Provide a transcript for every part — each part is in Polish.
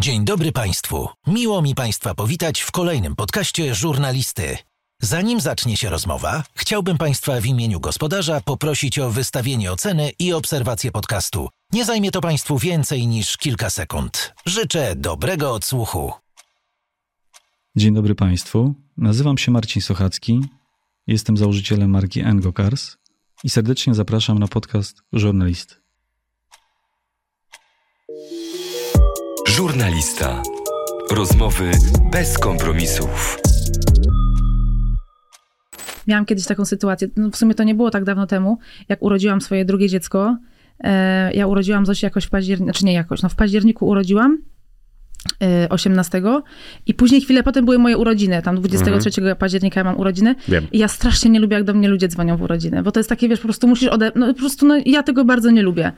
Dzień dobry Państwu. Miło mi Państwa powitać w kolejnym podcaście Żurnalisty. Zanim zacznie się rozmowa, chciałbym Państwa w imieniu gospodarza poprosić o wystawienie oceny i obserwację podcastu. Nie zajmie to Państwu więcej niż kilka sekund. Życzę dobrego odsłuchu. Dzień dobry Państwu. Nazywam się Marcin Sochacki. Jestem założycielem marki Engo Cars i serdecznie zapraszam na podcast Żurnalisty. Żurnalista. Rozmowy bez kompromisów. Miałam kiedyś taką sytuację, no w sumie to nie było tak dawno temu, jak urodziłam swoje drugie dziecko. Ja urodziłam Zosię jakoś w październiku, w październiku urodziłam, 18, i później chwilę potem były moje urodziny, tam 23 października ja mam urodziny. Wiem. I ja strasznie nie lubię, jak do mnie ludzie dzwonią w urodziny, bo to jest takie, wiesz, po prostu musisz ja tego bardzo nie lubię.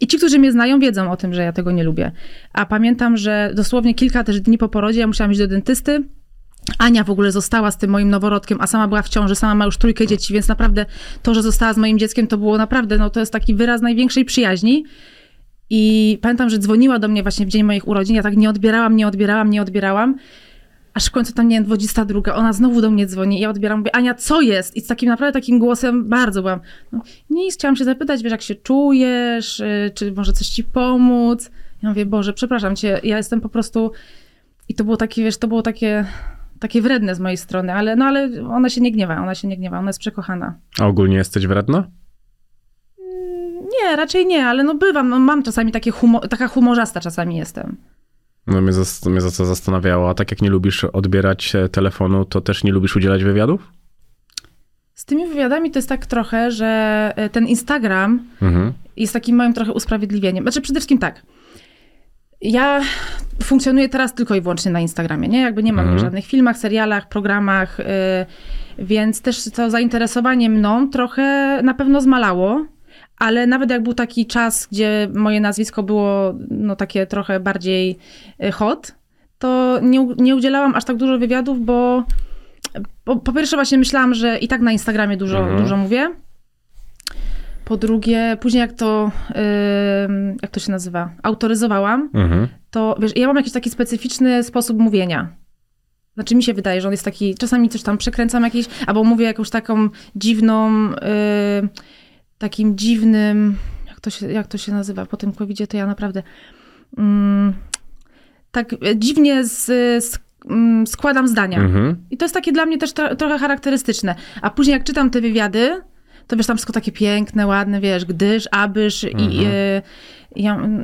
I ci, którzy mnie znają, wiedzą o tym, że ja tego nie lubię. A pamiętam, że dosłownie kilka też dni po porodzie ja musiałam iść do dentysty. Ania w ogóle została z tym moim noworodkiem, a sama była w ciąży, sama ma już trójkę dzieci, więc naprawdę to, że została z moim dzieckiem, to było naprawdę, no to jest taki wyraz największej przyjaźni. I pamiętam, że dzwoniła do mnie właśnie w dzień moich urodzin, ja tak nie odbierałam, aż w końcu tam, nie wiem, 22, ona znowu do mnie dzwoni, ja odbieram, mówię, Ania, co jest? I z takim naprawdę takim głosem bardzo byłam, no, nic, chciałam się zapytać, wiesz, jak się czujesz, czy może coś ci pomóc? Ja mówię, Boże, przepraszam cię, ja jestem po prostu... I to było takie, wiesz, takie wredne z mojej strony, ale ona się nie gniewa, ona jest przekochana. A ogólnie jesteś wredna? Nie, raczej nie, ale no bywam, mam czasami taka humorzasta czasami jestem. No mnie za co zastanawiało, a tak jak nie lubisz odbierać telefonu, to też nie lubisz udzielać wywiadów? Z tymi wywiadami to jest tak trochę, że ten Instagram jest takim moim trochę usprawiedliwieniem. Znaczy przede wszystkim tak. Ja funkcjonuję teraz tylko i wyłącznie na Instagramie, nie? Jakby nie mam w żadnych filmach, serialach, programach, więc też to zainteresowanie mną trochę na pewno zmalało, ale nawet jak był taki czas, gdzie moje nazwisko było no takie trochę bardziej hot, to nie udzielałam aż tak dużo wywiadów, bo po pierwsze właśnie myślałam, że i tak na Instagramie dużo mówię. Po drugie, później jak to się nazywa, autoryzowałam, to wiesz, ja mam jakiś taki specyficzny sposób mówienia. Znaczy mi się wydaje, że on jest taki, czasami coś tam przekręcam jakieś, albo mówię jakąś taką dziwną, takim dziwnym, jak to się nazywa, po tym COVID-zie to ja naprawdę, tak dziwnie składam zdania. I to jest takie dla mnie też trochę charakterystyczne. A później jak czytam te wywiady, to wiesz, tam wszystko takie piękne, ładne, wiesz, gdyż, abyż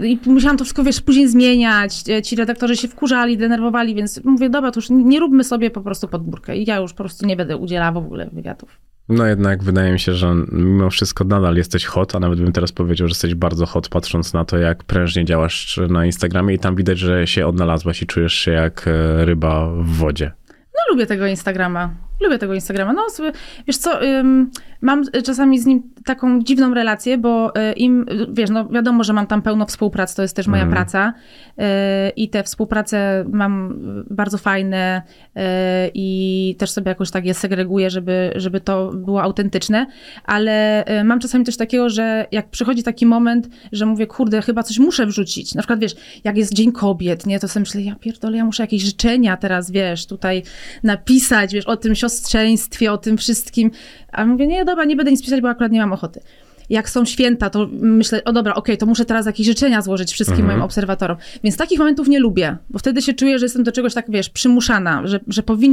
i musiałam to wszystko, wiesz, później zmieniać. Ci redaktorzy się wkurzali, denerwowali, więc mówię, dobra, to już nie róbmy sobie po prostu pod górkę i ja już po prostu nie będę udzielała w ogóle wywiadów. No jednak wydaje mi się, że mimo wszystko nadal jesteś hot, a nawet bym teraz powiedział, że jesteś bardzo hot, patrząc na to, jak prężnie działasz na Instagramie i tam widać, że się odnalazłaś i czujesz się jak ryba w wodzie. No lubię tego Instagrama. No wiesz co, mam czasami z nim taką dziwną relację, bo im, wiesz, no wiadomo, że mam tam pełno współprac, to jest też moja praca i te współprace mam bardzo fajne i też sobie jakoś tak je segreguję, żeby to było autentyczne, ale mam czasami coś takiego, że jak przychodzi taki moment, że mówię, kurde, chyba coś muszę wrzucić. Na przykład, wiesz, jak jest Dzień Kobiet, nie, to sobie myślę, ja pierdolę, ja muszę jakieś życzenia teraz, wiesz, tutaj napisać, wiesz, o tym siostrzeństwie, o tym wszystkim. A mówię, nie, dobra, nie będę nic pisać, bo akurat nie mam ochoty. Jak są święta, to myślę, o dobra, okej, to muszę teraz jakieś życzenia złożyć wszystkim moim obserwatorom. Więc takich momentów nie lubię, bo wtedy się czuję, że jestem do czegoś tak, wiesz, przymuszana,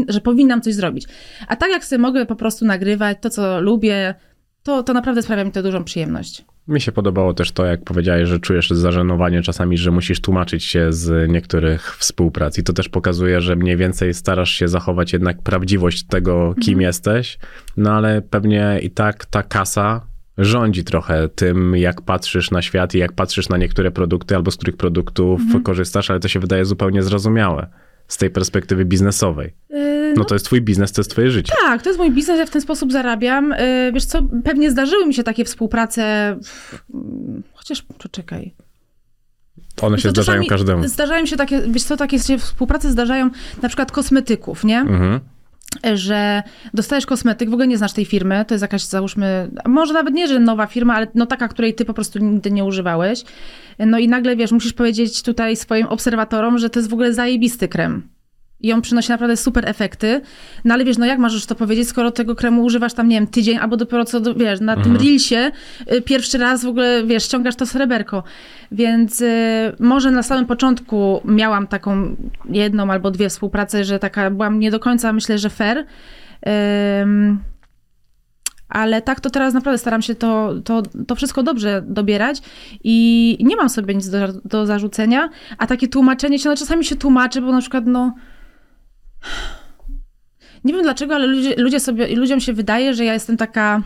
że powinnam coś zrobić. A tak jak sobie mogę po prostu nagrywać to, co lubię, to naprawdę sprawia mi to dużą przyjemność. Mi się podobało też to, jak powiedziałeś, że czujesz zażenowanie czasami, że musisz tłumaczyć się z niektórych współprac. I to też pokazuje, że mniej więcej starasz się zachować jednak prawdziwość tego, kim jesteś. No ale pewnie i tak ta kasa rządzi trochę tym, jak patrzysz na świat i jak patrzysz na niektóre produkty albo z których produktów korzystasz, ale to się wydaje zupełnie zrozumiałe z tej perspektywy biznesowej. No to jest twój biznes, to jest twoje życie. Tak, to jest mój biznes, ja w ten sposób zarabiam. Wiesz co, pewnie zdarzyły mi się takie współprace, chociaż czekaj. One się zdarzają każdemu. Zdarzają się takie, wiesz co, takie współprace zdarzają na przykład kosmetyków, nie? że dostajesz kosmetyk, w ogóle nie znasz tej firmy, to jest jakaś, załóżmy, może nawet nie, że nowa firma, ale no taka, której ty po prostu nigdy nie używałeś. No i nagle, wiesz, musisz powiedzieć tutaj swoim obserwatorom, że to jest w ogóle zajebisty krem. I on przynosi naprawdę super efekty. No ale wiesz, no jak możesz to powiedzieć, skoro tego kremu używasz tam, nie wiem, tydzień, albo dopiero co, wiesz, na tym reelsie pierwszy raz w ogóle, wiesz, ściągasz to sreberko. Więc może na samym początku miałam taką jedną albo dwie współpracę, że taka byłam nie do końca, myślę, że fair. Ale tak to teraz naprawdę staram się to wszystko dobrze dobierać i nie mam sobie nic do zarzucenia. A takie tłumaczenie się, no czasami się tłumaczy, bo na przykład, no... Nie wiem dlaczego, ale ludziom się wydaje, że ja jestem taka,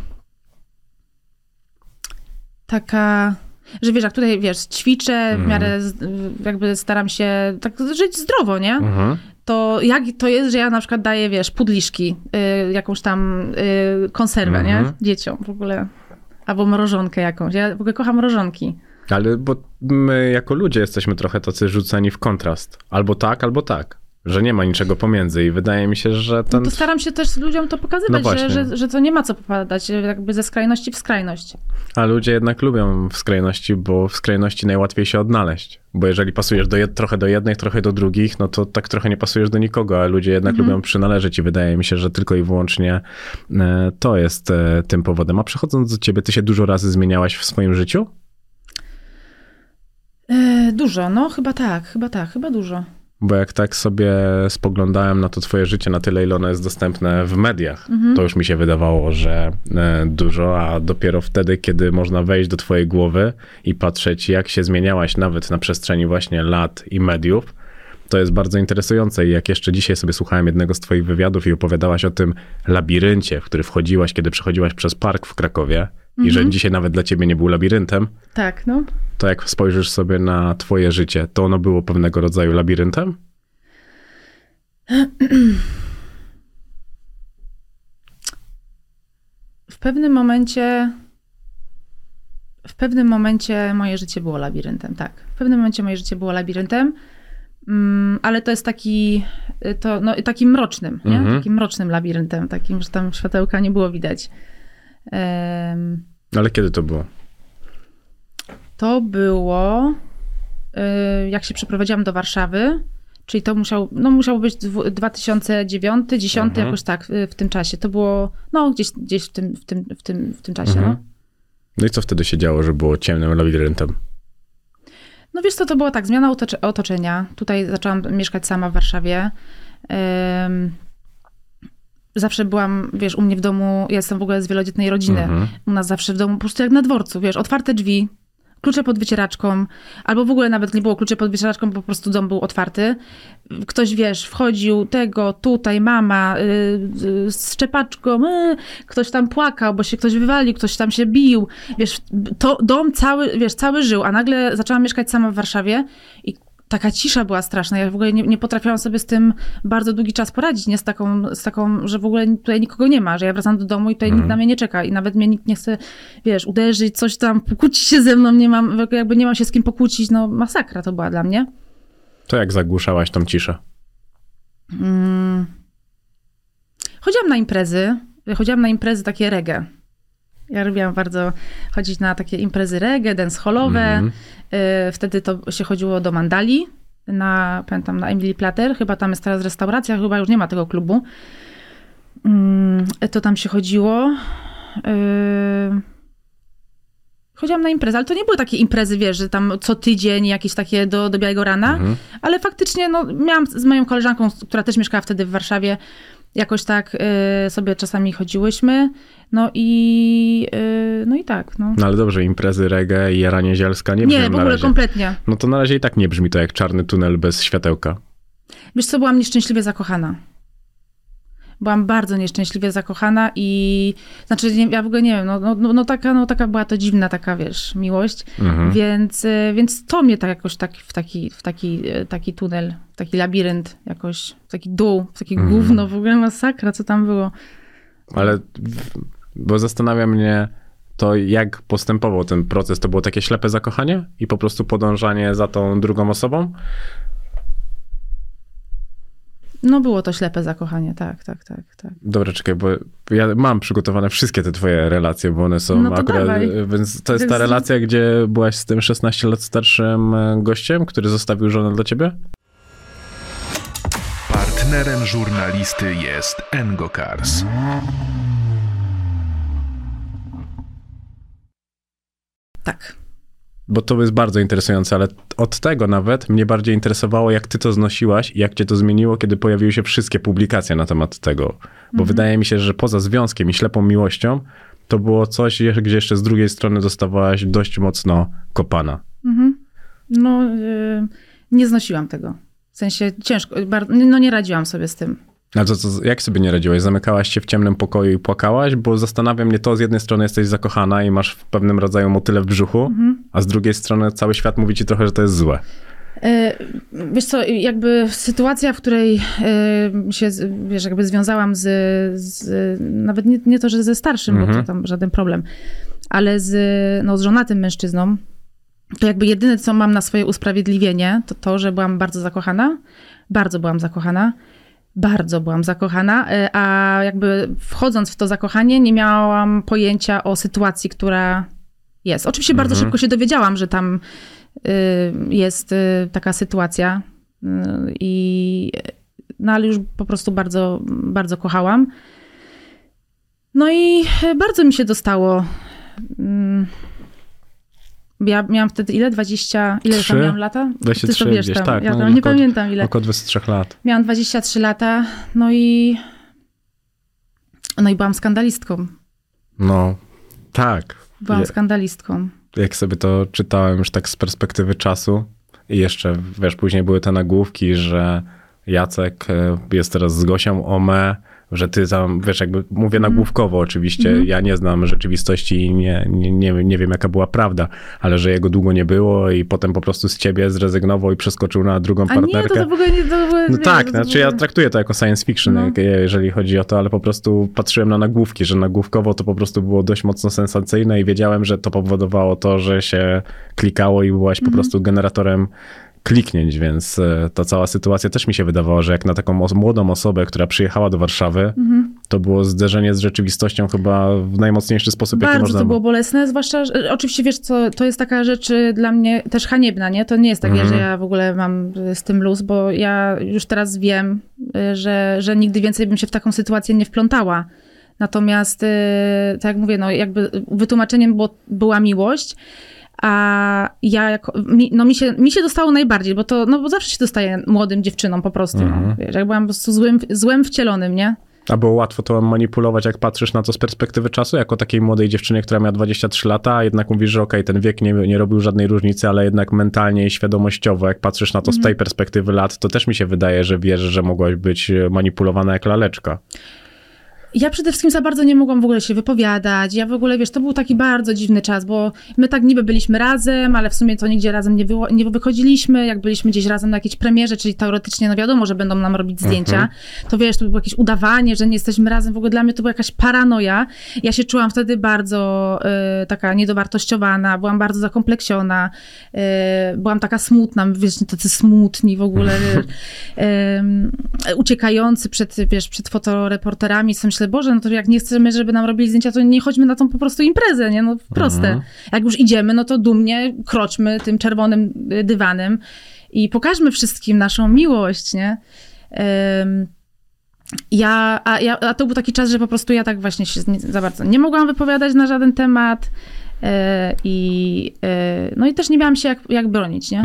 że wiesz, jak tutaj, wiesz, ćwiczę, w miarę jakby staram się tak żyć zdrowo, nie? Mhm. To jak to jest, że ja na przykład daję, wiesz, pudliszki, jakąś tam konserwę, nie? Dzieciom w ogóle, albo mrożonkę jakąś. Ja w ogóle kocham mrożonki. Ale bo my jako ludzie jesteśmy trochę tacy rzuceni w kontrast. Albo tak. Że nie ma niczego pomiędzy i wydaje mi się, że ten... No to staram się też ludziom to pokazywać, no że to nie ma co popadać, jakby ze skrajności w skrajność. A ludzie jednak lubią w skrajności, bo w skrajności najłatwiej się odnaleźć. Bo jeżeli pasujesz trochę do jednych, trochę do drugich, no to tak trochę nie pasujesz do nikogo, a ludzie jednak lubią przynależeć i wydaje mi się, że tylko i wyłącznie to jest tym powodem. A przechodząc do ciebie, ty się dużo razy zmieniałaś w swoim życiu? Dużo, no chyba tak, chyba dużo. Bo jak tak sobie spoglądałem na to twoje życie, na tyle, ile ono jest dostępne w mediach, to już mi się wydawało, że dużo, a dopiero wtedy, kiedy można wejść do twojej głowy i patrzeć, jak się zmieniałaś nawet na przestrzeni właśnie lat i mediów, to jest bardzo interesujące. I jak jeszcze dzisiaj sobie słuchałem jednego z twoich wywiadów i opowiadałaś o tym labiryncie, w który wchodziłaś, kiedy przechodziłaś przez park w Krakowie, i że dzisiaj nawet dla ciebie nie był labiryntem. Tak, no. To jak spojrzysz sobie na twoje życie, to ono było pewnego rodzaju labiryntem? W pewnym momencie moje życie było labiryntem, tak. W pewnym momencie moje życie było labiryntem, ale to jest taki mrocznym, nie? Takim mrocznym labiryntem, takim, że tam światełka nie było widać. Ale kiedy to było? To było, jak się przeprowadziłam do Warszawy, czyli to musiał być 2009, 10 jakoś tak w tym czasie. To było, no gdzieś w tym czasie. No i co wtedy się działo, że było ciemnym labiryntem? No wiesz co, to była tak, zmiana otoczenia. Tutaj zaczęłam mieszkać sama w Warszawie. Zawsze byłam, wiesz, u mnie w domu, ja jestem w ogóle z wielodzietnej rodziny. U nas zawsze w domu, po prostu jak na dworcu, wiesz, otwarte drzwi, klucze pod wycieraczką, albo w ogóle nawet nie było kluczy pod wycieraczką, po prostu dom był otwarty. Ktoś, wiesz, wchodził, tutaj mama, z szczepaczką, ktoś tam płakał, bo się ktoś wywalił, ktoś tam się bił. Wiesz, to dom cały żył, a nagle zaczęłam mieszkać sama w Warszawie i taka cisza była straszna. Ja w ogóle nie potrafiłam sobie z tym bardzo długi czas poradzić, nie? Z taką, że w ogóle tutaj nikogo nie ma, że ja wracam do domu i tutaj nikt na mnie nie czeka i nawet mnie nikt nie chce, wiesz, uderzyć, coś tam, pokłócić się ze mną, nie mam się z kim pokłócić, no masakra to była dla mnie. To jak zagłuszałaś tą ciszę? Chodziłam na imprezy. Takie reggae. Ja lubiłam bardzo chodzić na takie imprezy reggae, dancehallowe. Wtedy to się chodziło do Mandali, pamiętam, na Emily Platter. Chyba tam jest teraz restauracja, chyba już nie ma tego klubu. To tam się chodziło. Chodziłam na imprezy, ale to nie były takie imprezy, wiesz, że tam co tydzień jakieś takie do białego rana. Ale faktycznie no, miałam z moją koleżanką, która też mieszkała wtedy w Warszawie, jakoś tak sobie czasami chodziłyśmy, no i tak. No ale dobrze, imprezy reggae i jaranie zielska nie brzmią na razie. Nie, w ogóle kompletnie. No to na razie i tak nie brzmi to jak czarny tunel bez światełka. Wiesz co, byłam nieszczęśliwie zakochana. Byłam bardzo nieszczęśliwie zakochana i... Znaczy, ja w ogóle nie wiem, taka była to dziwna taka, wiesz, miłość. Więc to mnie tak jakoś tak w taki tunel, w taki labirynt jakoś, w taki dół, w takie gówno, w ogóle masakra, co tam było. Ale, bo zastanawia mnie to, jak postępował ten proces. To było takie ślepe zakochanie i po prostu podążanie za tą drugą osobą? No było to ślepe zakochanie, tak. Dobra, czekaj, bo ja mam przygotowane wszystkie te twoje relacje, bo one są no akurat... Dawaj. Więc to jest ta relacja, gdzie byłaś z tym 16 lat starszym gościem, który zostawił żonę dla ciebie? Partnerem żurnalisty jest Engo Cars. Tak. Bo to jest bardzo interesujące, ale od tego nawet mnie bardziej interesowało, jak ty to znosiłaś i jak cię to zmieniło, kiedy pojawiły się wszystkie publikacje na temat tego. Bo wydaje mi się, że poza związkiem i ślepą miłością, to było coś, gdzie jeszcze z drugiej strony dostawałaś dość mocno kopana. No, nie znosiłam tego. W sensie ciężko, no nie radziłam sobie z tym. A to, jak sobie nie radziłaś? Zamykałaś się w ciemnym pokoju i płakałaś? Bo zastanawia mnie to, z jednej strony jesteś zakochana i masz w pewnym rodzaju motyle w brzuchu, a z drugiej strony cały świat mówi ci trochę, że to jest złe. Wiesz co, jakby sytuacja, w której się, wiesz, jakby związałam z nawet nie to, że ze starszym, bo to tam żaden problem, ale z żonatym mężczyzną, to jakby jedyne, co mam na swoje usprawiedliwienie, to to, że byłam bardzo zakochana. Bardzo byłam zakochana, a jakby wchodząc w to zakochanie, nie miałam pojęcia o sytuacji, która jest. Oczywiście bardzo szybko się dowiedziałam, że tam jest taka sytuacja, ale już po prostu bardzo, bardzo kochałam. No i bardzo mi się dostało. Ja miałam wtedy ile? 20... Ile już miałam lata? 23 wiesz, gdzieś, tam. Tak. Ja tam nie pamiętam ile. Około 23 lat. Miałam 23 lata, no i byłam skandalistką. No, tak. Byłam skandalistką. Jak sobie to czytałem już tak z perspektywy czasu i jeszcze, wiesz, później były te nagłówki, że Jacek jest teraz z Gosią Omę, że ty tam, wiesz, jakby mówię nagłówkowo oczywiście, ja nie znam rzeczywistości i nie wiem, jaka była prawda, ale że jego długo nie było i potem po prostu z ciebie zrezygnował i przeskoczył na drugą partnerkę. Nie, to w ogóle nie... ja traktuję to jako science fiction, jeżeli chodzi o to, ale po prostu patrzyłem na nagłówki, że nagłówkowo to po prostu było dość mocno sensacyjne i wiedziałem, że to powodowało to, że się klikało i byłaś po prostu generatorem kliknięć, więc ta cała sytuacja też mi się wydawała, że jak na taką młodą osobę, która przyjechała do Warszawy, to było zderzenie z rzeczywistością chyba w najmocniejszy sposób, jaki można. Bardzo to było bolesne, zwłaszcza, oczywiście wiesz co, to jest taka rzecz dla mnie też haniebna, nie? To nie jest takie, że ja w ogóle mam z tym luz, bo ja już teraz wiem, że nigdy więcej bym się w taką sytuację nie wplątała. Natomiast, tak jak mówię, no jakby wytłumaczeniem była miłość, a ja mi się dostało najbardziej, bo to, bo zawsze się dostaje młodym dziewczynom po prostu. Wiesz, jak byłam po prostu złem wcielonym, nie? A było łatwo to manipulować, jak patrzysz na to z perspektywy czasu, jako takiej młodej dziewczynie, która miała 23 lata, a jednak mówisz, że okej, ten wiek nie robił żadnej różnicy, ale jednak mentalnie i świadomościowo, jak patrzysz na to z tej perspektywy lat, to też mi się wydaje, że wiesz, że mogłaś być manipulowana jak laleczka. Ja przede wszystkim za bardzo nie mogłam w ogóle się wypowiadać. Ja w ogóle, wiesz, to był taki bardzo dziwny czas, bo my tak niby byliśmy razem, ale w sumie to nigdzie razem nie wychodziliśmy. Jak byliśmy gdzieś razem na jakiejś premierze, czyli teoretycznie, wiadomo, że będą nam robić zdjęcia, to wiesz, to było jakieś udawanie, że nie jesteśmy razem. W ogóle dla mnie to była jakaś paranoja. Ja się czułam wtedy bardzo taka niedowartościowana, byłam bardzo zakompleksiona, byłam taka smutna, wiesz, tacy smutni w ogóle, uciekający przed fotoreporterami, myślę, Boże, to jak nie chcemy, żeby nam robili zdjęcia, to nie chodźmy na tą po prostu imprezę, nie? Proste. Jak już idziemy, to dumnie kroczmy tym czerwonym dywanem i pokażmy wszystkim naszą miłość, nie? A to był taki czas, że po prostu ja tak właśnie się za bardzo nie mogłam wypowiadać na żaden temat. I też nie miałam się jak bronić, nie?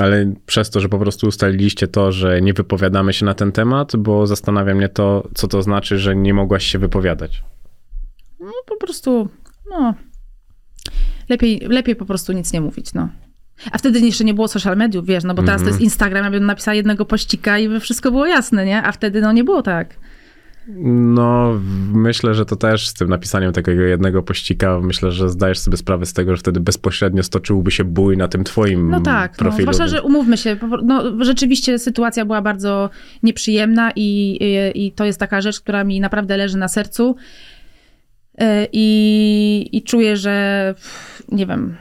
Ale przez to, że po prostu ustaliliście to, że nie wypowiadamy się na ten temat, bo zastanawia mnie to, co to znaczy, że nie mogłaś się wypowiadać. No po prostu, lepiej po prostu nic nie mówić, A wtedy jeszcze nie było social mediów, wiesz, bo teraz to jest Instagram, ja bym napisała jednego pościka i by wszystko było jasne, nie? A wtedy nie było tak. Myślę, że to też z tym napisaniem takiego jednego pościka, myślę, że zdajesz sobie sprawę z tego, że wtedy bezpośrednio stoczyłby się bój na tym twoim profilu. Zwłaszcza, że umówmy się, rzeczywiście sytuacja była bardzo nieprzyjemna i to jest taka rzecz, która mi naprawdę leży na sercu i czuję, że nie wiem,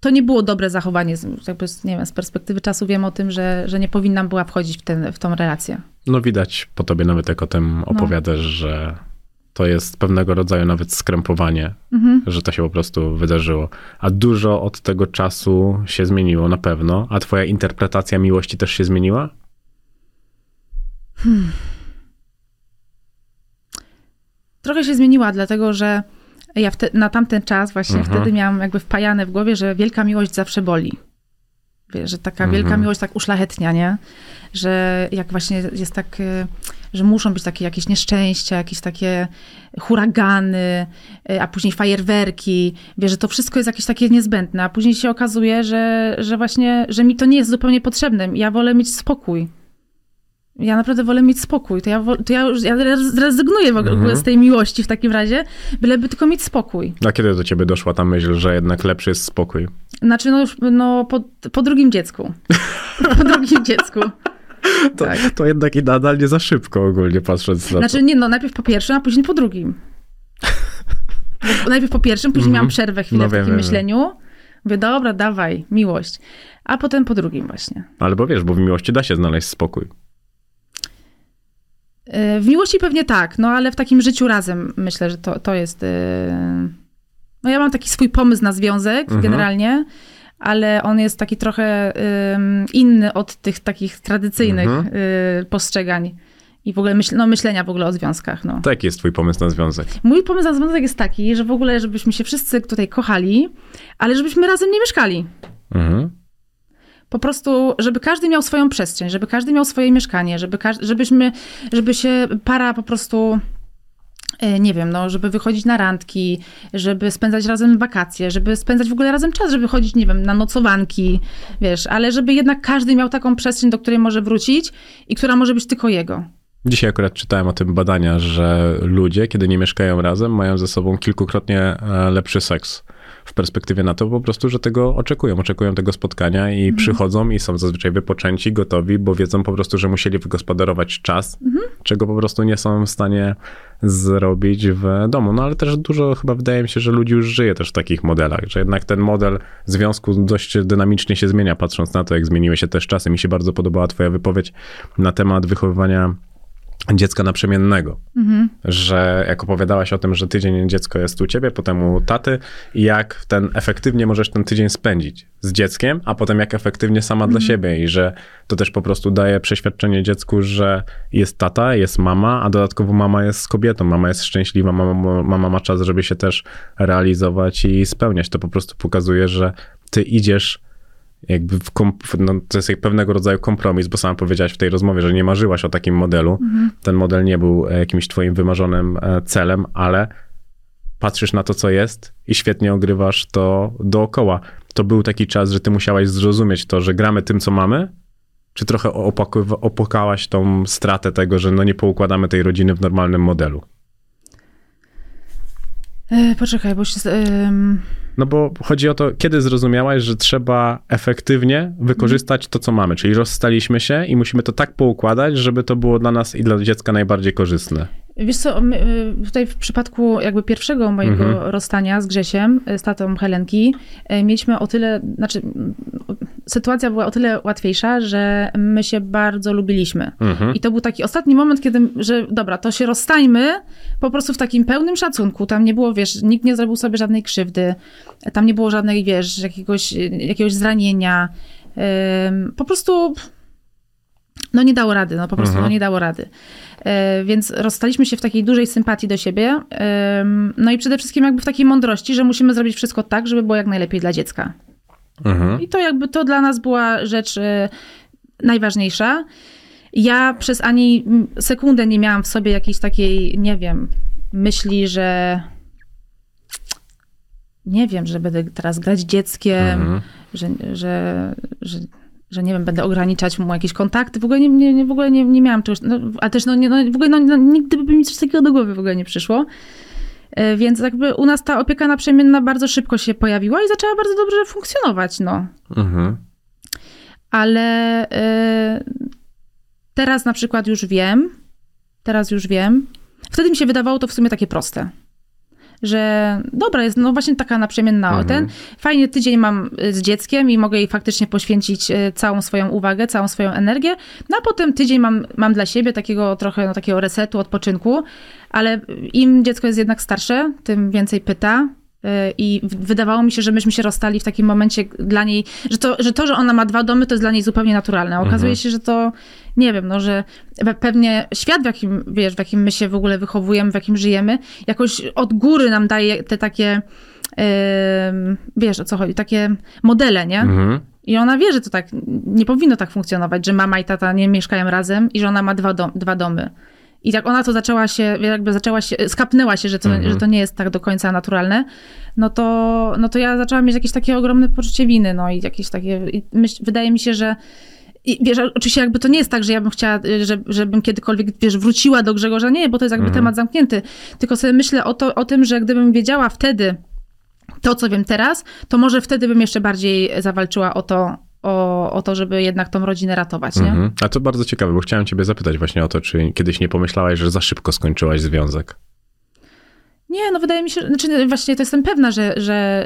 to nie było dobre zachowanie. Jakby, nie wiem, z perspektywy czasu wiem o tym, że nie powinnam była wchodzić w tą relację. No widać po tobie, nawet jak o tym opowiadasz, że to jest pewnego rodzaju nawet skrępowanie, że to się po prostu wydarzyło. A dużo od tego czasu się zmieniło na pewno. A twoja interpretacja miłości też się zmieniła? Trochę się zmieniła, dlatego że ja na tamten czas właśnie wtedy miałam jakby wpajane w głowie, że wielka miłość zawsze boli. Wiesz, że taka wielka miłość tak uszlachetnia, nie? Że jak właśnie jest tak, że muszą być takie jakieś nieszczęścia, jakieś takie huragany, a później fajerwerki. Wiesz, że to wszystko jest jakieś takie niezbędne, a później się okazuje, że właśnie, że mi to nie jest zupełnie potrzebne. Ja wolę mieć spokój. Ja naprawdę wolę mieć spokój. To ja zrezygnuję w ogóle z tej miłości w takim razie, byleby tylko mieć spokój. A kiedy do ciebie doszła ta myśl, że jednak lepszy jest spokój? Znaczy, po drugim dziecku. Po drugim dziecku. To jednak i nadal nie za szybko ogólnie patrząc na to. Znaczy, nie, najpierw po pierwszym, a później po drugim. Najpierw po pierwszym, później miałam przerwę chwilę w takim myśleniu. Mówię, dobra, dawaj, miłość. A potem po drugim właśnie. Ale bo wiesz, bo w miłości da się znaleźć spokój. W miłości pewnie tak, no ale w takim życiu razem myślę, że to jest... No ja mam taki swój pomysł na związek generalnie, ale on jest taki trochę inny od tych takich tradycyjnych postrzegań i w ogóle myślenia w ogóle o związkach. No. To jaki jest twój pomysł na związek? Mój pomysł na związek jest taki, że w ogóle żebyśmy się wszyscy tutaj kochali, ale żebyśmy razem nie mieszkali. Po prostu, żeby każdy miał swoją przestrzeń, żeby każdy miał swoje mieszkanie, żeby się para po prostu, nie wiem, no, żeby wychodzić na randki, żeby spędzać razem wakacje, żeby spędzać w ogóle razem czas, żeby chodzić, nie wiem, na nocowanki, wiesz, ale żeby jednak każdy miał taką przestrzeń, do której może wrócić i która może być tylko jego. Dzisiaj akurat czytałem o tym badania, że ludzie, kiedy nie mieszkają razem, mają ze sobą kilkukrotnie lepszy seks. W perspektywie na to po prostu, że tego oczekują tego spotkania i przychodzą i są zazwyczaj wypoczęci, gotowi, bo wiedzą po prostu, że musieli wygospodarować czas, czego po prostu nie są w stanie zrobić w domu. No ale też dużo chyba wydaje mi się, że ludzi już żyje też w takich modelach, że jednak ten model związku dość dynamicznie się zmienia, patrząc na to, jak zmieniły się też czasy. Mi się bardzo podobała twoja wypowiedź na temat wychowywania dziecka naprzemiennego, że jak opowiadałaś o tym, że tydzień dziecko jest u ciebie, potem u taty i jak ten efektywnie możesz ten tydzień spędzić z dzieckiem, a potem jak efektywnie sama dla siebie i że to też po prostu daje przeświadczenie dziecku, że jest tata, jest mama, a dodatkowo mama jest kobietą, mama jest szczęśliwa, mama ma czas, żeby się też realizować i spełniać. To po prostu pokazuje, że ty idziesz jakby to jest jak pewnego rodzaju kompromis, bo sama powiedziałaś w tej rozmowie, że nie marzyłaś o takim modelu. Ten model nie był jakimś twoim wymarzonym celem, ale patrzysz na to, co jest i świetnie ogrywasz to dookoła. To był taki czas, że ty musiałaś zrozumieć to, że gramy tym, co mamy? Czy trochę opłakałaś tą stratę tego, że no nie poukładamy tej rodziny w normalnym modelu? Poczekaj, bo się... No bo chodzi o to, kiedy zrozumiałaś, że trzeba efektywnie wykorzystać to, co mamy. Czyli rozstaliśmy się i musimy to tak poukładać, żeby to było dla nas i dla dziecka najbardziej korzystne. Wiesz co, tutaj w przypadku jakby pierwszego mojego rozstania z Grzesiem, z tatą Helenki, mieliśmy o tyle, znaczy sytuacja była o tyle łatwiejsza, że my się bardzo lubiliśmy. I to był taki ostatni moment, kiedy, że dobra, to się rozstajmy po prostu w takim pełnym szacunku. Tam nie było, wiesz, nikt nie zrobił sobie żadnej krzywdy, tam nie było żadnej, wiesz, jakiegoś zranienia. Po prostu... No nie dało rady, no po prostu nie dało rady. Więc rozstaliśmy się w takiej dużej sympatii do siebie. No i przede wszystkim jakby w takiej mądrości, że musimy zrobić wszystko tak, żeby było jak najlepiej dla dziecka. I to jakby to dla nas była rzecz najważniejsza. Ja przez ani sekundę nie miałam w sobie jakiejś takiej, nie wiem, myśli, że... Nie wiem, że będę teraz grać dzieckiem, że nie wiem, będę ograniczać mu jakieś kontakty. W ogóle nie miałam czegoś, no, a też nigdy by mi coś takiego do głowy w ogóle nie przyszło. Więc jakby u nas ta opieka naprzemienna bardzo szybko się pojawiła i zaczęła bardzo dobrze funkcjonować, no. Ale teraz na przykład już wiem, wtedy mi się wydawało to w sumie takie proste. że dobra, jest no właśnie taka naprzemienna o ten. Fajnie tydzień mam z dzieckiem i mogę jej faktycznie poświęcić całą swoją uwagę, całą swoją energię. No a potem tydzień mam dla siebie takiego trochę no, takiego resetu, odpoczynku, ale im dziecko jest jednak starsze, tym więcej pyta. I wydawało mi się, że myśmy się rozstali w takim momencie dla niej, że ona ma dwa domy, to jest dla niej zupełnie naturalne. Okazuje się, że to, nie wiem, no, że pewnie świat, w jakim my się w ogóle wychowujemy, w jakim żyjemy, jakoś od góry nam daje te takie, wiesz o co chodzi, takie modele, nie? I ona wie, że to tak, nie powinno tak funkcjonować, że mama i tata nie mieszkają razem i że ona ma dwa domy. I tak ona to zaczęła się, skapnęła się, że to nie jest tak do końca naturalne, no to ja zaczęłam mieć jakieś takie ogromne poczucie winy, no i jakieś takie, wydaje mi się, że i wiesz, oczywiście jakby to nie jest tak, że ja bym chciała, żebym kiedykolwiek, wiesz, wróciła do Grzegorza, nie, bo to jest jakby temat zamknięty, tylko sobie myślę o tym, że gdybym wiedziała wtedy to, co wiem teraz, to może wtedy bym jeszcze bardziej zawalczyła o to, żeby jednak tą rodzinę ratować, nie? A to bardzo ciekawe, bo chciałem ciebie zapytać właśnie o to, czy kiedyś nie pomyślałaś, że za szybko skończyłaś związek? Nie, no wydaje mi się, znaczy właśnie to jestem pewna,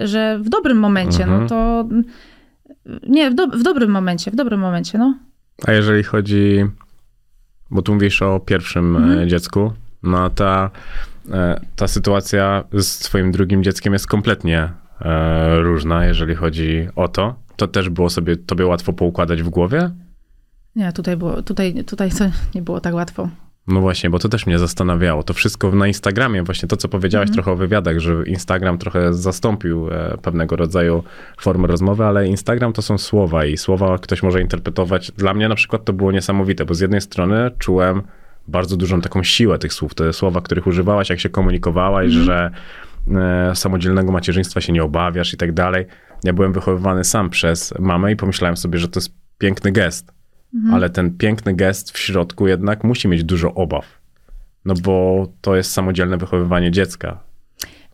że w dobrym momencie, no to... Nie, w dobrym momencie, no. A jeżeli chodzi... Bo tu mówisz o pierwszym dziecku, no ta sytuacja z twoim drugim dzieckiem jest kompletnie różna, jeżeli chodzi o to. To też było sobie tobie łatwo poukładać w głowie? Nie, tutaj to nie było tak łatwo. No właśnie, bo to też mnie zastanawiało. To wszystko na Instagramie, właśnie to, co powiedziałaś trochę o wywiadach, że Instagram trochę zastąpił pewnego rodzaju formę rozmowy, ale Instagram to są słowa i słowa ktoś może interpretować. Dla mnie na przykład to było niesamowite, bo z jednej strony czułem bardzo dużą taką siłę tych słów. Te słowa, których używałaś, jak się komunikowałaś, że samodzielnego macierzyństwa się nie obawiasz i tak dalej. Ja byłem wychowywany sam przez mamę i pomyślałem sobie, że to jest piękny gest. Ale ten piękny gest w środku jednak musi mieć dużo obaw. No bo to jest samodzielne wychowywanie dziecka.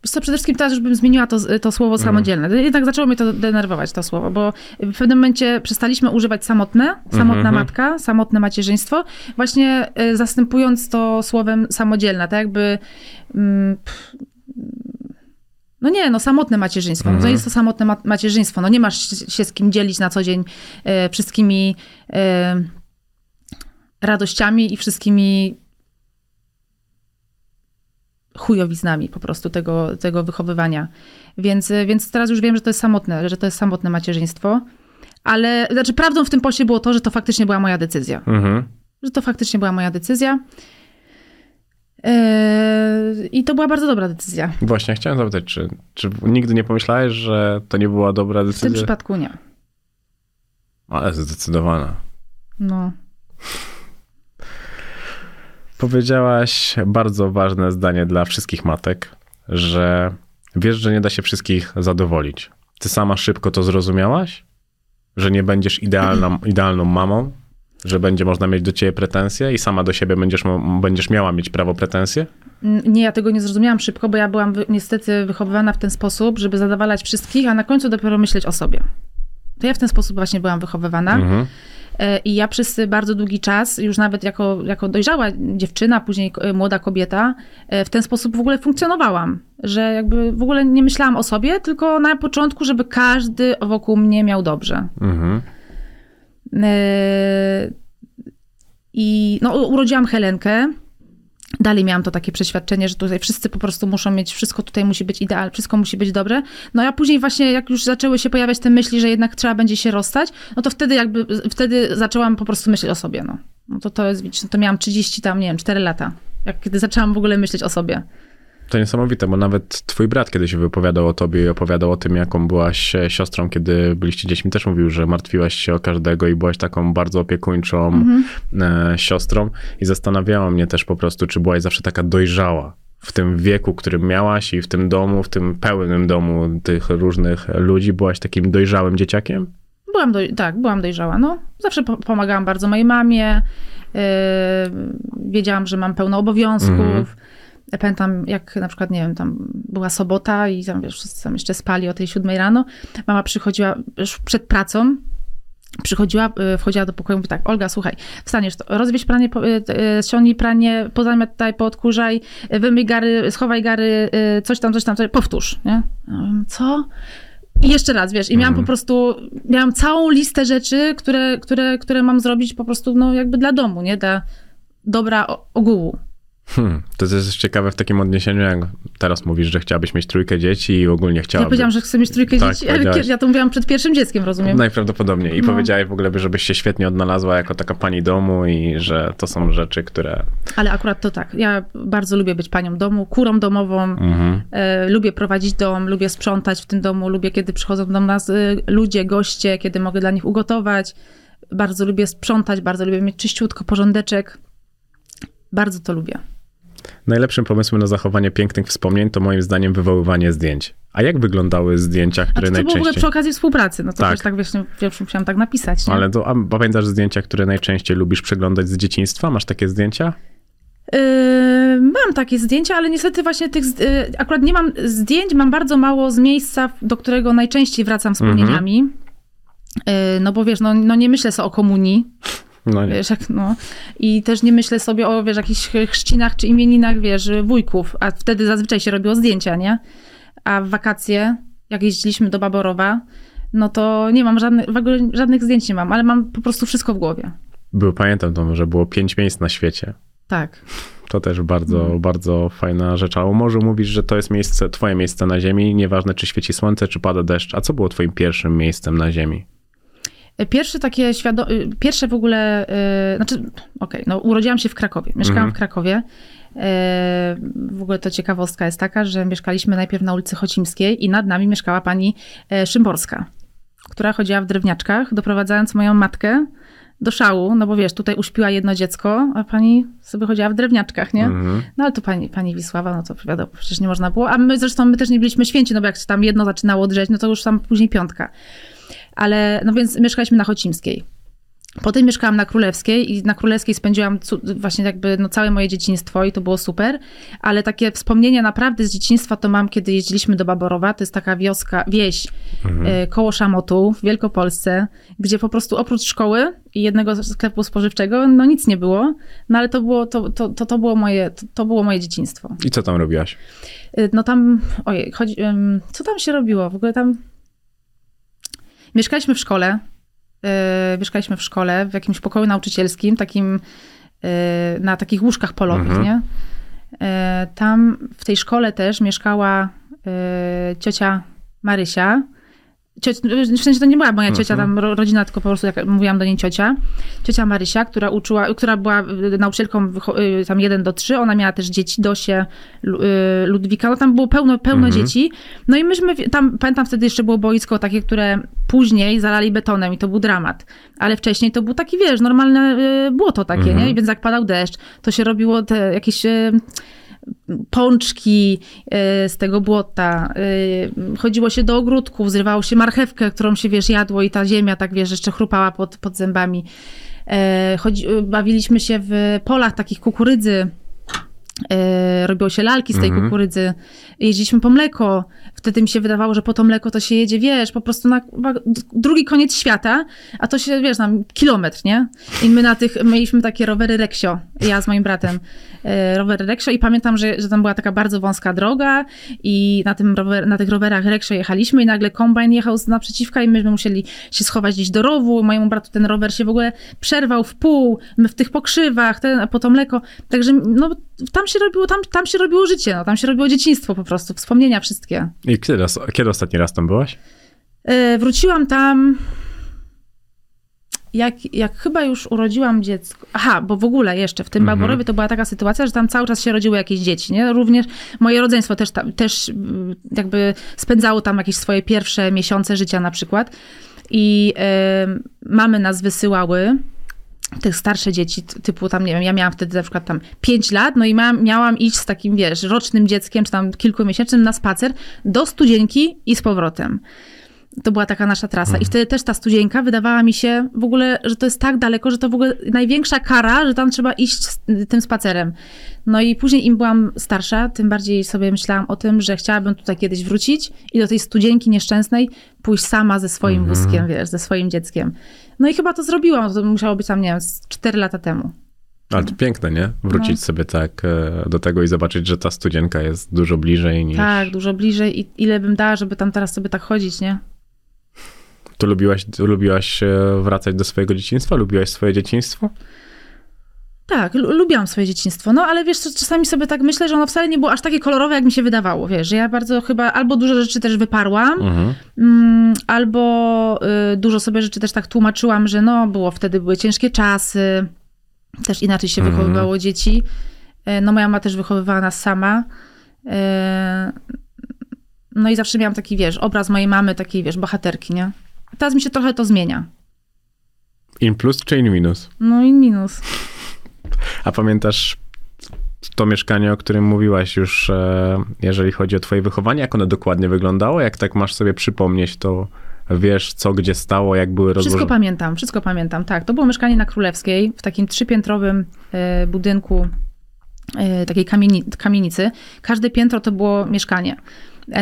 Wiesz co, przede wszystkim teraz już bym zmieniła to słowo samodzielne. Jednak zaczęło mnie to denerwować, to słowo, bo w pewnym momencie przestaliśmy używać samotna matka, samotne macierzyństwo, właśnie zastępując to słowem samodzielna, tak jakby... No nie, no samotne macierzyństwo. No to jest to samotne macierzyństwo. No nie masz się z kim dzielić na co dzień wszystkimi radościami i wszystkimi chujowiznami po prostu tego wychowywania. Więc teraz już wiem, że to jest samotne macierzyństwo. Ale znaczy prawdą w tym poście było to, że to faktycznie była moja decyzja. I to była bardzo dobra decyzja. Właśnie, chciałem zapytać, czy nigdy nie pomyślałeś, że to nie była dobra decyzja? W tym przypadku nie. Ale zdecydowana. No. Powiedziałaś bardzo ważne zdanie dla wszystkich matek, że wiesz, że nie da się wszystkich zadowolić. Ty sama szybko to zrozumiałaś? Że nie będziesz idealną mamą? Że będzie można mieć do ciebie pretensje i sama do siebie będziesz miała mieć prawo pretensje? Nie, ja tego nie zrozumiałam szybko, bo ja byłam niestety wychowywana w ten sposób, żeby zadowalać wszystkich, a na końcu dopiero myśleć o sobie. To ja w ten sposób właśnie byłam wychowywana. I ja przez bardzo długi czas, już nawet jako dojrzała dziewczyna, później młoda kobieta, w ten sposób w ogóle funkcjonowałam. Że jakby w ogóle nie myślałam o sobie, tylko na początku, żeby każdy wokół mnie miał dobrze. I no, urodziłam Helenkę. Dalej miałam to takie przeświadczenie, że tutaj wszyscy po prostu muszą mieć, wszystko tutaj musi być idealne, wszystko musi być dobre. No a później właśnie jak już zaczęły się pojawiać te myśli, że jednak trzeba będzie się rozstać, no to wtedy zaczęłam po prostu myśleć o sobie. No to jest, to miałam 30 tam, nie wiem, 4 lata, kiedy zaczęłam w ogóle myśleć o sobie. To niesamowite, bo nawet twój brat kiedyś wypowiadał o tobie i opowiadał o tym, jaką byłaś siostrą, kiedy byliście dziećmi. Też mówił, że martwiłaś się o każdego i byłaś taką bardzo opiekuńczą siostrą. I zastanawiało mnie też po prostu, czy byłaś zawsze taka dojrzała w tym wieku, którym miałaś i w tym domu, w tym pełnym domu tych różnych ludzi. Byłaś takim dojrzałym dzieciakiem? Byłam dojrzała. No, zawsze pomagałam bardzo mojej mamie. Wiedziałam, że mam pełno obowiązków. Ja pamiętam, jak na przykład, nie wiem, tam była sobota i tam, wiesz, wszyscy tam jeszcze spali o tej 7 rano. Mama przychodziła już przed pracą przychodziła, wchodziła do pokoju i mówi tak: Olga, słuchaj, wstaniesz, rozwieź pranie, ściągnij pranie, pozamiataj, poodkurzaj, wymyj gary, schowaj gary, coś tam, powtórz, nie? Co? I jeszcze raz, wiesz, i miałam po prostu, miałam całą listę rzeczy, które mam zrobić po prostu, no jakby dla domu, nie? Dla dobra ogółu. To jest ciekawe w takim odniesieniu, jak teraz mówisz, że chciałabyś mieć trójkę dzieci i ogólnie chciałabyś... Ja powiedziałam, że chcę mieć trójkę dzieci, ale ja to mówiłam przed pierwszym dzieckiem, rozumiem? Najprawdopodobniej. I powiedziałaś w ogóle, żebyś się świetnie odnalazła jako taka pani domu i że to są rzeczy, które... Ale akurat to tak. Ja bardzo lubię być panią domu, kurą domową, lubię prowadzić dom, lubię sprzątać w tym domu, lubię, kiedy przychodzą do nas ludzie, goście, kiedy mogę dla nich ugotować. Bardzo lubię sprzątać, bardzo lubię mieć czyściutko, porządeczek. Bardzo to lubię. Najlepszym pomysłem na zachowanie pięknych wspomnień to moim zdaniem wywoływanie zdjęć. A jak wyglądały zdjęcia, które to najczęściej... To było w ogóle przy okazji współpracy, no to tak. Też tak wiesz, musiałam tak napisać. Nie? Ale to, a pamiętasz zdjęcia, które najczęściej lubisz przeglądać z dzieciństwa? Masz takie zdjęcia? Mam takie zdjęcia, ale niestety właśnie tych... Akurat nie mam zdjęć, mam bardzo mało z miejsca, do którego najczęściej wracam wspomnieniami. No bo wiesz, no nie myślę sobie o komunii. No nie. Wiesz, i też nie myślę sobie o, wiesz, jakichś chrzcinach czy imieninach, wiesz, wujków, a wtedy zazwyczaj się robiło zdjęcia, nie? A w wakacje, jak jeździliśmy do Baborowa, no to nie mam żadnych zdjęć nie mam, ale mam po prostu wszystko w głowie. Pamiętam to, że było 5 miejsc na świecie. Tak. To też bardzo fajna rzecz. A o morzu mówisz, że to jest miejsce, twoje miejsce na ziemi, nieważne czy świeci słońce, czy pada deszcz. A co było twoim pierwszym miejscem na ziemi? Pierwsze w ogóle, urodziłam się w Krakowie, mieszkałam w Krakowie. W ogóle to ciekawostka jest taka, że mieszkaliśmy najpierw na ulicy Chocimskiej i nad nami mieszkała pani Szymborska, która chodziła w drewniaczkach, doprowadzając moją matkę do szału, no bo wiesz, tutaj uśpiła jedno dziecko, a pani sobie chodziła w drewniaczkach, nie? No ale to pani Wisława, no to wiadomo, przecież nie można było, a my też nie byliśmy święci, no bo jak się tam jedno zaczynało drzeć, no to już tam później piątka. Ale, no więc mieszkaliśmy na Chocimskiej. Potem mieszkałam na Królewskiej i na Królewskiej spędziłam właśnie jakby całe moje dzieciństwo i to było super, ale takie wspomnienia naprawdę z dzieciństwa to mam, kiedy jeździliśmy do Baborowa, to jest taka wieś koło Szamotu w Wielkopolsce, gdzie po prostu oprócz szkoły i jednego sklepu spożywczego, no nic nie było, no ale to było moje dzieciństwo. I co tam robiłaś? No tam, co tam się robiło? W ogóle tam... Mieszkaliśmy w szkole, w jakimś pokoju nauczycielskim, takim, na takich łóżkach polowych, nie? Tam w tej szkole też mieszkała ciocia Marysia. W sensie to nie była moja ciocia, tam rodzina, tylko po prostu jak mówiłam do niej ciocia. Ciocia Marysia, która uczyła, która była nauczycielką tam 1-3, ona miała też dzieci, Dosię, Ludwika, no tam było pełno dzieci. No i myśmy tam, pamiętam wtedy jeszcze było boisko takie, które później zalali betonem i to był dramat. Ale wcześniej to był taki, wiesz, normalne błoto takie, nie? I więc jak padał deszcz, to się robiło te jakieś... pączki z tego błota, chodziło się do ogródków, zrywało się marchewkę, którą się, wiesz, jadło i ta ziemia, tak wiesz, jeszcze chrupała pod zębami. Bawiliśmy się w polach takich kukurydzy, robiło się lalki z tej kukurydzy, jeździliśmy po mleko, wtedy mi się wydawało, że po to mleko to się jedzie, wiesz, po prostu na drugi koniec świata, a to się, wiesz, tam kilometr, nie? I my mieliśmy takie rowery Reksio, ja z moim bratem, rowery Reksio i pamiętam, że tam była taka bardzo wąska droga i na tych rowerach Reksio jechaliśmy i nagle kombajn jechał naprzeciwka i myśmy musieli się schować gdzieś do rowu, mojemu bratu ten rower się w ogóle przerwał w pół, my w tych pokrzywach, po to mleko, także no tam się robiło życie, tam się robiło dzieciństwo po prostu, wspomnienia wszystkie. I kiedy ostatni raz tam byłaś? Wróciłam tam, jak chyba już urodziłam dziecko. Aha, bo w ogóle jeszcze w tym Baborowie to była taka sytuacja, że tam cały czas się rodziły jakieś dzieci, nie? Również moje rodzeństwo też jakby spędzało tam jakieś swoje pierwsze miesiące życia na przykład. I mamy nas wysyłały. Tych starsze dzieci, typu tam, nie wiem, ja miałam wtedy na przykład tam 5 lat, no i miałam iść z takim, wiesz, rocznym dzieckiem, czy tam kilkumiesięcznym na spacer do Studzienki i z powrotem. To była taka nasza trasa. I wtedy też ta Studzienka wydawała mi się w ogóle, że to jest tak daleko, że to w ogóle największa kara, że tam trzeba iść tym spacerem. No i później im byłam starsza, tym bardziej sobie myślałam o tym, że chciałabym tutaj kiedyś wrócić i do tej Studzienki nieszczęsnej pójść sama ze swoim wózkiem, wiesz, ze swoim dzieckiem. No i chyba to zrobiłam, to musiało być tam, nie wiem, 4 lata temu. Ale to piękne, nie? Wrócić sobie tak do tego i zobaczyć, że ta Studzienka jest dużo bliżej niż... Tak, dużo bliżej i ile bym dała, żeby tam teraz sobie tak chodzić, nie? Tu lubiłaś wracać do swojego dzieciństwa? Lubiłaś swoje dzieciństwo? Tak, lubiłam swoje dzieciństwo. No ale wiesz, czasami sobie tak myślę, że ono wcale nie było aż takie kolorowe, jak mi się wydawało. Wiesz, że ja bardzo chyba albo dużo rzeczy też wyparłam, albo dużo sobie rzeczy też tak tłumaczyłam, że no wtedy były ciężkie czasy. Też inaczej się wychowywało dzieci. No moja mama też wychowywała nas sama. No i zawsze miałam taki, wiesz, obraz mojej mamy, takiej, wiesz, bohaterki, nie? Teraz mi się trochę to zmienia. In plus czy in minus? No in minus. A pamiętasz to mieszkanie, o którym mówiłaś już, jeżeli chodzi o twoje wychowanie? Jak ono dokładnie wyglądało? Jak tak masz sobie przypomnieć, to wiesz, co gdzie stało, jak były rozłożone? Wszystko pamiętam, tak. To było mieszkanie na Królewskiej, w takim 3-piętrowym budynku, takiej kamienicy. Każde piętro to było mieszkanie.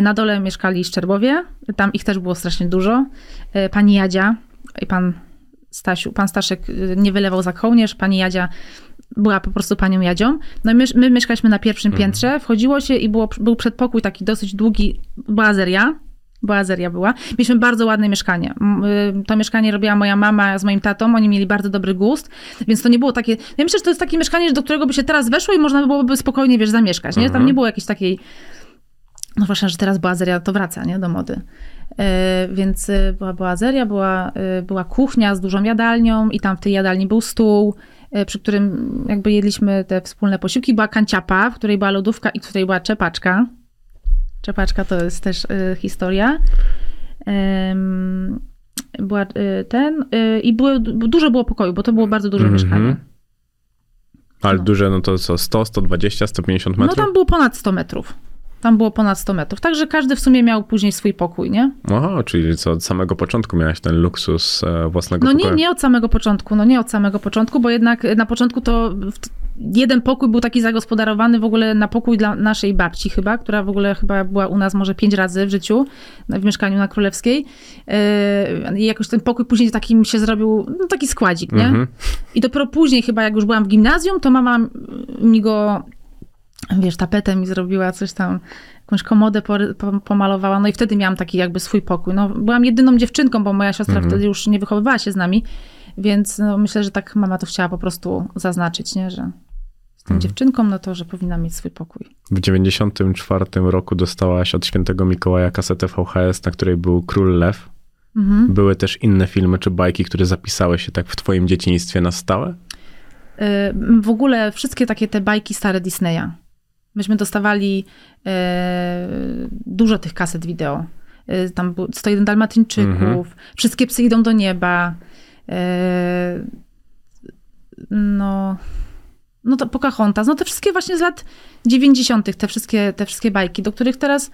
Na dole mieszkali Szczerbowie, tam ich też było strasznie dużo. Pani Jadzia i pan Staszek nie wylewał za kołnierz, pani Jadzia była po prostu panią Jadzią. No i my mieszkaliśmy na pierwszym piętrze, wchodziło się i był przedpokój taki dosyć długi, była azeria. Mieliśmy bardzo ładne mieszkanie. To mieszkanie robiła moja mama z moim tatą, oni mieli bardzo dobry gust, więc to nie było takie... Ja myślę, że to jest takie mieszkanie, do którego by się teraz weszło i można byłoby spokojnie, wiesz, zamieszkać, nie? Tam nie było jakiejś takiej... No właśnie, że teraz boazeria to wraca, nie? Do mody. Więc była boazeria, była kuchnia z dużą jadalnią i tam w tej jadalni był stół, przy którym jakby jedliśmy te wspólne posiłki. Była kanciapa, w której była lodówka i tutaj była czepaczka. Czepaczka to jest też historia. Była i dużo było pokoju, bo to było bardzo duże mieszkanie. Ale duże, no to co, 100, 120, 150 metrów? No tam było ponad 100 metrów. Tam było ponad 100 metrów. Także każdy w sumie miał później swój pokój, nie? Aha, czyli co, od samego początku miałaś ten luksus własnego pokoju? No nie od samego początku, bo jednak na początku to jeden pokój był taki zagospodarowany w ogóle na pokój dla naszej babci chyba, która w ogóle chyba była u nas może 5 razy w życiu, w mieszkaniu na Królewskiej. I jakoś ten pokój później takim się zrobił, no taki składzik, nie? I dopiero później chyba, jak już byłam w gimnazjum, to mama mi go... Wiesz, tapetę mi zrobiła, coś tam, jakąś komodę pomalowała, no i wtedy miałam taki jakby swój pokój. No, byłam jedyną dziewczynką, bo moja siostra wtedy już nie wychowywała się z nami, więc no, myślę, że tak mama to chciała po prostu zaznaczyć, nie? Że z tą dziewczynką, no to, że powinna mieć swój pokój. W 94 roku dostałaś od Świętego Mikołaja kasetę VHS, na której był Król Lew. Były też inne filmy czy bajki, które zapisały się tak w twoim dzieciństwie na stałe? W ogóle wszystkie takie te bajki stare Disneya. Myśmy dostawali dużo tych kaset wideo. Tam był 101 Dalmatyńczyków, Wszystkie psy idą do nieba. No to Pocahontas. No te wszystkie właśnie z lat 90. Te wszystkie bajki, do których teraz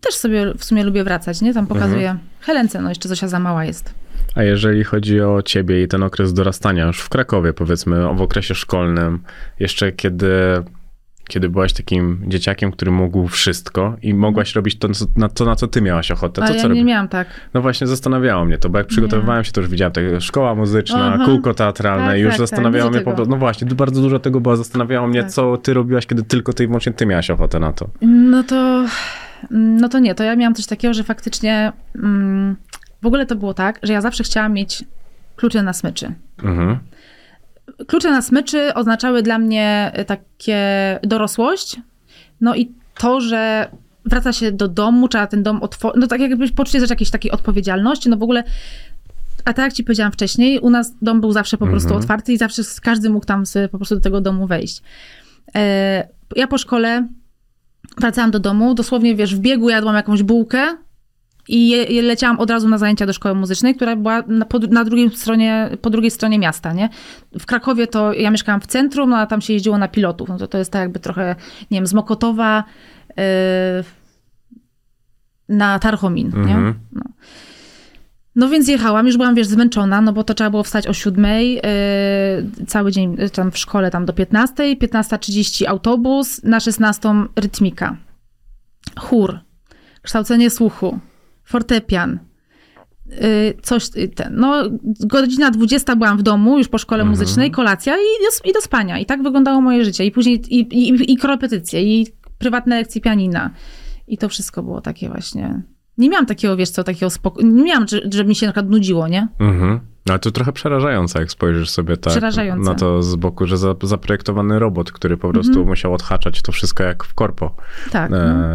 też sobie w sumie lubię wracać, nie? Tam pokazuję Helence, no jeszcze Zosia za mała jest. A jeżeli chodzi o ciebie i ten okres dorastania już w Krakowie, powiedzmy, w okresie szkolnym, jeszcze kiedy byłaś takim dzieciakiem, który mógł wszystko i mogłaś robić to, na co ty miałaś ochotę. Ale ja nie miałam tak. No właśnie, zastanawiało mnie to, bo jak przygotowywałem się, to już widziałam, tak, szkoła muzyczna, kółko teatralne i już zastanawiało mnie, no właśnie, bardzo dużo tego było, zastanawiało mnie, co ty robiłaś, kiedy tylko ty i wyłącznie ty miałaś ochotę na to. No to nie, to ja miałam coś takiego, że faktycznie w ogóle to było tak, że ja zawsze chciałam mieć klucze na smyczy. Klucze na smyczy oznaczały dla mnie takie dorosłość, no i to, że wraca się do domu, trzeba ten dom otworzyć, no tak jakby poczucie też jakiejś takiej odpowiedzialności, no w ogóle, a tak jak ci powiedziałam wcześniej, u nas dom był zawsze po prostu otwarty i zawsze każdy mógł tam sobie po prostu do tego domu wejść. Ja po szkole wracałam do domu, dosłownie wiesz, w biegu jadłam jakąś bułkę i leciałam od razu na zajęcia do szkoły muzycznej, która była po drugiej stronie miasta, nie? W Krakowie to ja mieszkałam w centrum, a tam się jeździło na pilotów. No to jest tak jakby trochę, nie wiem, z Mokotowa na Tarchomin, nie? No. No więc jechałam, już byłam, wiesz, zmęczona, no bo to trzeba było wstać o 7:00, cały dzień tam w szkole tam do 15:00, 15:30 autobus, na 16:00 rytmika, chór, kształcenie słuchu, fortepian, no godzina 20:00 byłam w domu, już po szkole muzycznej, kolacja i do spania. I tak wyglądało moje życie. I później i korepetycje, i prywatne lekcje pianina. I to wszystko było takie właśnie... Nie miałam takiego, wiesz co, takiego spokoju. Nie miałam, że mi się na przykład nudziło, nie? Mhm. Ale to trochę przerażające, jak spojrzysz sobie tak na to z boku, że zaprojektowany robot, który po prostu musiał odhaczać to wszystko jak w korpo. Tak.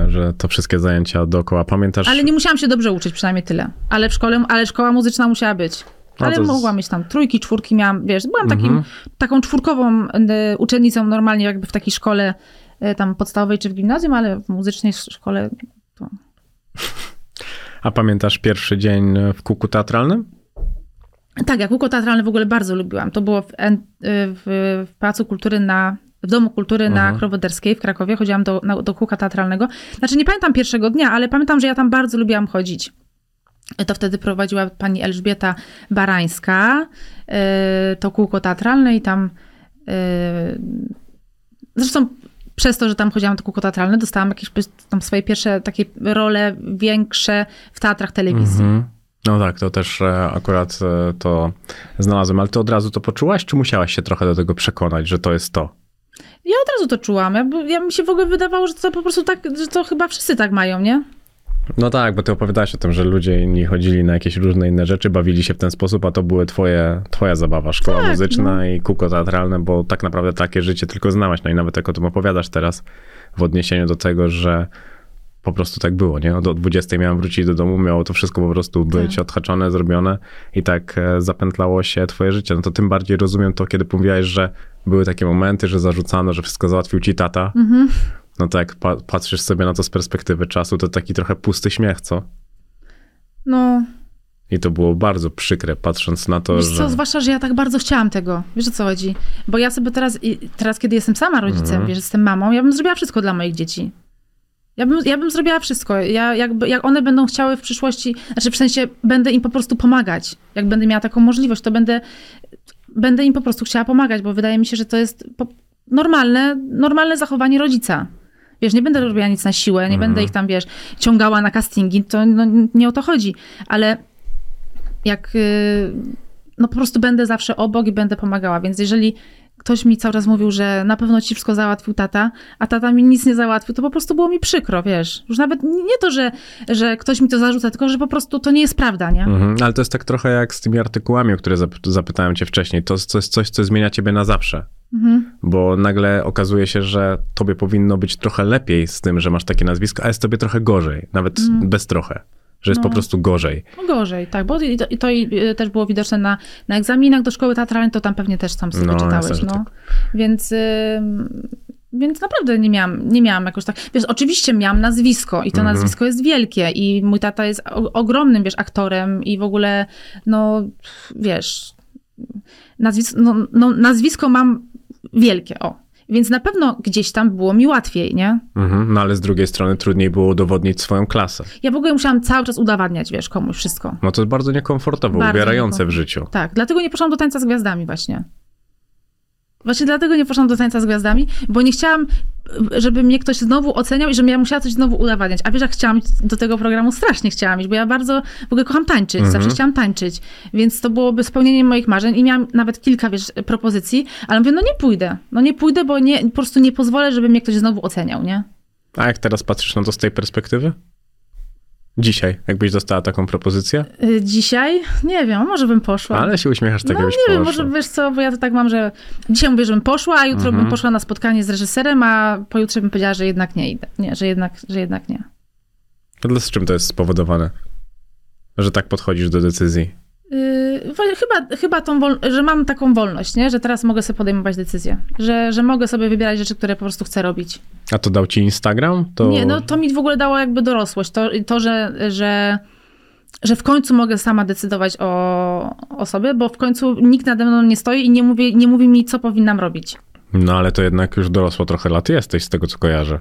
Że to wszystkie zajęcia dookoła. Pamiętasz... Ale nie musiałam się dobrze uczyć, przynajmniej tyle. Ale ale szkoła muzyczna musiała być. Ale mogłam mieć tam 3, 4 miałam, wiesz, byłam taką czwórkową uczennicą normalnie jakby w takiej szkole tam podstawowej czy w gimnazjum, ale w muzycznej szkole to... A pamiętasz pierwszy dzień w kółku teatralnym? Tak, ja kółko teatralne w ogóle bardzo lubiłam. To było w Pałacu Kultury w Domu Kultury na Krowoderskiej w Krakowie. Chodziłam do kółka teatralnego. Znaczy nie pamiętam pierwszego dnia, ale pamiętam, że ja tam bardzo lubiłam chodzić. To wtedy prowadziła pani Elżbieta Barańska to kółko teatralne i tam... Zresztą... Przez to, że tam chodziłam do kółko teatralne, dostałam jakieś tam swoje pierwsze takie role większe w teatrach telewizji. No tak, to też akurat to znalazłem. Ale ty od razu to poczułaś, czy musiałaś się trochę do tego przekonać, że to jest to? Ja od razu to czułam. Ja mi się w ogóle wydawało, że to po prostu tak, że to chyba wszyscy tak mają, nie? No tak, bo ty opowiadałaś o tym, że ludzie inni chodzili na jakieś różne inne rzeczy, bawili się w ten sposób, a to były twoja zabawa, szkoła muzyczna i kółko teatralne, bo tak naprawdę takie życie tylko znałaś. No i nawet jak o tym opowiadasz teraz, w odniesieniu do tego, że po prostu tak było, nie? Od 20:00 miałam wrócić do domu, miało to wszystko po prostu być odhaczone, zrobione i tak zapętlało się twoje życie. No to tym bardziej rozumiem to, kiedy powiedziałeś, że były takie momenty, że zarzucano, że wszystko załatwił ci tata. No tak, patrzysz sobie na to z perspektywy czasu, to taki trochę pusty śmiech, co? No. I to było bardzo przykre, patrząc na to, wiesz co, zwłaszcza, że ja tak bardzo chciałam tego. Wiesz, o co chodzi? Bo ja sobie teraz kiedy jestem sama rodzicem, wiesz, jestem mamą, ja bym zrobiła wszystko dla moich dzieci. Ja bym zrobiła wszystko. Jak one będą chciały w przyszłości, znaczy w sensie będę im po prostu pomagać. Jak będę miała taką możliwość, to będę im po prostu chciała pomagać, bo wydaje mi się, że to jest normalne zachowanie rodzica. Wiesz, nie będę robiła nic na siłę, nie będę ich tam, wiesz, ciągała na castingi, to no, nie o to chodzi, ale jak, no po prostu będę zawsze obok i będę pomagała, więc jeżeli ktoś mi cały czas mówił, że na pewno ci wszystko załatwił tata, a tata mi nic nie załatwił, to po prostu było mi przykro, wiesz. Już nawet nie to, że ktoś mi to zarzuca, tylko że po prostu to nie jest prawda, nie? Ale to jest tak trochę jak z tymi artykułami, o które zapytałem cię wcześniej. To jest coś, co zmienia ciebie na zawsze. Bo nagle okazuje się, że tobie powinno być trochę lepiej z tym, że masz takie nazwisko, a jest tobie trochę gorzej, nawet bez trochę. Że jest po prostu gorzej. Gorzej, tak, bo to też było widoczne na egzaminach do szkoły teatralnej, to tam pewnie też sam sobie czytałeś. Jasne, no. Tak. Więc naprawdę nie miałam jakoś tak... Wiesz, oczywiście miałam nazwisko i to nazwisko jest wielkie i mój tata jest ogromnym, wiesz, aktorem i w ogóle, no, wiesz, nazwisko mam wielkie, Więc na pewno gdzieś tam było mi łatwiej, nie? No ale z drugiej strony trudniej było udowodnić swoją klasę. Ja w ogóle musiałam cały czas udowadniać, wiesz, komuś wszystko. No to jest bardzo niekomfortowe, ubierające w życiu. Tak, dlatego nie poszłam do tańca z gwiazdami właśnie. Właśnie dlatego nie poszłam do tańca z gwiazdami, bo nie chciałam, żeby mnie ktoś znowu oceniał i żebym ja musiała coś znowu udowadniać. A wiesz, jak chciałam iść do tego programu, strasznie chciałam iść, bo ja bardzo w ogóle kocham tańczyć, zawsze chciałam tańczyć. Więc to byłoby spełnienie moich marzeń i miałam nawet kilka, wiesz, propozycji, ale mówię, no nie pójdę, bo po prostu nie pozwolę, żeby mnie ktoś znowu oceniał, nie? A jak teraz patrzysz na to z tej perspektywy? Dzisiaj, jakbyś dostała taką propozycję? Dzisiaj? Nie wiem, może bym poszła. Ale się uśmiechasz, tak jakbyś poszła. No nie wiem, może wiesz co, bo ja to tak mam, że dzisiaj mówię, że bym poszła, a jutro bym poszła na spotkanie z reżyserem, a pojutrze bym powiedziała, że jednak nie idę. Nie, że jednak nie. A z czym to jest spowodowane? Że tak podchodzisz do decyzji? Chyba że mam taką wolność, nie? Że teraz mogę sobie podejmować decyzje. Że mogę sobie wybierać rzeczy, które po prostu chcę robić. A to dał ci Instagram? Nie, no to mi w ogóle dało jakby dorosłość. To, że w końcu mogę sama decydować o sobie, bo w końcu nikt nade mną nie stoi i nie mówi mi, co powinnam robić. No ale to jednak już dorosło trochę lat jesteś, z tego co kojarzę.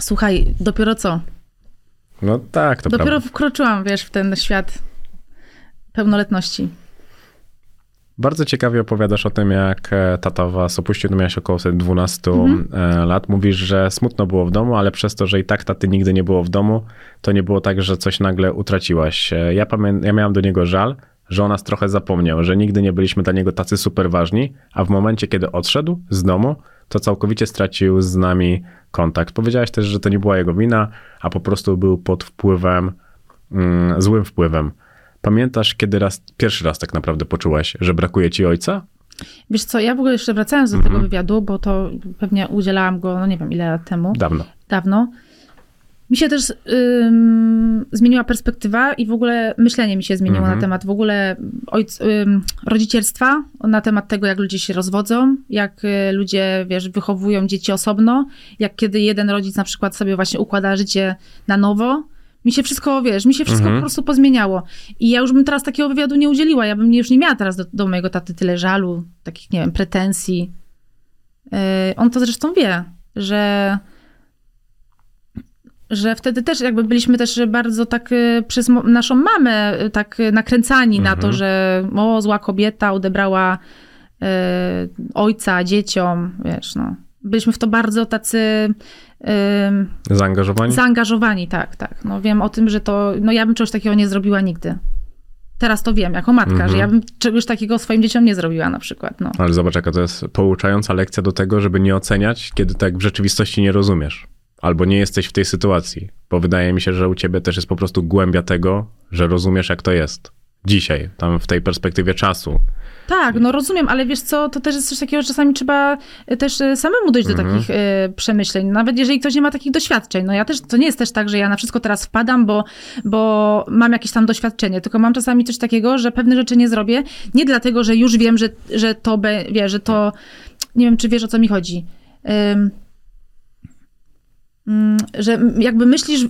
Słuchaj, dopiero co? No tak, to dopiero prawda. Wkroczyłam, wiesz, w ten świat pełnoletności. Bardzo ciekawie opowiadasz o tym, jak tata was opuścił, to miałeś około 12 lat. Mówisz, że smutno było w domu, ale przez to, że i tak taty nigdy nie było w domu, to nie było tak, że coś nagle utraciłaś. Ja miałam do niego żal, że o nas trochę zapomniał, że nigdy nie byliśmy dla niego tacy super ważni, a w momencie, kiedy odszedł z domu, to całkowicie stracił z nami kontakt. Powiedziałaś też, że to nie była jego wina, a po prostu był pod wpływem, złym wpływem. Pamiętasz, kiedy pierwszy raz tak naprawdę poczułaś, że brakuje ci ojca? Wiesz co, ja w ogóle jeszcze wracając do tego wywiadu, bo to pewnie udzielałam go, no nie wiem ile lat temu. Dawno. Mi się też zmieniła perspektywa i w ogóle myślenie mi się zmieniło na temat w ogóle rodzicielstwa, na temat tego, jak ludzie się rozwodzą, jak ludzie, wiesz, wychowują dzieci osobno, jak kiedy jeden rodzic na przykład sobie właśnie układa życie na nowo. Mi się wszystko po prostu pozmieniało. I ja już bym teraz takiego wywiadu nie udzieliła. Ja bym już nie miała teraz do mojego taty tyle żalu, takich, nie wiem, pretensji. On to zresztą wie, że wtedy też jakby byliśmy też bardzo tak przez naszą mamę tak nakręcani na to, że zła kobieta odebrała ojca dzieciom, wiesz, no. Byliśmy w to bardzo tacy... Zaangażowani? Zaangażowani, tak. No wiem o tym, że to... No ja bym czegoś takiego nie zrobiła nigdy. Teraz to wiem, jako matka, że ja bym czegoś takiego swoim dzieciom nie zrobiła na przykład. No. Ale zobacz, jaka to jest pouczająca lekcja do tego, żeby nie oceniać, kiedy tak w rzeczywistości nie rozumiesz. Albo nie jesteś w tej sytuacji. Bo wydaje mi się, że u ciebie też jest po prostu głębia tego, że rozumiesz, jak to jest. Dzisiaj, tam w tej perspektywie czasu. Tak, no rozumiem, ale wiesz co, to też jest coś takiego, że czasami trzeba też samemu dojść do takich przemyśleń. Nawet jeżeli ktoś nie ma takich doświadczeń. No ja też, to nie jest też tak, że ja na wszystko teraz wpadam, bo mam jakieś tam doświadczenie. Tylko mam czasami coś takiego, że pewne rzeczy nie zrobię. Nie dlatego, że już wiem, że to, że to... Nie wiem, czy wiesz, o co mi chodzi. Że jakby myślisz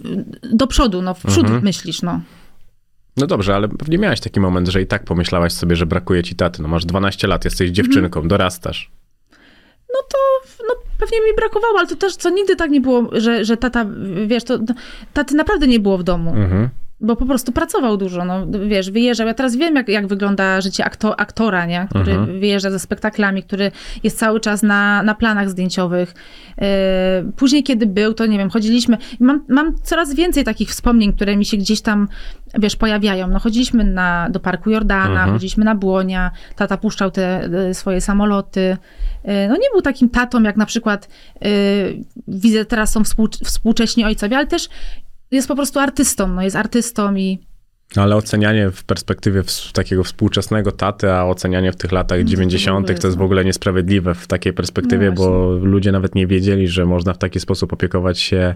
do przodu, no w przód myślisz, no. No dobrze, ale pewnie miałaś taki moment, że i tak pomyślałaś sobie, że brakuje ci taty. No masz 12 lat, jesteś dziewczynką, dorastasz. No to pewnie mi brakowało, ale to też co nigdy tak nie było, że tata, wiesz, to taty naprawdę nie było w domu. Bo po prostu pracował dużo, no wiesz, wyjeżdżał. Ja teraz wiem, jak wygląda życie aktora, nie? Który wyjeżdża ze spektaklami, który jest cały czas na planach zdjęciowych. Później, kiedy był, to nie wiem, chodziliśmy. Mam coraz więcej takich wspomnień, które mi się gdzieś tam, wiesz, pojawiają. No chodziliśmy do Parku Jordana, chodziliśmy na Błonia, tata puszczał te swoje samoloty. No nie był takim tatą, jak na przykład widzę teraz są współcześni ojcowie, ale też jest po prostu artystą, no jest artystą i... Ale ocenianie w perspektywie takiego współczesnego taty, a ocenianie w tych latach 90. to jest w ogóle niesprawiedliwe w takiej perspektywie, no bo ludzie nawet nie wiedzieli, że można w taki sposób opiekować się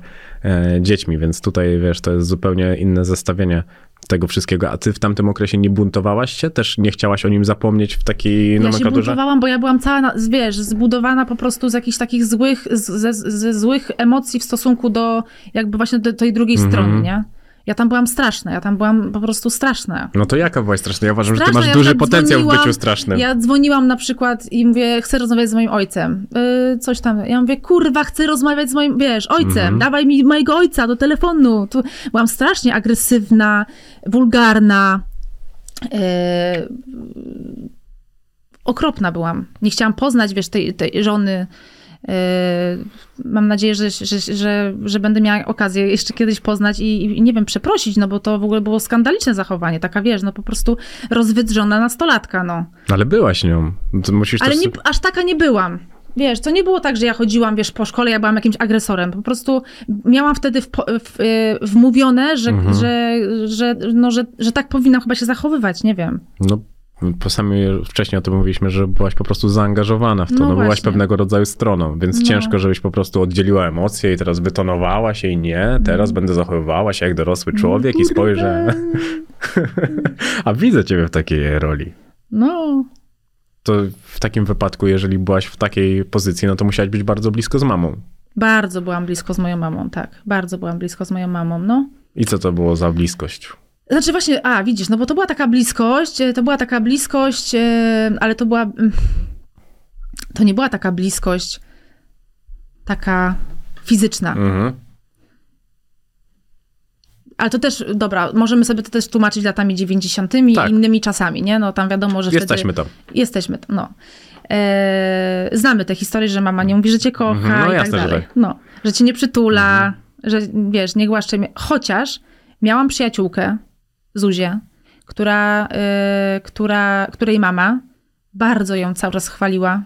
dziećmi, więc tutaj, wiesz, to jest zupełnie inne zestawienie tego wszystkiego. A ty w tamtym okresie nie buntowałaś się? Też nie chciałaś o nim zapomnieć w takiej nomenklaturze? Ja się buntowałam, bo ja byłam cała, wiesz, zbudowana po prostu z jakichś takich złych emocji w stosunku do jakby właśnie do tej drugiej strony, nie? Ja tam byłam po prostu straszna. No to jaka byłaś straszna? Ja uważam, że ty masz duży potencjał w byciu strasznym. Ja dzwoniłam na przykład i mówię, chcę rozmawiać z moim ojcem. Coś tam. Ja mówię, kurwa, chcę rozmawiać z moim, wiesz, ojcem. Dawaj mi mojego ojca do telefonu. Tu byłam strasznie agresywna, wulgarna. Okropna byłam. Nie chciałam poznać, wiesz, tej żony. Mam nadzieję, że będę miała okazję jeszcze kiedyś poznać i nie wiem, przeprosić, no bo to w ogóle było skandaliczne zachowanie, taka, wiesz, no po prostu rozwydrzona nastolatka, no. Ale byłaś nią. To musisz ale też... aż taka nie byłam. Wiesz, to nie było tak, że ja chodziłam, wiesz, po szkole, ja byłam jakimś agresorem. Po prostu miałam wtedy wmówione, że tak powinnam chyba się zachowywać, nie wiem. No. Sami wcześniej o tym mówiliśmy, że byłaś po prostu zaangażowana w to, no byłaś pewnego rodzaju stroną, więc ciężko, żebyś po prostu oddzieliła emocje i teraz wytonowała się i nie, teraz będę zachowywała się jak dorosły człowiek i spojrzę. A widzę ciebie w takiej roli. No. To w takim wypadku, jeżeli byłaś w takiej pozycji, no to musiałaś być bardzo blisko z mamą. Bardzo byłam blisko z moją mamą, tak. Bardzo byłam blisko z moją mamą, no. I co to było za bliskość? Znaczy właśnie, widzisz, no bo to była taka bliskość, ale to nie była taka bliskość taka fizyczna. Ale to też, dobra, możemy sobie to też tłumaczyć latami 90. Tak. i innymi czasami, nie? No tam wiadomo, że jesteśmy wtedy... Jesteśmy tam. No. Znamy tę historię, że mama nie mówi, że cię kocha i jasne, tak dalej. No, że cię nie przytula, że wiesz, nie głaszcze mnie. Chociaż miałam przyjaciółkę, Zuzię, której mama bardzo ją cały czas chwaliła.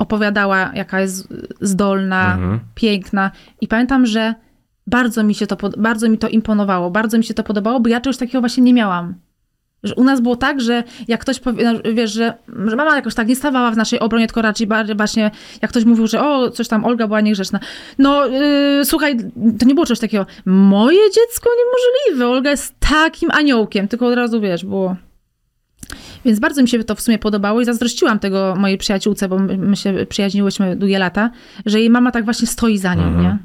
Opowiadała, jaka jest zdolna, piękna. I pamiętam, że bardzo mi to imponowało, bardzo mi się to podobało, bo ja czegoś takiego właśnie nie miałam. Że u nas było tak, że jak ktoś powie, wiesz, że mama jakoś tak nie stawała w naszej obronie, tylko raczej właśnie jak ktoś mówił, że o, coś tam Olga była niegrzeczna. No słuchaj, to nie było czegoś takiego, moje dziecko niemożliwe, Olga jest takim aniołkiem, tylko od razu wiesz, było... Więc bardzo mi się to w sumie podobało i zazdrościłam tego mojej przyjaciółce, bo my się przyjaźniłyśmy długie lata, że jej mama tak właśnie stoi za nią, nie?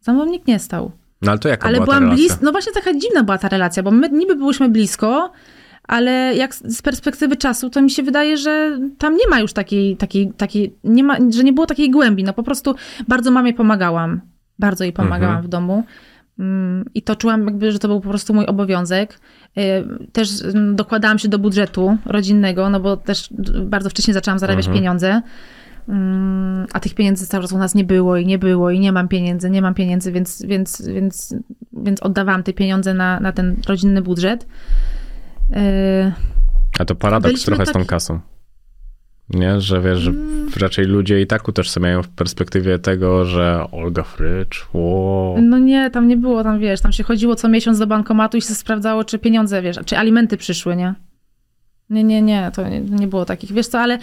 Za mną nikt nie stał. No ale to jaka była ta relacja? No właśnie taka dziwna była ta relacja, bo my niby byłyśmy blisko, ale jak z perspektywy czasu, to mi się wydaje, że tam nie ma już takiej nie ma, że nie było takiej głębi. No po prostu bardzo mamie pomagałam. Bardzo jej pomagałam w domu. I to czułam jakby, że to był po prostu mój obowiązek. Też dokładałam się do budżetu rodzinnego, no bo też bardzo wcześnie zaczęłam zarabiać pieniądze. A tych pieniędzy cały czas u nas nie było i nie mam pieniędzy, więc oddawałam te pieniądze na ten rodzinny budżet. A to paradoks trochę z tą kasą. Nie? Że wiesz, że raczej ludzie i tak utożsamiają w perspektywie tego, że Olga Frycz, No nie, tam nie było, tam wiesz, tam się chodziło co miesiąc do bankomatu i się sprawdzało, czy pieniądze, wiesz, czy alimenty przyszły, nie? Nie, to nie było takich, wiesz co, ale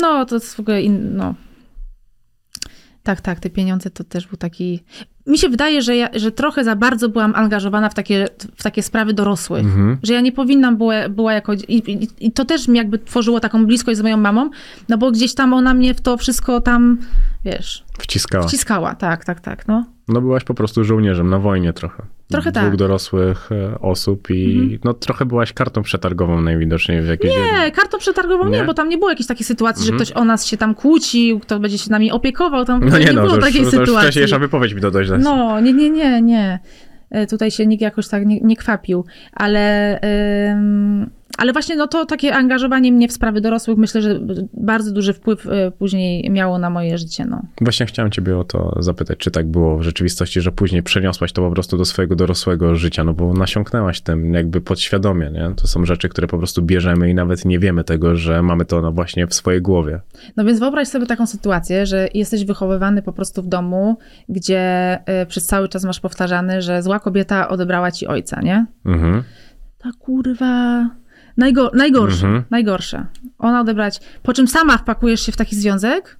no to jest w ogóle no. Tak, te pieniądze to też był taki... Mi się wydaje, że trochę za bardzo byłam angażowana w takie sprawy dorosłych. Że ja nie powinnam była jako... I to też mi jakby tworzyło taką bliskość z moją mamą, no bo gdzieś tam ona mnie w to wszystko tam, wiesz... Wciskała, tak, no. No byłaś po prostu żołnierzem na wojnie trochę. Trochę tak. Dwóch dorosłych osób i no trochę byłaś kartą przetargową najwidoczniej w jakiejś... Nie, kartą przetargową nie, bo tam nie było jakiejś takiej sytuacji, że ktoś o nas się tam kłócił, kto będzie się nami opiekował, tam było takiej sytuacji. No nie, wcześniejsza wypowiedź mi to dość. No, nie. Tutaj się nikt jakoś tak nie kwapił, ale właśnie no to takie angażowanie mnie w sprawy dorosłych, myślę, że bardzo duży wpływ później miało na moje życie. No. Właśnie chciałem ciebie o to zapytać, czy tak było w rzeczywistości, że później przeniosłaś to po prostu do swojego dorosłego życia, no bo nasiąknęłaś tym jakby podświadomie, nie? To są rzeczy, które po prostu bierzemy i nawet nie wiemy tego, że mamy to no właśnie w swojej głowie. No więc wyobraź sobie taką sytuację, że jesteś wychowywany po prostu w domu, gdzie przez cały czas masz powtarzany, że zła kobieta odebrała ci ojca, nie? Ta kurwa... Najgorsze. Ona odebrać. Po czym sama wpakujesz się w taki związek,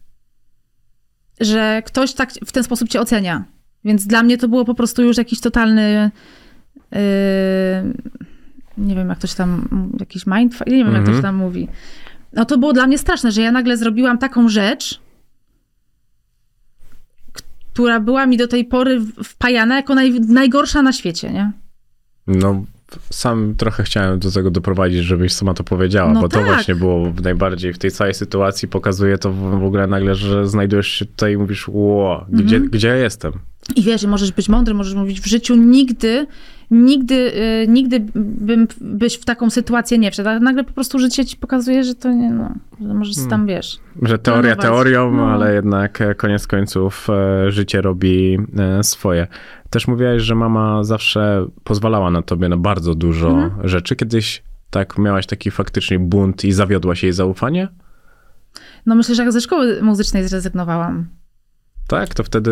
że ktoś tak w ten sposób cię ocenia. Więc dla mnie to było po prostu już jakiś totalny... nie wiem, jak to się tam... Jakiś mindfuck? Nie wiem, jak to się tam mówi. No to było dla mnie straszne, że ja nagle zrobiłam taką rzecz, która była mi do tej pory wpajana jako najgorsza na świecie, nie? No... Sam trochę chciałem do tego doprowadzić, żebyś sama to powiedziała, no bo tak. To właśnie było najbardziej w tej całej sytuacji, pokazuje to w ogóle nagle, że znajdujesz się tutaj i mówisz, gdzie ja jestem? I wiesz, możesz być mądry, możesz mówić, w życiu nigdy byś w taką sytuację nie wszedł, ale nagle po prostu życie ci pokazuje, że to nie, no, że możesz tam, wiesz. Że teoria teorią, ale jednak koniec końców życie robi swoje. Też mówiłaś, że mama zawsze pozwalała na tobie na bardzo dużo rzeczy. Kiedyś tak miałaś taki faktycznie bunt i zawiodłaś jej zaufanie? No myślę, że jak ze szkoły muzycznej zrezygnowałam. Tak, to wtedy,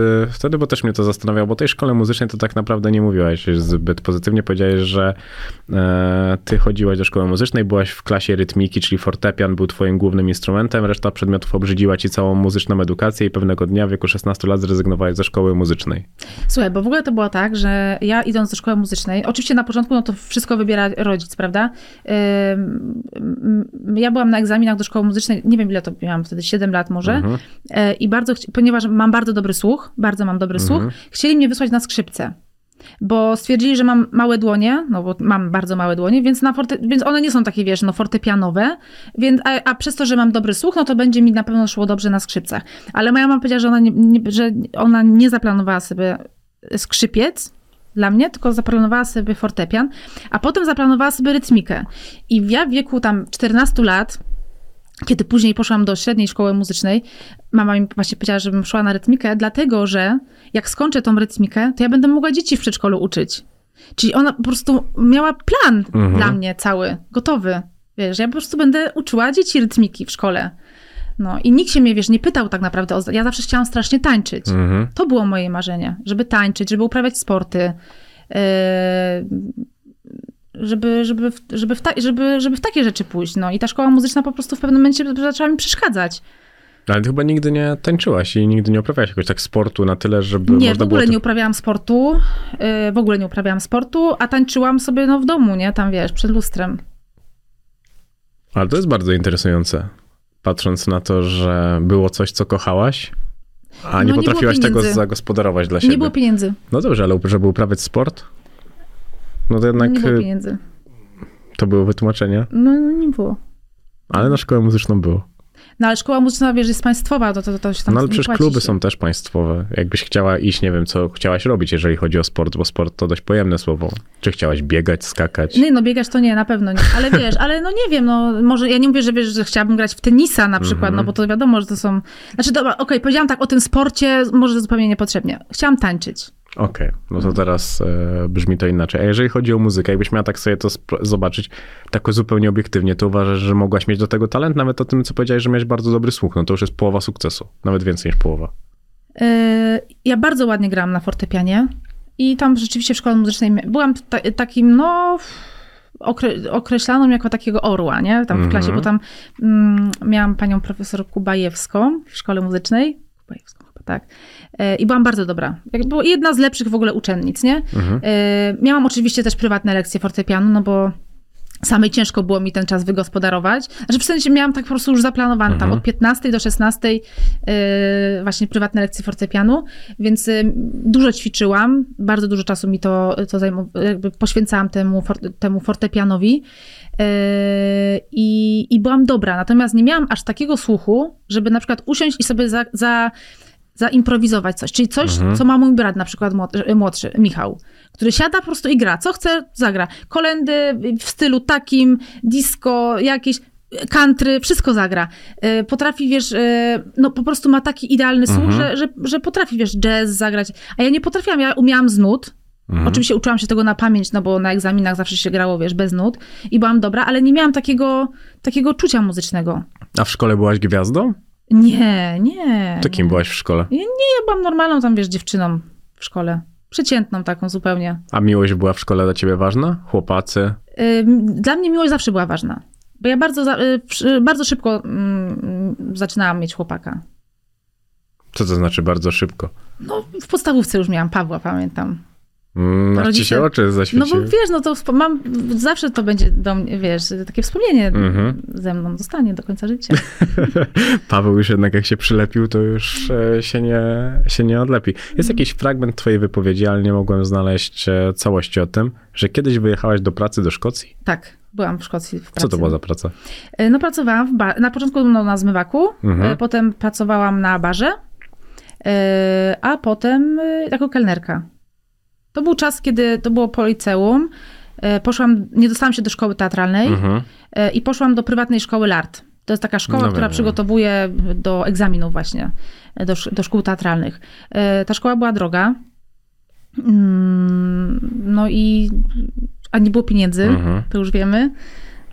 bo też mnie to zastanawiało, bo tej szkole muzycznej to tak naprawdę nie mówiłaś zbyt pozytywnie. Powiedziałeś, że ty chodziłaś do szkoły muzycznej, byłaś w klasie rytmiki, czyli fortepian był twoim głównym instrumentem, reszta przedmiotów obrzydziła ci całą muzyczną edukację i pewnego dnia w wieku 16 lat zrezygnowałaś ze szkoły muzycznej. Słuchaj, bo w ogóle to było tak, że ja idąc do szkoły muzycznej, oczywiście na początku no to wszystko wybiera rodzic, prawda? Ja byłam na egzaminach do szkoły muzycznej, nie wiem ile to miałam wtedy, 7 lat może, i ponieważ mam bardzo mam dobry słuch, chcieli mnie wysłać na skrzypce, bo stwierdzili, że mam małe dłonie, no bo mam bardzo małe dłonie, więc one nie są takie, wiesz, no fortepianowe, więc, a przez to, że mam dobry słuch, no to będzie mi na pewno szło dobrze na skrzypcach. Ale moja mama powiedziała, że ona nie zaplanowała sobie skrzypiec dla mnie, tylko zaplanowała sobie fortepian, a potem zaplanowała sobie rytmikę. I ja w wieku tam 14 lat, kiedy później poszłam do średniej szkoły muzycznej, mama mi właśnie powiedziała, żebym szła na rytmikę, dlatego że jak skończę tą rytmikę, to ja będę mogła dzieci w przedszkolu uczyć. Czyli ona po prostu miała plan dla mnie cały, gotowy. Wiesz, ja po prostu będę uczyła dzieci rytmiki w szkole. No i nikt się mnie, wiesz, nie pytał tak naprawdę o... Ja zawsze chciałam strasznie tańczyć. To było moje marzenie, żeby tańczyć, żeby uprawiać sporty, żeby w takie rzeczy pójść. No i ta szkoła muzyczna po prostu w pewnym momencie zaczęła mi przeszkadzać. Ale ty chyba nigdy nie tańczyłaś i nigdy nie uprawiałaś jakoś tak sportu na tyle, żeby można było... Nie, w ogóle nie uprawiałam sportu, a tańczyłam sobie w domu, nie? Tam wiesz, przed lustrem. Ale to jest bardzo interesujące, patrząc na to, że było coś, co kochałaś, a nie potrafiłaś tego zagospodarować dla siebie. Nie było pieniędzy. No dobrze, ale żeby uprawiać sport, no to jednak... Nie było pieniędzy. To było wytłumaczenie? No nie było. Ale na szkołę muzyczną było. No ale szkoła muzyczna, wiesz, jest państwowa, to się tam... No ale przecież kluby są też państwowe. Jakbyś chciała iść, nie wiem, co chciałaś robić, jeżeli chodzi o sport, bo sport to dość pojemne słowo. Czy chciałaś biegać, skakać? Nie, no biegać to nie, na pewno nie. Ale wiesz, ale no nie wiem, no może, ja nie mówię, że wiesz, że chciałabym grać w tenisa na przykład, no bo to wiadomo, że to są... Znaczy, dobra, okej, powiedziałam tak o tym sporcie, może zupełnie niepotrzebnie. Chciałam tańczyć. Okej, no to teraz brzmi to inaczej. A jeżeli chodzi o muzykę, jakbyś miała tak sobie to zobaczyć tak zupełnie obiektywnie, to uważasz, że mogłaś mieć do tego talent? Nawet o tym, co powiedziałeś, że miałeś bardzo dobry słuch, no to już jest połowa sukcesu. Nawet więcej niż połowa. Ja bardzo ładnie grałam na fortepianie i tam rzeczywiście w szkole muzycznej byłam takim, no... określano mnie jako takiego orła, nie? Tam w klasie, bo tam miałam panią profesor Kubajewską w szkole muzycznej. Kubajewską. Tak. I byłam bardzo dobra. Była jedna z lepszych w ogóle uczennic, nie? Miałam oczywiście też prywatne lekcje fortepianu, no bo samej ciężko było mi ten czas wygospodarować. Znaczy w sensie miałam tak po prostu już zaplanowane tam od 15 do 16 właśnie prywatne lekcje fortepianu, więc dużo ćwiczyłam, bardzo dużo czasu mi to zajmowało, jakby poświęcałam temu fortepianowi i byłam dobra. Natomiast nie miałam aż takiego słuchu, żeby na przykład usiąść i sobie zaimprowizować coś, czyli coś, co ma mój brat, na przykład młodszy, Michał, który siada po prostu i gra, co chce, zagra. Kolendy w stylu takim, disco, jakieś country, wszystko zagra. Potrafi, wiesz, no po prostu ma taki idealny słuch, że potrafi, wiesz, jazz zagrać. A ja nie potrafiłam, ja umiałam z nut. Oczywiście uczyłam się tego na pamięć, no bo na egzaminach zawsze się grało, wiesz, bez nut i byłam dobra, ale nie miałam takiego czucia muzycznego. A w szkole byłaś gwiazdą? Nie. To kim byłaś w szkole? Ja byłam normalną tam, wiesz, dziewczyną w szkole. Przeciętną taką zupełnie. A miłość była w szkole dla ciebie ważna? Chłopacy? Dla mnie miłość zawsze była ważna. Bo ja bardzo szybko zaczynałam mieć chłopaka. Co to znaczy bardzo szybko? No w podstawówce już miałam Pawła, pamiętam. Rodzice... Ci się oczy zaświeciły. No bo wiesz, no to zawsze to będzie do mnie, wiesz, takie wspomnienie ze mną zostanie do końca życia. Paweł już jednak jak się przylepił, to już się nie odlepi. Jest jakiś fragment twojej wypowiedzi, ale nie mogłem znaleźć całości o tym, że kiedyś wyjechałaś do pracy do Szkocji? Tak, byłam w Szkocji w pracy. Co to była za praca? No pracowałam na początku na zmywaku, potem pracowałam na barze, a potem jako kelnerka. To był czas, kiedy to było po liceum. Nie dostałam się do szkoły teatralnej i poszłam do prywatnej szkoły LART. To jest taka szkoła, która przygotowuje do egzaminów właśnie, do szkół teatralnych. Ta szkoła była droga, a nie było pieniędzy, to już wiemy.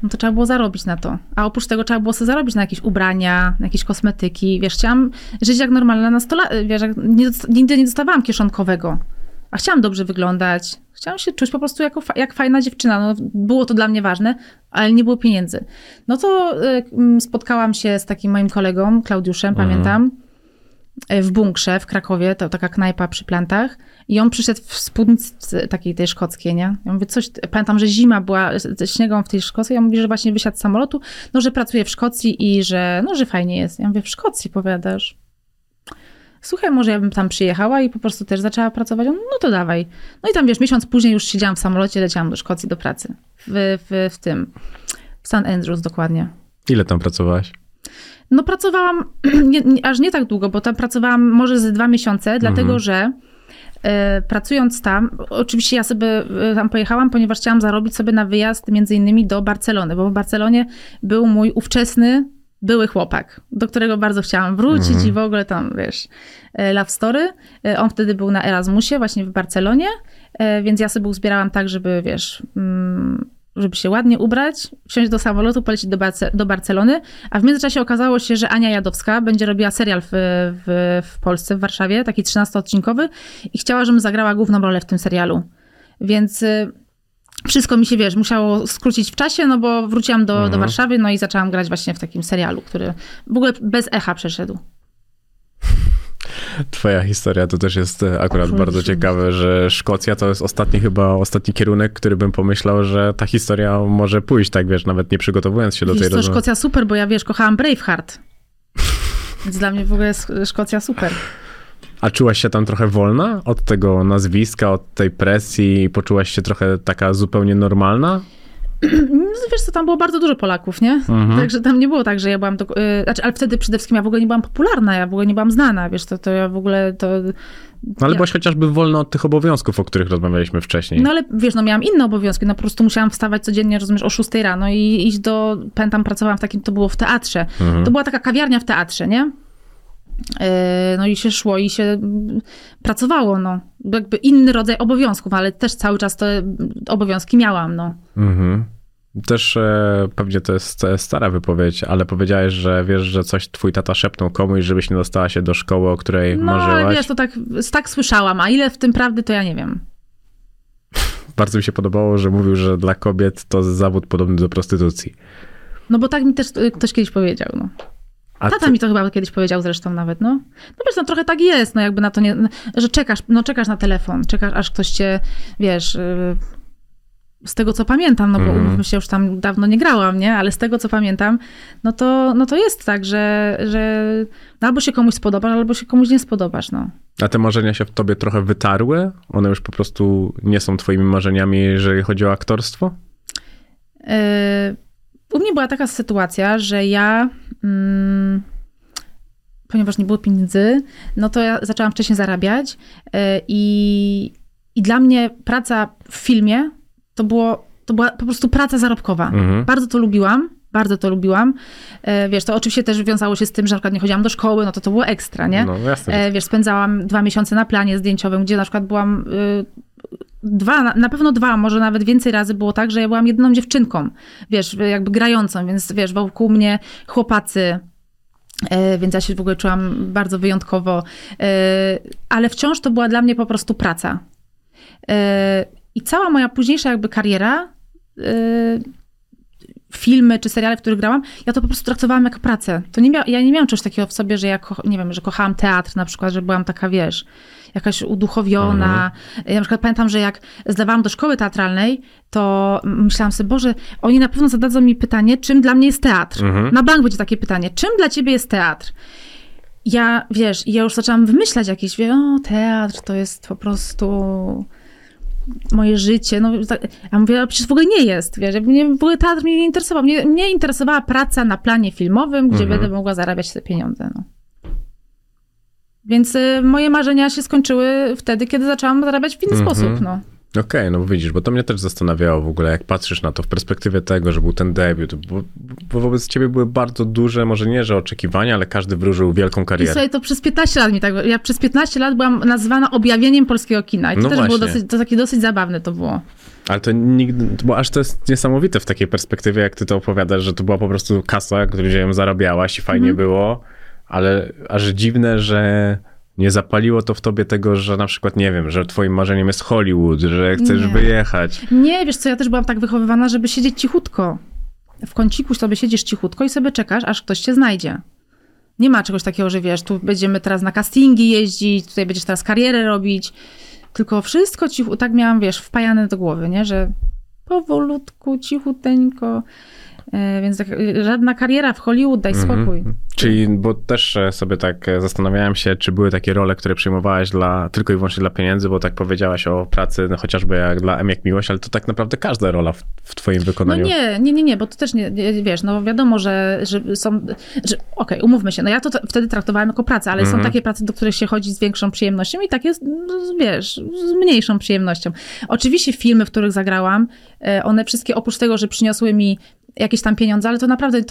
No to trzeba było zarobić na to. A oprócz tego trzeba było sobie zarobić na jakieś ubrania, na jakieś kosmetyki. Wiesz, chciałam żyć jak normalna nastolatka. Wiesz, nigdy nie dostawałam kieszonkowego. A chciałam dobrze wyglądać, chciałam się czuć po prostu jak fajna dziewczyna. No, było to dla mnie ważne, ale nie było pieniędzy. No to spotkałam się z takim moim kolegą, Klaudiuszem, pamiętam, w bunkrze w Krakowie, to taka knajpa przy Plantach. I on przyszedł w spódnicy takiej tej szkockiej, nie? Ja mówię, pamiętam, że zima była ze śniegą w tej Szkocji. Ja mówię, że właśnie wysiadł z samolotu, no że pracuje w Szkocji i że, no, że fajnie jest. Ja mówię, w Szkocji powiadasz? Słuchaj, może ja bym tam przyjechała i po prostu też zaczęła pracować. No to dawaj. No i tam, wiesz, miesiąc później już siedziałam w samolocie, leciałam do Szkocji do pracy. W St Andrews dokładnie. Ile tam pracowałaś? No pracowałam aż nie tak długo, bo tam pracowałam może ze 2 miesiące, dlatego że pracując tam, oczywiście ja sobie tam pojechałam, ponieważ chciałam zarobić sobie na wyjazd między innymi do Barcelony, bo w Barcelonie był mój ówczesny były chłopak, do którego bardzo chciałam wrócić i w ogóle tam, wiesz, love story. On wtedy był na Erasmusie właśnie w Barcelonie, więc ja sobie uzbierałam tak, żeby, wiesz, żeby się ładnie ubrać, wsiąść do samolotu, polecieć do Barcelony, a w międzyczasie okazało się, że Ania Jadowska będzie robiła serial w Polsce, w Warszawie, taki 13-odcinkowy i chciała, żebym zagrała główną rolę w tym serialu. Więc wszystko mi się, wiesz, musiało skrócić w czasie, no bo wróciłam do Warszawy, no i zaczęłam grać właśnie w takim serialu, który w ogóle bez echa przeszedł. Twoja historia to też jest akurat bardzo ciekawe, że Szkocja to jest ostatni kierunek, który bym pomyślał, że ta historia może pójść, tak wiesz, nawet nie przygotowując się do tej rozmowy. Szkocja super, bo ja, wiesz, kochałam Braveheart. Więc dla mnie w ogóle jest Szkocja super. A czułaś się tam trochę wolna od tego nazwiska, od tej presji? Poczułaś się trochę taka zupełnie normalna? Wiesz co, tam było bardzo dużo Polaków, nie? Także tam nie było tak, że ja byłam... ale wtedy przede wszystkim ja w ogóle nie byłam popularna, ja w ogóle nie byłam znana, wiesz, to ja w ogóle to... No ale byłaś chociażby wolna od tych obowiązków, o których rozmawialiśmy wcześniej. No ale wiesz, no miałam inne obowiązki, no po prostu musiałam wstawać codziennie, rozumiesz, o 6 rano i iść do... Pamiętam, pracowałam w takim, to było w teatrze. To była taka kawiarnia w teatrze, nie? No i się szło i się pracowało, no. Jakby inny rodzaj obowiązków, ale też cały czas te obowiązki miałam, no. Też pewnie to jest stara wypowiedź, ale powiedziałeś, że wiesz, że coś twój tata szepnął komuś, żebyś nie dostała się do szkoły, o której marzyłaś. No ale wiesz, to tak słyszałam, a ile w tym prawdy, to ja nie wiem. Bardzo mi się podobało, że mówił, że dla kobiet to zawód podobny do prostytucji. No bo tak mi też ktoś kiedyś powiedział, no. Tata mi to chyba kiedyś powiedział zresztą nawet, no. No wiesz, no trochę tak jest, no jakby na to nie, że czekasz na telefon, czekasz aż ktoś cię, wiesz, z tego co pamiętam, no bo umówmy się, już tam dawno nie grałam, nie, ale z tego co pamiętam, no to jest tak, że albo się komuś spodobasz, albo się komuś nie spodobasz, no. A te marzenia się w tobie trochę wytarły? One już po prostu nie są twoimi marzeniami, jeżeli chodzi o aktorstwo? U mnie była taka sytuacja, że ja, ponieważ nie było pieniędzy, no to ja zaczęłam wcześniej zarabiać i dla mnie praca w filmie to była po prostu praca zarobkowa. Bardzo to lubiłam. Wiesz, to oczywiście też wiązało się z tym, że na przykład nie chodziłam do szkoły, no to było ekstra, nie? No, jasne. Wiesz, spędzałam 2 miesiące na planie zdjęciowym, gdzie na przykład byłam... Na pewno dwa, może nawet więcej razy było tak, że ja byłam jedyną dziewczynką, wiesz, jakby grającą, więc wiesz, wokół mnie chłopacy, więc ja się w ogóle czułam bardzo wyjątkowo, ale wciąż to była dla mnie po prostu praca. I cała moja późniejsza jakby kariera, filmy czy seriale, w których grałam, ja to po prostu traktowałam jak pracę. Ja nie miałam czegoś takiego w sobie, że ja że kochałam teatr na przykład, że byłam taka, wiesz, jakaś uduchowiona. Ja na przykład pamiętam, że jak zdawałam do szkoły teatralnej, to myślałam sobie, Boże, oni na pewno zadadzą mi pytanie, czym dla mnie jest teatr. Na bank będzie takie pytanie, czym dla ciebie jest teatr? Ja, wiesz, ja już zaczęłam wymyślać jakieś, teatr to jest po prostu... moje życie, no ja mówię, ale przecież w ogóle nie jest, wiesz, w ogóle teatr mnie nie interesował, mnie interesowała praca na planie filmowym, gdzie będę mogła zarabiać te pieniądze, no. Więc moje marzenia się skończyły wtedy, kiedy zaczęłam zarabiać w inny sposób, no. Okej, no bo widzisz, bo to mnie też zastanawiało w ogóle, jak patrzysz na to w perspektywie tego, że był ten debiut, bo wobec ciebie były bardzo duże, może nie, że oczekiwania, ale każdy wróżył wielką karierę. I słuchaj, to przez 15 lat mi tak, ja przez 15 lat byłam nazywana objawieniem polskiego kina i to też właśnie. Było dosyć zabawne to było. Ale to nigdy, bo aż to jest niesamowite w takiej perspektywie, jak ty to opowiadasz, że to była po prostu kasa, którą ją zarabiałaś i fajnie było, ale aż dziwne, że... Nie zapaliło to w tobie tego, że na przykład, nie wiem, że twoim marzeniem jest Hollywood, że chcesz wyjechać. Nie, wiesz co, ja też byłam tak wychowywana, żeby siedzieć cichutko. W kąciku sobie siedzisz cichutko i sobie czekasz, aż ktoś cię znajdzie. Nie ma czegoś takiego, że wiesz, tu będziemy teraz na castingi jeździć, tutaj będziesz teraz karierę robić. Tylko wszystko cichutko, tak miałam, wiesz, wpajane do głowy, nie? Że powolutku, cichuteńko. Więc tak, żadna kariera w Hollywood, daj spokój. Czyli, bo też sobie tak zastanawiałem się, czy były takie role, które przyjmowałaś dla, tylko i wyłącznie dla pieniędzy, bo tak powiedziałaś o pracy, no chociażby jak dla M jak Miłość, ale to tak naprawdę każda rola w twoim wykonaniu. No nie, bo to też nie, wiesz, no wiadomo, że są, że okej, umówmy się, no ja to wtedy traktowałam jako pracę, ale są takie prace, do których się chodzi z większą przyjemnością i takie, wiesz, z mniejszą przyjemnością. Oczywiście filmy, w których zagrałam, one wszystkie oprócz tego, że przyniosły mi jakieś tam pieniądze, ale to naprawdę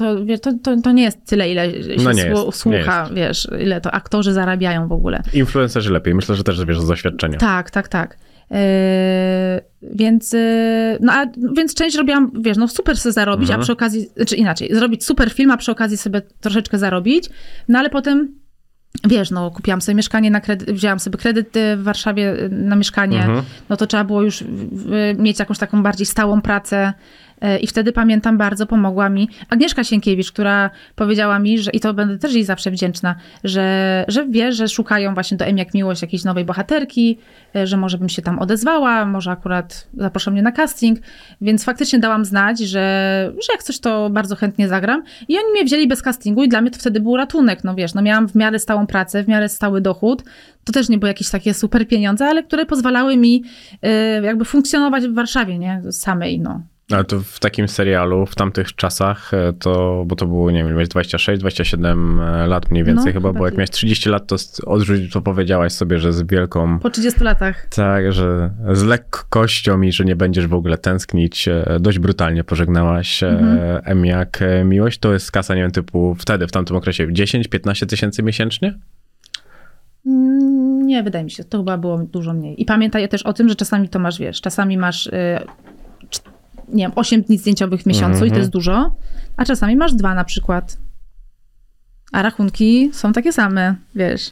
to nie jest tyle, ile się słucha, wiesz, ile to aktorzy zarabiają w ogóle. Influencerzy lepiej, myślę, że też wiesz z doświadczenia. Tak. Więc część robiłam, wiesz, no super sobie zarobić, a przy okazji, czy inaczej, zrobić super film, a przy okazji sobie troszeczkę zarobić, no ale potem, wiesz, no kupiłam sobie mieszkanie, wzięłam sobie kredyt w Warszawie na mieszkanie, no to trzeba było już mieć jakąś taką bardziej stałą pracę. I wtedy pamiętam, bardzo pomogła mi Agnieszka Sienkiewicz, która powiedziała mi, że, i to będę też jej zawsze wdzięczna, że wie, że szukają właśnie do M jak Miłość jakiejś nowej bohaterki, że może bym się tam odezwała, może akurat zaproszą mnie na casting, więc faktycznie dałam znać, że jak coś, to bardzo chętnie zagram. I oni mnie wzięli bez castingu i dla mnie to wtedy był ratunek, no wiesz, no miałam w miarę stałą pracę, w miarę stały dochód. To też nie były jakieś takie super pieniądze, ale które pozwalały mi jakby funkcjonować w Warszawie, nie? Samej, no. Ale to w takim serialu, w tamtych czasach, to, bo to było, nie wiem, miałeś 26-27 lat mniej więcej, no, chyba, bo jak miałeś 30 lat, to odrzuć, to powiedziałaś sobie, że z wielką... Po 30 latach. Tak, że z lekkością i że nie będziesz w ogóle tęsknić, dość brutalnie pożegnałaś M jak Miłość. To jest kasa, nie wiem, typu wtedy, w tamtym okresie 10-15 tysięcy miesięcznie? Nie, wydaje mi się, to chyba było dużo mniej. I pamiętaj też o tym, że czasami to masz, wiesz, czasami masz... nie wiem, 8 dni zdjęciowych w miesiącu i to jest dużo, a czasami masz 2 na przykład. A rachunki są takie same, wiesz.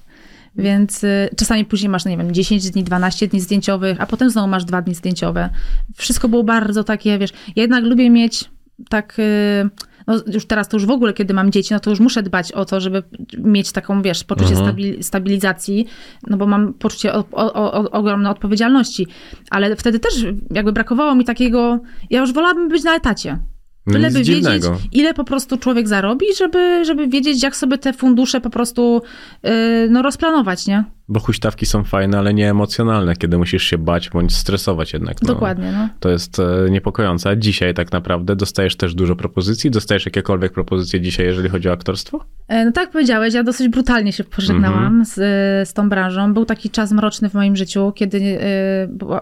Więc czasami później masz, no nie wiem, 10 dni, 12 dni zdjęciowych, a potem znowu masz 2 dni zdjęciowe. Wszystko było bardzo takie, wiesz, ja jednak lubię mieć tak... No już teraz to już w ogóle, kiedy mam dzieci, no to już muszę dbać o to, żeby mieć taką, wiesz, poczucie stabilizacji, no bo mam poczucie ogromnej odpowiedzialności. Ale wtedy też jakby brakowało mi takiego, ja już wolałabym być na etacie. No tyle, by wiedzieć, dziwnego. Ile po prostu człowiek zarobi, żeby wiedzieć, jak sobie te fundusze po prostu no, rozplanować, nie? Bo huśtawki są fajne, ale nie emocjonalne, kiedy musisz się bać bądź stresować jednak. No, dokładnie, no. To jest niepokojące. A dzisiaj tak naprawdę dostajesz też dużo propozycji? Dostajesz jakiekolwiek propozycje dzisiaj, jeżeli chodzi o aktorstwo? No tak powiedziałeś, ja dosyć brutalnie się pożegnałam z tą branżą. Był taki czas mroczny w moim życiu, kiedy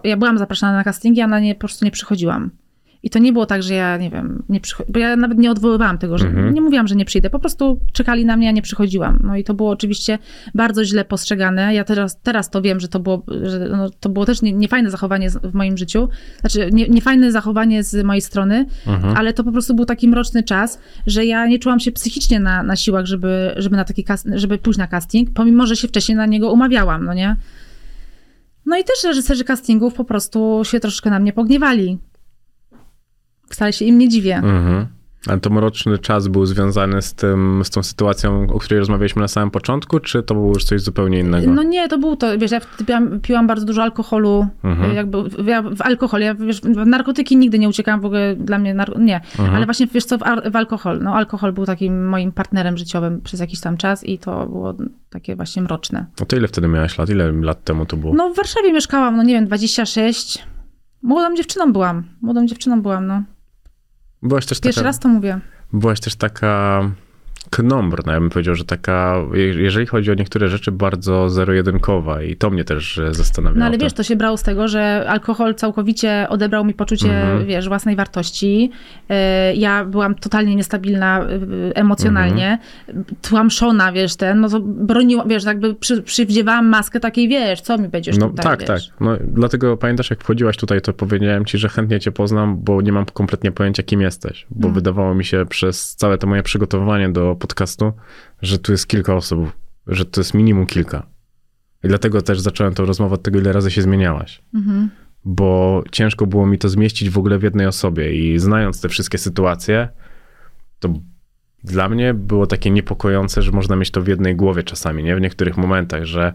ja byłam zapraszana na castingi, a na nie po prostu nie przychodziłam. I to nie było tak, że ja, nie wiem, bo ja nawet nie odwoływałam tego, że nie mówiłam, że nie przyjdę. Po prostu czekali na mnie, a nie przychodziłam. No i to było oczywiście bardzo źle postrzegane. Ja teraz to wiem, że to było, no, to było też niefajne zachowanie w moim życiu. Znaczy, niefajne zachowanie z mojej strony, ale to po prostu był taki mroczny czas, że ja nie czułam się psychicznie na siłach, żeby pójść na casting, pomimo, że się wcześniej na niego umawiałam, no nie? No i też reżyserzy castingów po prostu się troszeczkę na mnie pogniewali. Wcale się im nie dziwię. Ale to mroczny czas był związany z tą sytuacją, o której rozmawialiśmy na samym początku, czy to było już coś zupełnie innego? No nie, to było to, wiesz, ja piłam bardzo dużo alkoholu, jakby ja w alkohol, ja wiesz, w narkotyki nigdy nie uciekałam, w ogóle dla mnie, ale właśnie wiesz co, w alkohol, no alkohol był takim moim partnerem życiowym przez jakiś tam czas i to było takie właśnie mroczne. No to ile wtedy miałaś lat? Ile lat temu to było? No w Warszawie mieszkałam, no nie wiem, 26, młodą dziewczyną byłam, no. Byłaś też pierwszy raz to mówię. Byłaś też taka knombrna, ja bym powiedział, że taka, jeżeli chodzi o niektóre rzeczy, bardzo zero-jedynkowa i to mnie też zastanawiało. No ale wiesz, to się brało z tego, że alkohol całkowicie odebrał mi poczucie, wiesz, własnej wartości. Ja byłam totalnie niestabilna emocjonalnie, tłamszona, wiesz, no to broniłam, wiesz, jakby przywdziewałam maskę takiej, wiesz, co mi będziesz tutaj, tak, wiesz. Tak. No dlatego pamiętasz, jak wchodziłaś tutaj, to powiedziałem ci, że chętnie cię poznam, bo nie mam kompletnie pojęcia, kim jesteś, bo wydawało mi się przez całe to moje przygotowanie do podcastu, że tu jest kilka osób, że to jest minimum kilka. I dlatego też zacząłem tę rozmowę od tego, ile razy się zmieniałaś. Bo ciężko było mi to zmieścić w ogóle w jednej osobie i znając te wszystkie sytuacje, to dla mnie było takie niepokojące, że można mieć to w jednej głowie czasami, nie? W niektórych momentach, że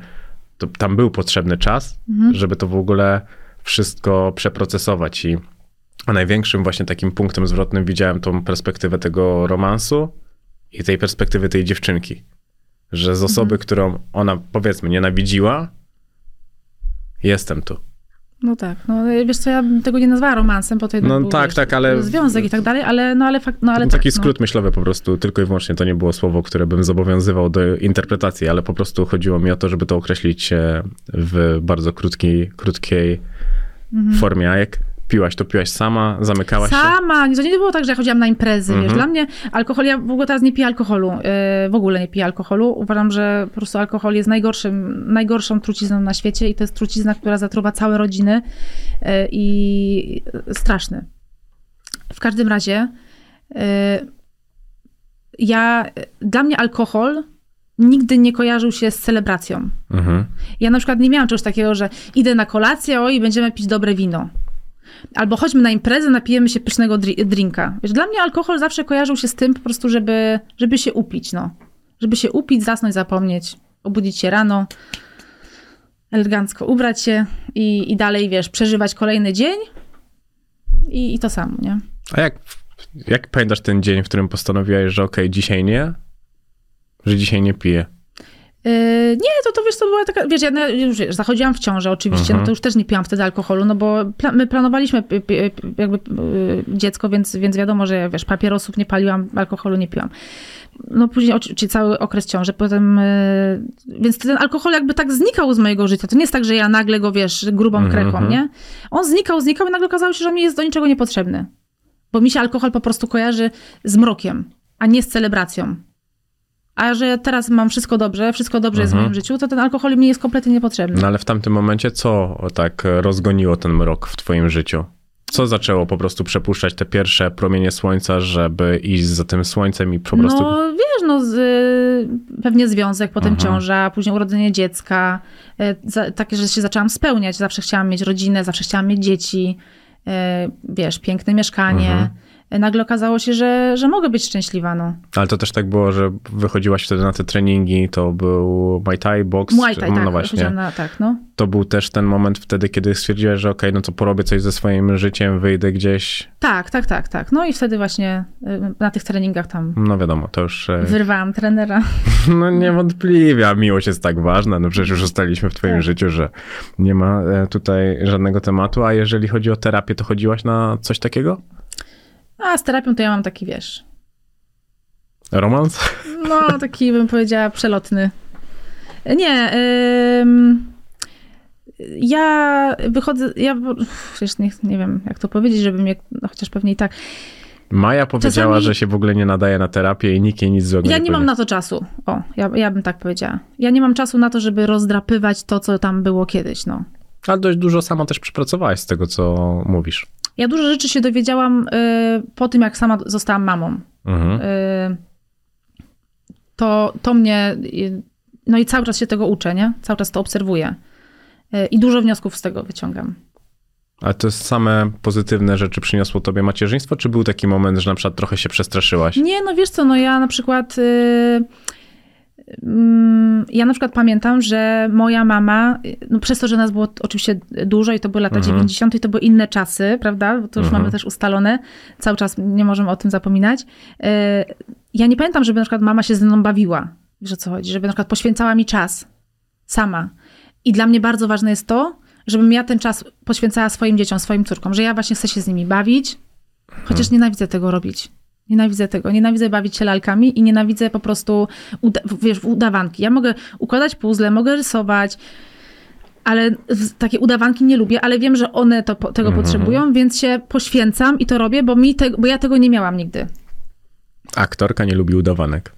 to, tam był potrzebny czas, żeby to w ogóle wszystko przeprocesować i A największym właśnie takim punktem zwrotnym widziałem tą perspektywę tego romansu i tej perspektywy tej dziewczynki. Że z osoby, którą ona, powiedzmy, nienawidziła, jestem tu. No tak, no wiesz co, ja bym tego nie nazwała romansem, bo to jednak był, tak, wiesz, tak, ale... związek i tak dalej, ale taki tak, skrót myślowy po prostu, tylko i wyłącznie to nie było słowo, które bym zobowiązywał do interpretacji, ale po prostu chodziło mi o to, żeby to określić w bardzo krótkiej formie, a jak... Piłaś sama, zamykałaś się? Sama. To nie było tak, że ja chodziłam na imprezy. Wiesz, dla mnie alkohol, ja w ogóle teraz nie piję alkoholu. W ogóle nie piję alkoholu. Uważam, że po prostu alkohol jest najgorszą trucizną na świecie i to jest trucizna, która zatruwa całe rodziny i straszny. W każdym razie dla mnie alkohol nigdy nie kojarzył się z celebracją. Ja na przykład nie miałam czegoś takiego, że idę na kolację i będziemy pić dobre wino. Albo chodźmy na imprezę, napijemy się pysznego drinka. Wiesz, dla mnie alkohol zawsze kojarzył się z tym po prostu, żeby się upić, Żeby się upić, zasnąć, zapomnieć, obudzić się rano, elegancko ubrać się i dalej, wiesz, przeżywać kolejny dzień i to samo, nie? A jak pamiętasz ten dzień, w którym postanowiłaś, że okej, dzisiaj nie, że dzisiaj nie piję? Nie, to wiesz, to była taka, wiesz, ja już zachodziłam w ciążę oczywiście, to już też nie piłam wtedy alkoholu, bo my planowaliśmy jakby dziecko, więc wiadomo, że wiesz, papierosów nie paliłam, alkoholu nie piłam. Później, czyli cały okres ciąży, potem, więc ten alkohol jakby tak znikał z mojego życia. To nie jest tak, że ja nagle go, wiesz, grubą krechą, nie? On znikał i nagle okazało się, że mi jest do niczego niepotrzebny. Bo mi się alkohol po prostu kojarzy z mrokiem, a nie z celebracją. A że teraz mam wszystko dobrze jest w moim życiu, to ten alkohol mi jest kompletnie niepotrzebny. No ale w tamtym momencie co tak rozgoniło ten mrok w twoim życiu? Co zaczęło po prostu przepuszczać te pierwsze promienie słońca, żeby iść za tym słońcem i po prostu... No wiesz, pewnie związek, potem ciąża, później urodzenie dziecka. Takie, że się zaczęłam spełniać. Zawsze chciałam mieć rodzinę, zawsze chciałam mieć dzieci. Wiesz, piękne mieszkanie. Nagle okazało się, że mogę być szczęśliwa, Ale to też tak było, że wychodziłaś wtedy na te treningi, to był Muay Thai, boks? Muay Thai, tak, właśnie. To był też ten moment wtedy, kiedy stwierdziłaś, że okej, to porobię coś ze swoim życiem, wyjdę gdzieś. Tak. I wtedy właśnie na tych treningach tam... wiadomo, to już... Wyrwałam trenera. Niewątpliwie, a miłość jest tak ważna, przecież już zostaliśmy w twoim życiu, że nie ma tutaj żadnego tematu, a jeżeli chodzi o terapię, to chodziłaś na coś takiego? A z terapią to ja mam taki, wiesz... Romans? Taki bym powiedziała przelotny. Nie, ja wychodzę... Ja przecież nie wiem, jak to powiedzieć, żeby mnie... chociaż pewnie i tak... Maja powiedziała, czasami... że się w ogóle nie nadaje na terapię i nikt jej nic złego nie powie. Ja nie mam na to czasu. Ja bym tak powiedziała. Ja nie mam czasu na to, żeby rozdrapywać to, co tam było kiedyś, Ale dość dużo sama też przepracowałaś z tego, co mówisz. Ja dużo rzeczy się dowiedziałam po tym, jak sama zostałam mamą. To mnie... i cały czas się tego uczę, nie? Cały czas to obserwuję. I dużo wniosków z tego wyciągam. Ale to same pozytywne rzeczy przyniosło tobie macierzyństwo? Czy był taki moment, że na przykład trochę się przestraszyłaś? Nie, wiesz co, ja na przykład... Ja na przykład pamiętam, że moja mama, przez to, że nas było oczywiście dużo i to były lata 90. i to były inne czasy, prawda? Bo to już mamy też ustalone. Cały czas nie możemy o tym zapominać. Ja nie pamiętam, żeby na przykład mama się ze mną bawiła. Wiesz o co chodzi? Żeby na przykład poświęcała mi czas sama. I dla mnie bardzo ważne jest to, żebym ja ten czas poświęcała swoim dzieciom, swoim córkom. Że ja właśnie chcę się z nimi bawić, chociaż nienawidzę tego robić. Nienawidzę bawić się lalkami i nienawidzę po prostu udawanki. Ja mogę układać puzzle, mogę rysować, ale takie udawanki nie lubię, ale wiem, że one tego potrzebują, więc się poświęcam i to robię, bo ja tego nie miałam nigdy. Aktorka nie lubi udawanek.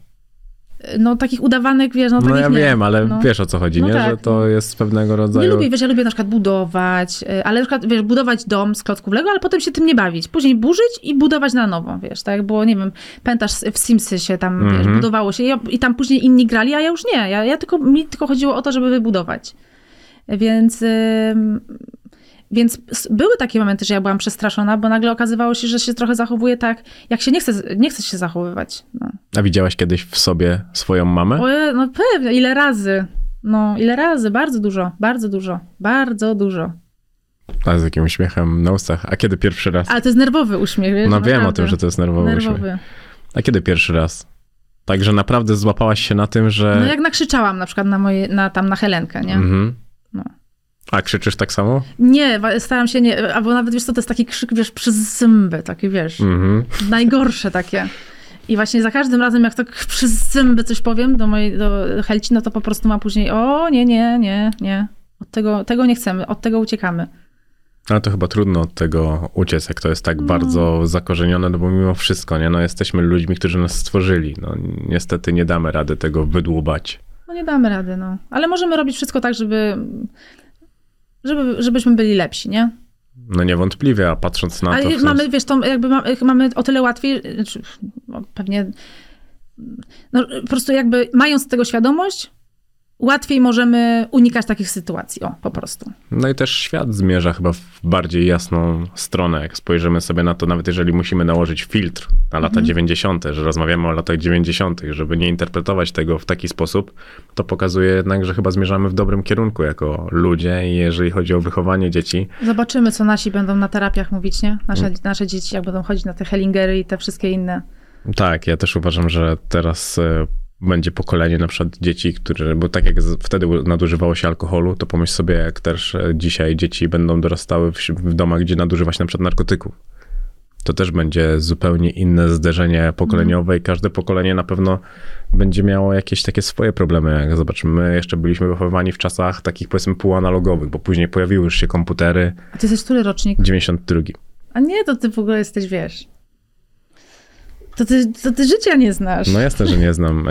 Takich udawanek, wiesz, takich ja nie. Ja wiem, ale wiesz o co chodzi, nie? Tak. Że to jest pewnego rodzaju... Nie lubię, ja lubię na przykład budować, ale na przykład, budować dom z klocków Lego, ale potem się tym nie bawić. Później burzyć i budować na nowo, tak jak było, nie wiem, pamiętasz, w Simsy się tam, budowało się i tam później inni grali, a ja już nie. Mi tylko chodziło o to, żeby wybudować. Więc były takie momenty, że ja byłam przestraszona, bo nagle okazywało się, że się trochę zachowuje tak, jak się nie chce się zachowywać. A widziałaś kiedyś w sobie swoją mamę? Pewnie, ile razy. Bardzo dużo. A z jakim uśmiechem na ustach. A kiedy pierwszy raz? Ale to jest nerwowy uśmiech, wiesz? No wiem o tym, że to jest nerwowy uśmiech. A kiedy pierwszy raz? Także naprawdę złapałaś się na tym, że... No jak nakrzyczałam na przykład na Helenkę, nie? Mhm. No. A krzyczysz tak samo? Nie, staram się nie, albo nawet wiesz co, to jest taki krzyk, wiesz, przez zęby, taki wiesz, najgorsze takie. I właśnie za każdym razem, jak tak przez zęby coś powiem do Helci, no to po prostu mam później, o nie, tego nie chcemy, od tego uciekamy. Ale to chyba trudno od tego uciec, jak to jest tak bardzo zakorzenione, no bo mimo wszystko, nie, no jesteśmy ludźmi, którzy nas stworzyli, no niestety nie damy rady tego wydłubać. No nie damy rady, no, ale możemy robić wszystko tak, żebyśmy byli lepsi, nie? No niewątpliwie, a patrząc na to... Ale mamy, wiesz, to jakby mamy o tyle łatwiej, znaczy, pewnie, no, po prostu jakby mając tego świadomość, łatwiej możemy unikać takich sytuacji, o, po prostu. No i też świat zmierza chyba w bardziej jasną stronę, jak spojrzymy sobie na to, nawet jeżeli musimy nałożyć filtr na lata 90., że rozmawiamy o latach 90., żeby nie interpretować tego w taki sposób, to pokazuje jednak, że chyba zmierzamy w dobrym kierunku jako ludzie i jeżeli chodzi o wychowanie dzieci. Zobaczymy, co nasi będą na terapiach mówić, nie? Nasze dzieci, jak będą chodzić na te Hellingery i te wszystkie inne. Tak, ja też uważam, że teraz... będzie pokolenie na przykład dzieci, które, bo tak jak wtedy nadużywało się alkoholu, to pomyśl sobie, jak też dzisiaj dzieci będą dorastały w domach, gdzie nadużywa się na przykład narkotyków. To też będzie zupełnie inne zderzenie pokoleniowe i każde pokolenie na pewno będzie miało jakieś takie swoje problemy. Jak zobaczymy, my jeszcze byliśmy wychowywani w czasach takich, powiedzmy, półanalogowych, bo później pojawiły już się komputery. A ty jesteś który rocznik? 92. A nie, to ty w ogóle jesteś, wiesz... To ty życia nie znasz. No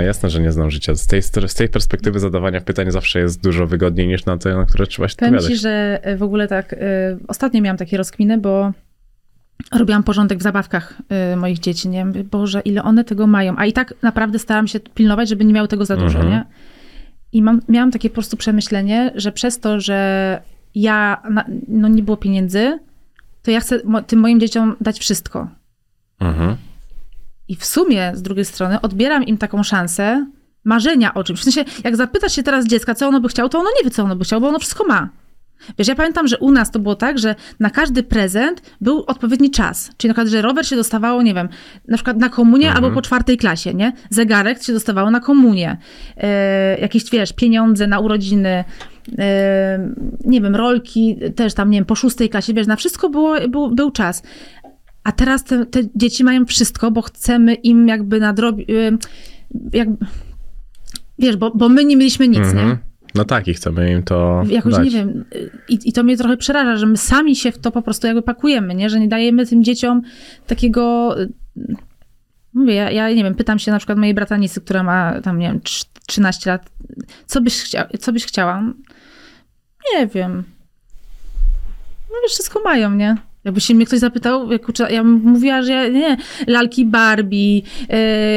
jasne, że nie znam życia. Z tej perspektywy zadawania pytań zawsze jest dużo wygodniej niż na to, na które trzeba się odpowiadać. Powiem ci, że w ogóle tak, ostatnio miałam takie rozkminy, bo robiłam porządek w zabawkach moich dzieci, nie? Boże, ile one tego mają. A i tak naprawdę staram się pilnować, żeby nie miały tego za dużo, nie? I miałam takie po prostu przemyślenie, że przez to, że no nie było pieniędzy, to ja chcę tym moim dzieciom dać wszystko. I w sumie, z drugiej strony, odbieram im taką szansę marzenia o czymś. W sensie, jak zapytasz się teraz dziecka, co ono by chciało, to ono nie wie, co ono by chciało, bo ono wszystko ma. Wiesz, ja pamiętam, że u nas to było tak, że na każdy prezent był odpowiedni czas. Czyli na przykład, że rower się dostawało, nie wiem, na przykład na komunię albo po 4. klasie, nie? Zegarek się dostawało na komunię. Jakieś, wiesz, pieniądze na urodziny, nie wiem, rolki też tam, nie wiem, po 6. klasie, wiesz, na wszystko był czas. A teraz te dzieci mają wszystko, bo chcemy im jakby nadrobić, wiesz, bo my nie mieliśmy nic, nie? No tak, i chcemy im to jakoś dać. Nie wiem, i to mnie trochę przeraża, że my sami się w to po prostu jakby pakujemy, nie? Że nie dajemy tym dzieciom takiego, mówię, ja nie wiem, pytam się na przykład mojej bratanicy, która ma tam, nie wiem, 13 lat, co byś chciała? Nie wiem. No wiesz, wszystko mają, nie? Jakby się mnie ktoś zapytał, ja bym mówiła, że nie, lalki Barbie,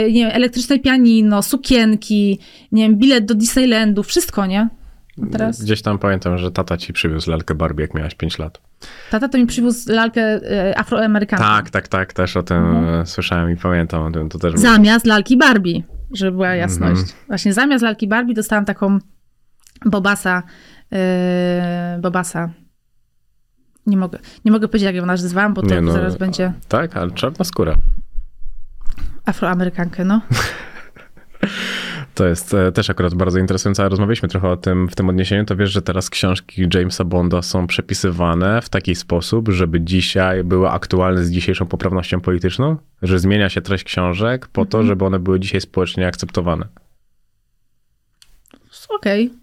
nie wiem, elektryczne pianino, sukienki, nie wiem, bilet do Disneylandu, wszystko, nie? Teraz... Gdzieś tam pamiętam, że tata ci przywiózł lalkę Barbie, jak miałaś 5 lat. Tata to mi przywiózł lalkę afroamerykańską. Tak, też o tym słyszałem i pamiętam o tym. To też zamiast lalki Barbie, żeby była jasność. Właśnie zamiast lalki Barbie dostałam taką bobasa. Nie mogę powiedzieć, jak ją nazywałam, bo to zaraz będzie... Tak, ale czarna skóra. Afroamerykankę, no. To jest też akurat bardzo interesujące, ale rozmawialiśmy trochę o tym w tym odniesieniu, to wiesz, że teraz książki Jamesa Bonda są przepisywane w taki sposób, żeby dzisiaj były aktualne z dzisiejszą poprawnością polityczną, że zmienia się treść książek po to, żeby one były dzisiaj społecznie akceptowane. Okej.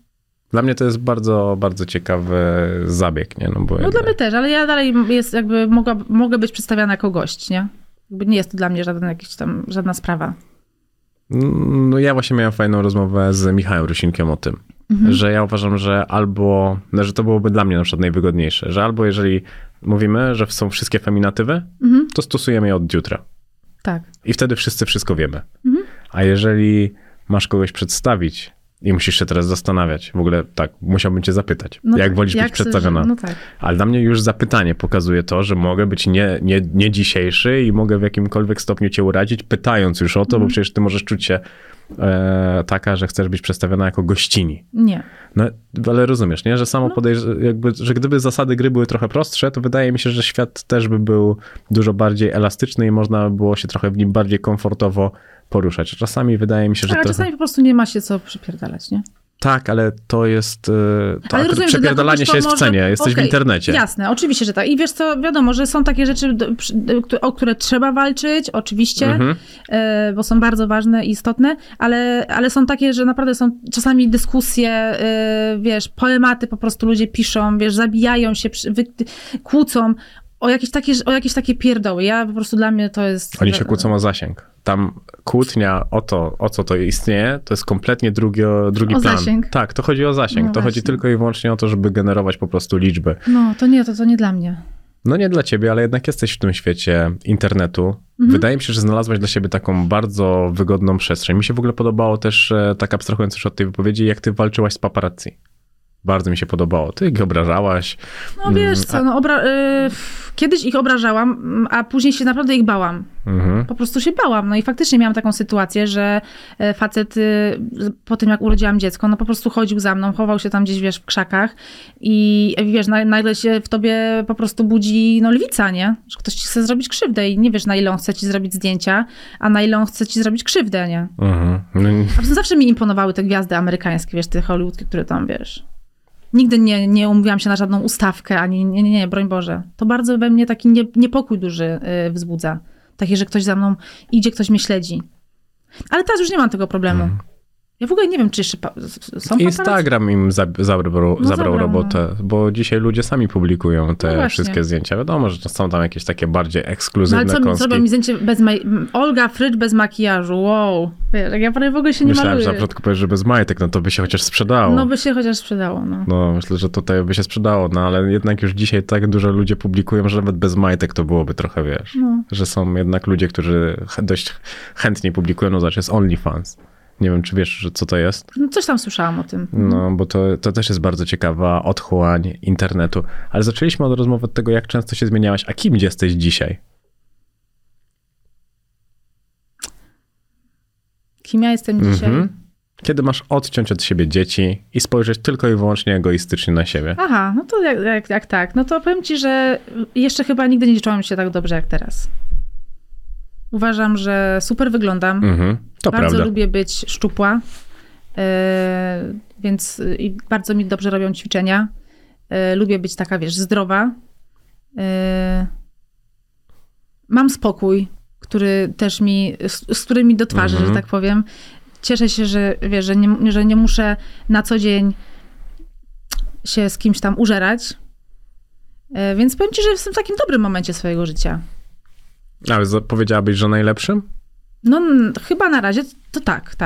Dla mnie to jest bardzo, bardzo ciekawy zabieg, nie? No, bo dla mnie też, ale ja dalej mogę być przedstawiana jako gość, nie? Jakby nie jest to dla mnie żadna sprawa. No ja właśnie miałem fajną rozmowę z Michałem Rusinkiem o tym, że ja uważam, że albo, że to byłoby dla mnie na przykład najwygodniejsze, że albo jeżeli mówimy, że są wszystkie feminatywy, to stosujemy je od jutra. Tak. I wtedy wszyscy wszystko wiemy. A jeżeli masz kogoś przedstawić, I musisz się teraz zastanawiać. W ogóle tak, musiałbym cię zapytać. No jak tak, wolisz być przedstawiona? No tak. Ale dla mnie już zapytanie pokazuje to, że mogę być nie dzisiejszy i mogę w jakimkolwiek stopniu cię uradzić, pytając już o to, bo przecież ty możesz czuć się taka, że chcesz być przedstawiona jako gościni. Nie. No, ale rozumiesz, nie? Że samo jakby, że gdyby zasady gry były trochę prostsze, to wydaje mi się, że świat też by był dużo bardziej elastyczny i można było się trochę w nim bardziej komfortowo poruszać. Czasami wydaje mi się, że... Ale czasami po prostu nie ma się co przypierdalać, nie? Tak, ale to jest... To ale rozumiem, przepierdalanie się jest w cenie, jesteś w internecie. Jasne, oczywiście, że tak. I wiesz co, wiadomo, że są takie rzeczy, o które trzeba walczyć, oczywiście, bo są bardzo ważne i istotne, ale są takie, że naprawdę są czasami dyskusje, wiesz, poematy po prostu ludzie piszą, wiesz, zabijają się, kłócą o jakieś takie pierdoły. Ja po prostu dla mnie to jest... Oni się kłócą o zasięg. Tam kłótnia o to, o co to istnieje, to jest kompletnie drugi plan. O zasięg. Tak, to chodzi o zasięg. No to właśnie. Chodzi tylko i wyłącznie o to, żeby generować po prostu liczby. No, to nie dla mnie. No nie dla ciebie, ale jednak jesteś w tym świecie internetu. Wydaje mi się, że znalazłaś dla siebie taką bardzo wygodną przestrzeń. Mi się w ogóle podobało też, tak abstrahując już od tej wypowiedzi, jak ty walczyłaś z paparazzi. Bardzo mi się podobało. Ty ich obrażałaś. No wiesz co, kiedyś ich obrażałam, a później się naprawdę ich bałam. Po prostu się bałam. No i faktycznie miałam taką sytuację, że facet po tym, jak urodziłam dziecko, no po prostu chodził za mną, chował się tam gdzieś, wiesz, w krzakach i wiesz, nagle się w tobie po prostu budzi, no, lwica, nie? Że ktoś ci chce zrobić krzywdę i nie wiesz, na ile on chce ci zrobić zdjęcia, a na ile on chce ci zrobić krzywdę, nie? A potem zawsze mi imponowały te gwiazdy amerykańskie, wiesz, te hollywoodzkie, które tam, wiesz... Nigdy nie umówiłam się na żadną ustawkę, ani nie, broń Boże. To bardzo we mnie taki niepokój duży wzbudza. Taki, że ktoś za mną idzie, ktoś mnie śledzi. Ale teraz już nie mam tego problemu. Ja w ogóle nie wiem, czy jeszcze są Instagram im zabrał robotę, bo dzisiaj ludzie sami publikują te wszystkie zdjęcia. Wiadomo, że są tam jakieś takie bardziej ekskluzywne kąski. No ale co mi zdjęcie bez Olga Frycz bez makijażu, wow. Ja prawie w ogóle się nie maluję. Myślałem, że na powiesz, że bez majtek, no to by się chociaż sprzedało. No by się chociaż sprzedało, no. No myślę, że tutaj by się sprzedało, no ale jednak już dzisiaj tak dużo ludzi publikują, że nawet bez majtek to byłoby trochę, wiesz. No. Że są jednak ludzie, którzy dość chętnie publikują, no znaczy jest OnlyFans. Nie wiem, czy wiesz, co to jest? No coś tam słyszałam o tym. No, bo to też jest bardzo ciekawa otchłań internetu. Ale zaczęliśmy od rozmowy od tego, jak często się zmieniałaś. A kim jesteś dzisiaj? Kim ja jestem dzisiaj? Kiedy masz odciąć od siebie dzieci i spojrzeć tylko i wyłącznie egoistycznie na siebie. Aha, no to jak tak. No to powiem ci, że jeszcze chyba nigdy nie czułam się tak dobrze jak teraz. Uważam, że super wyglądam. To bardzo prawda. Lubię być szczupła, więc bardzo mi dobrze robią ćwiczenia. Lubię być taka, wiesz, zdrowa. Mam spokój, który też mi, z którym mi do twarzy, że tak powiem. Cieszę się, że wiesz, że nie muszę na co dzień się z kimś tam użerać. Więc powiem ci, że jestem w takim dobrym momencie swojego życia. Ale powiedziałabyś, że najlepszym? No chyba na razie to tak.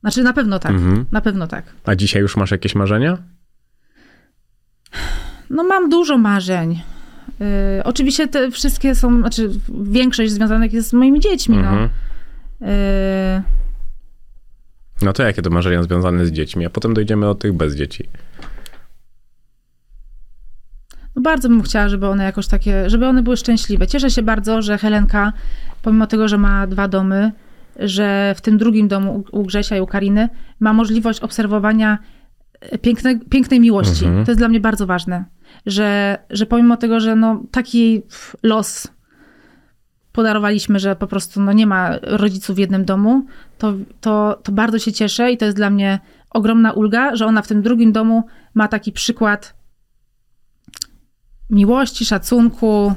Znaczy na pewno tak, na pewno tak. A dzisiaj już masz jakieś marzenia? No mam dużo marzeń. Oczywiście te wszystkie są, znaczy większość związanych jest z moimi dziećmi, no. No to jakie to marzenia związane z dziećmi? A potem dojdziemy do tych bez dzieci. No bardzo bym chciała, żeby one jakoś takie, żeby one były szczęśliwe. Cieszę się bardzo, że Helenka, pomimo tego, że ma 2 domy, że w tym drugim domu u Grzesia i u Kariny ma możliwość obserwowania pięknej miłości. To jest dla mnie bardzo ważne, że pomimo tego, że no, taki los podarowaliśmy, że po prostu no, nie ma rodziców w jednym domu, to bardzo się cieszę i to jest dla mnie ogromna ulga, że ona w tym drugim domu ma taki przykład miłości, szacunku.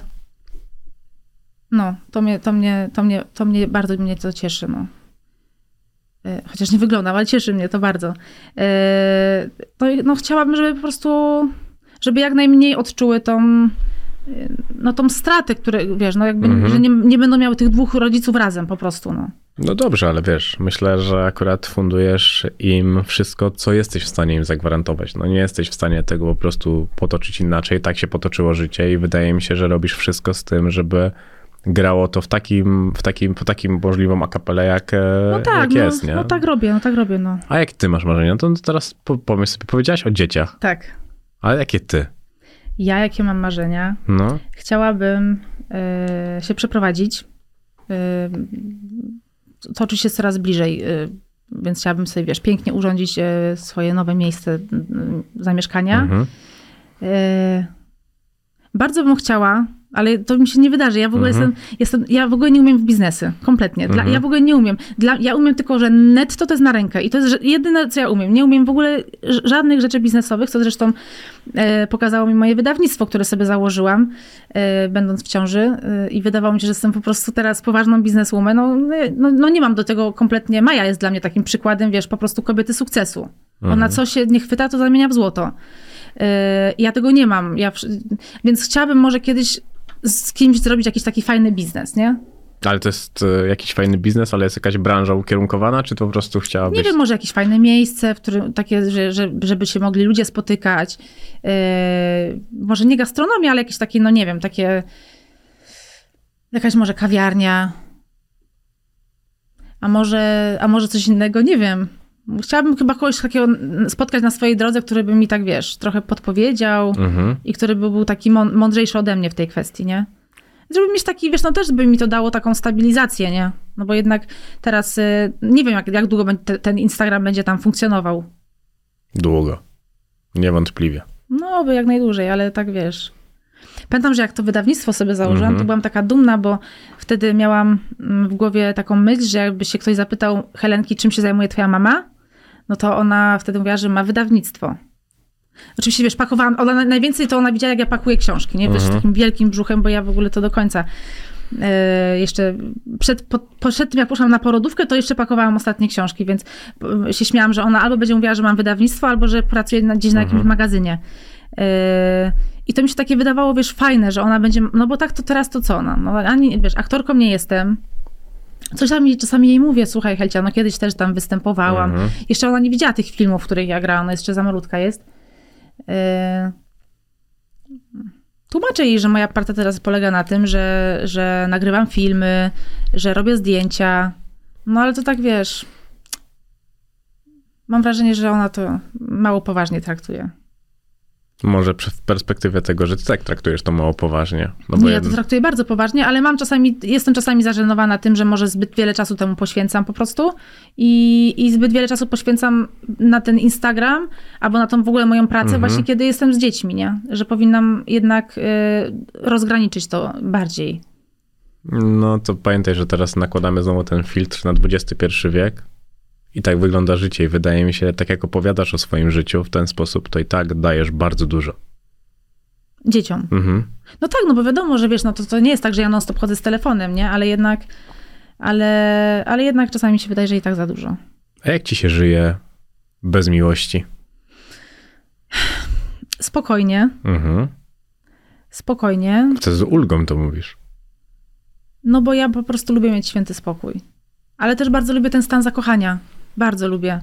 No, to mnie bardzo mnie to cieszy, no. Chociaż nie wyglądam, ale cieszy mnie to bardzo. No, chciałabym, żeby po prostu, żeby jak najmniej odczuły tą stratę, które, wiesz, no jakby, że nie będą miały tych 2 rodziców razem po prostu, no. No dobrze, ale wiesz, myślę, że akurat fundujesz im wszystko, co jesteś w stanie im zagwarantować. No nie jesteś w stanie tego po prostu potoczyć inaczej, tak się potoczyło życie i wydaje mi się, że robisz wszystko z tym, żeby grało to po takim możliwą a cappella jak jest, nie? No tak robię, no. A jak ty masz marzenia? No to teraz pomyśl sobie, powiedziałaś o dzieciach. Tak. Ale jakie ty? Ja jakie mam marzenia? No. Chciałabym się przeprowadzić. To oczywiście coraz bliżej, więc chciałabym sobie, wiesz, pięknie urządzić swoje nowe miejsce zamieszkania. Mhm. Bardzo bym chciała, ale to mi się nie wydarzy. Ja w ogóle ja w ogóle nie umiem w biznesy. Kompletnie. Ja w ogóle nie umiem. Ja umiem tylko, że netto to jest na rękę. I to jest jedyne, co ja umiem. Nie umiem w ogóle żadnych rzeczy biznesowych, co zresztą pokazało mi moje wydawnictwo, które sobie założyłam, będąc w ciąży. I wydawało mi się, że jestem po prostu teraz poważną bizneswoman. No nie mam do tego kompletnie. Maja jest dla mnie takim przykładem, wiesz, po prostu kobiety sukcesu. Ona co się nie chwyta, to zamienia w złoto. Ja tego nie mam. Więc chciałabym może kiedyś z kimś zrobić jakiś taki fajny biznes, nie? Ale to jest jakiś fajny biznes, ale jest jakaś branża ukierunkowana, czy to po prostu chciałabyś... Nie wiem, może jakieś fajne miejsce, w którym takie, żeby się mogli ludzie spotykać. Może nie gastronomia, ale jakieś takie, no nie wiem, takie... Jakaś może kawiarnia. A może coś innego, nie wiem. Chciałabym chyba kogoś takiego spotkać na swojej drodze, który by mi tak, wiesz, trochę podpowiedział i który by był taki mądrzejszy ode mnie w tej kwestii, nie? Żeby mieć taki, wiesz, no też by mi to dało taką stabilizację, nie? No bo jednak teraz nie wiem, jak długo ten Instagram będzie tam funkcjonował. Długo. Niewątpliwie. No, by jak najdłużej, ale tak, wiesz. Pamiętam, że jak to wydawnictwo sobie założyłam, to byłam taka dumna, bo wtedy miałam w głowie taką myśl, że jakby się ktoś zapytał Helenki, czym się zajmuje twoja mama, no to ona wtedy mówiła, że ma wydawnictwo. Oczywiście, wiesz, pakowałam, ona najwięcej to ona widziała, jak ja pakuję książki, nie? Wiesz, takim wielkim brzuchem, bo ja w ogóle to do końca. Jeszcze przed tym, jak poszłam na porodówkę, to jeszcze pakowałam ostatnie książki, więc się śmiałam, że ona albo będzie mówiła, że mam wydawnictwo, albo że pracuje gdzieś na jakimś magazynie. I to mi się takie wydawało, wiesz, fajne, że ona będzie, no bo tak to teraz to co ona, no ani, wiesz, aktorką nie jestem. Coś tam czasami jej mówię, słuchaj Helcia, no kiedyś też tam występowałam. Jeszcze ona nie widziała tych filmów, w których ja grałam, ona jeszcze za malutka jest. Tłumaczę jej, że moja praca teraz polega na tym, że nagrywam filmy, że robię zdjęcia, no ale to tak, wiesz, mam wrażenie, że ona to mało poważnie traktuje. Może w perspektywie tego, że ty tak traktujesz to mało poważnie. No bo nie, ja to traktuję bardzo poważnie, ale jestem czasami zażenowana tym, że może zbyt wiele czasu temu poświęcam po prostu i zbyt wiele czasu poświęcam na ten Instagram albo na tą w ogóle moją pracę właśnie kiedy jestem z dziećmi, nie? Że powinnam jednak rozgraniczyć to bardziej. No to pamiętaj, że teraz nakładamy znowu ten filtr na XXI wiek. I tak wygląda życie i wydaje mi się, tak jak opowiadasz o swoim życiu w ten sposób, to i tak dajesz bardzo dużo. Dzieciom. No tak, no bo wiadomo, że wiesz, no to nie jest tak, że ja non stop chodzę z telefonem, nie? Ale jednak czasami mi się wydaje, że i tak za dużo. A jak ci się żyje bez miłości? Spokojnie. Spokojnie. Co z ulgą to mówisz? No bo ja po prostu lubię mieć święty spokój. Ale też bardzo lubię ten stan zakochania. Bardzo lubię.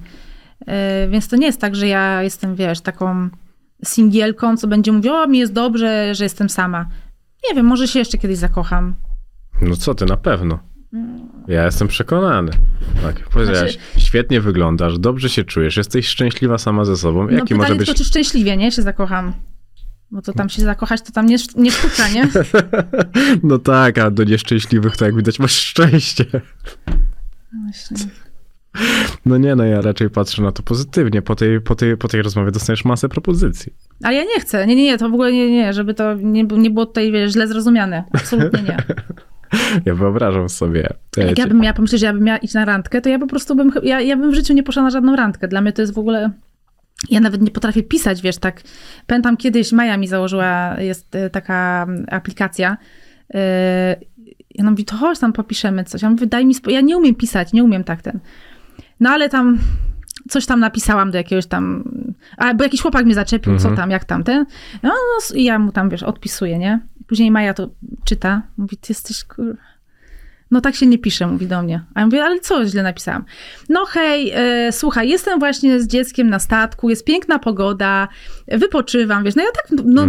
Więc to nie jest tak, że ja jestem, wiesz, taką singielką, co będzie mówiła, mi jest dobrze, że jestem sama. Nie wiem, może się jeszcze kiedyś zakocham. No co ty, na pewno. Ja jestem przekonany. Tak, powiedziałaś, znaczy, świetnie wyglądasz, dobrze się czujesz, jesteś szczęśliwa sama ze sobą. Jaki no może być... tylko, czy szczęśliwie, nie? Się zakocham. Bo to tam się zakochać, to tam nie sztuka, nie? No tak, a do nieszczęśliwych to jak widać masz szczęście. Właśnie. No nie, no ja raczej patrzę na to pozytywnie. Po tej rozmowie dostaniesz masę propozycji. Ale ja nie chcę. Nie, to w ogóle nie, żeby to nie było tutaj, wiesz, źle zrozumiane. Absolutnie nie. Ja wyobrażam sobie. Jak ja bym miała pomyśleć, że ja bym miała iść na randkę, to ja po prostu bym... Ja bym w życiu nie poszła na żadną randkę. Dla mnie to jest w ogóle... Ja nawet nie potrafię pisać, wiesz, tak. Pamiętam kiedyś, Maja mi założyła, jest taka aplikacja, ja no mówię, to chodź tam popiszemy coś. Ja mówię, daj mi ja nie umiem pisać, nie umiem tak ten. No ale tam coś tam napisałam do jakiegoś tam, a bo jakiś chłopak mnie zaczepił, co tam, jak tam ten. No i ja mu tam, wiesz, odpisuję, nie? Później Maja to czyta, mówi, ty jesteś, kurwa. No tak się nie pisze, mówi do mnie. A ja mówię, ale co źle napisałam? No hej, słuchaj, jestem właśnie z dzieckiem na statku, jest piękna pogoda, wypoczywam, wiesz. No ja tak, no,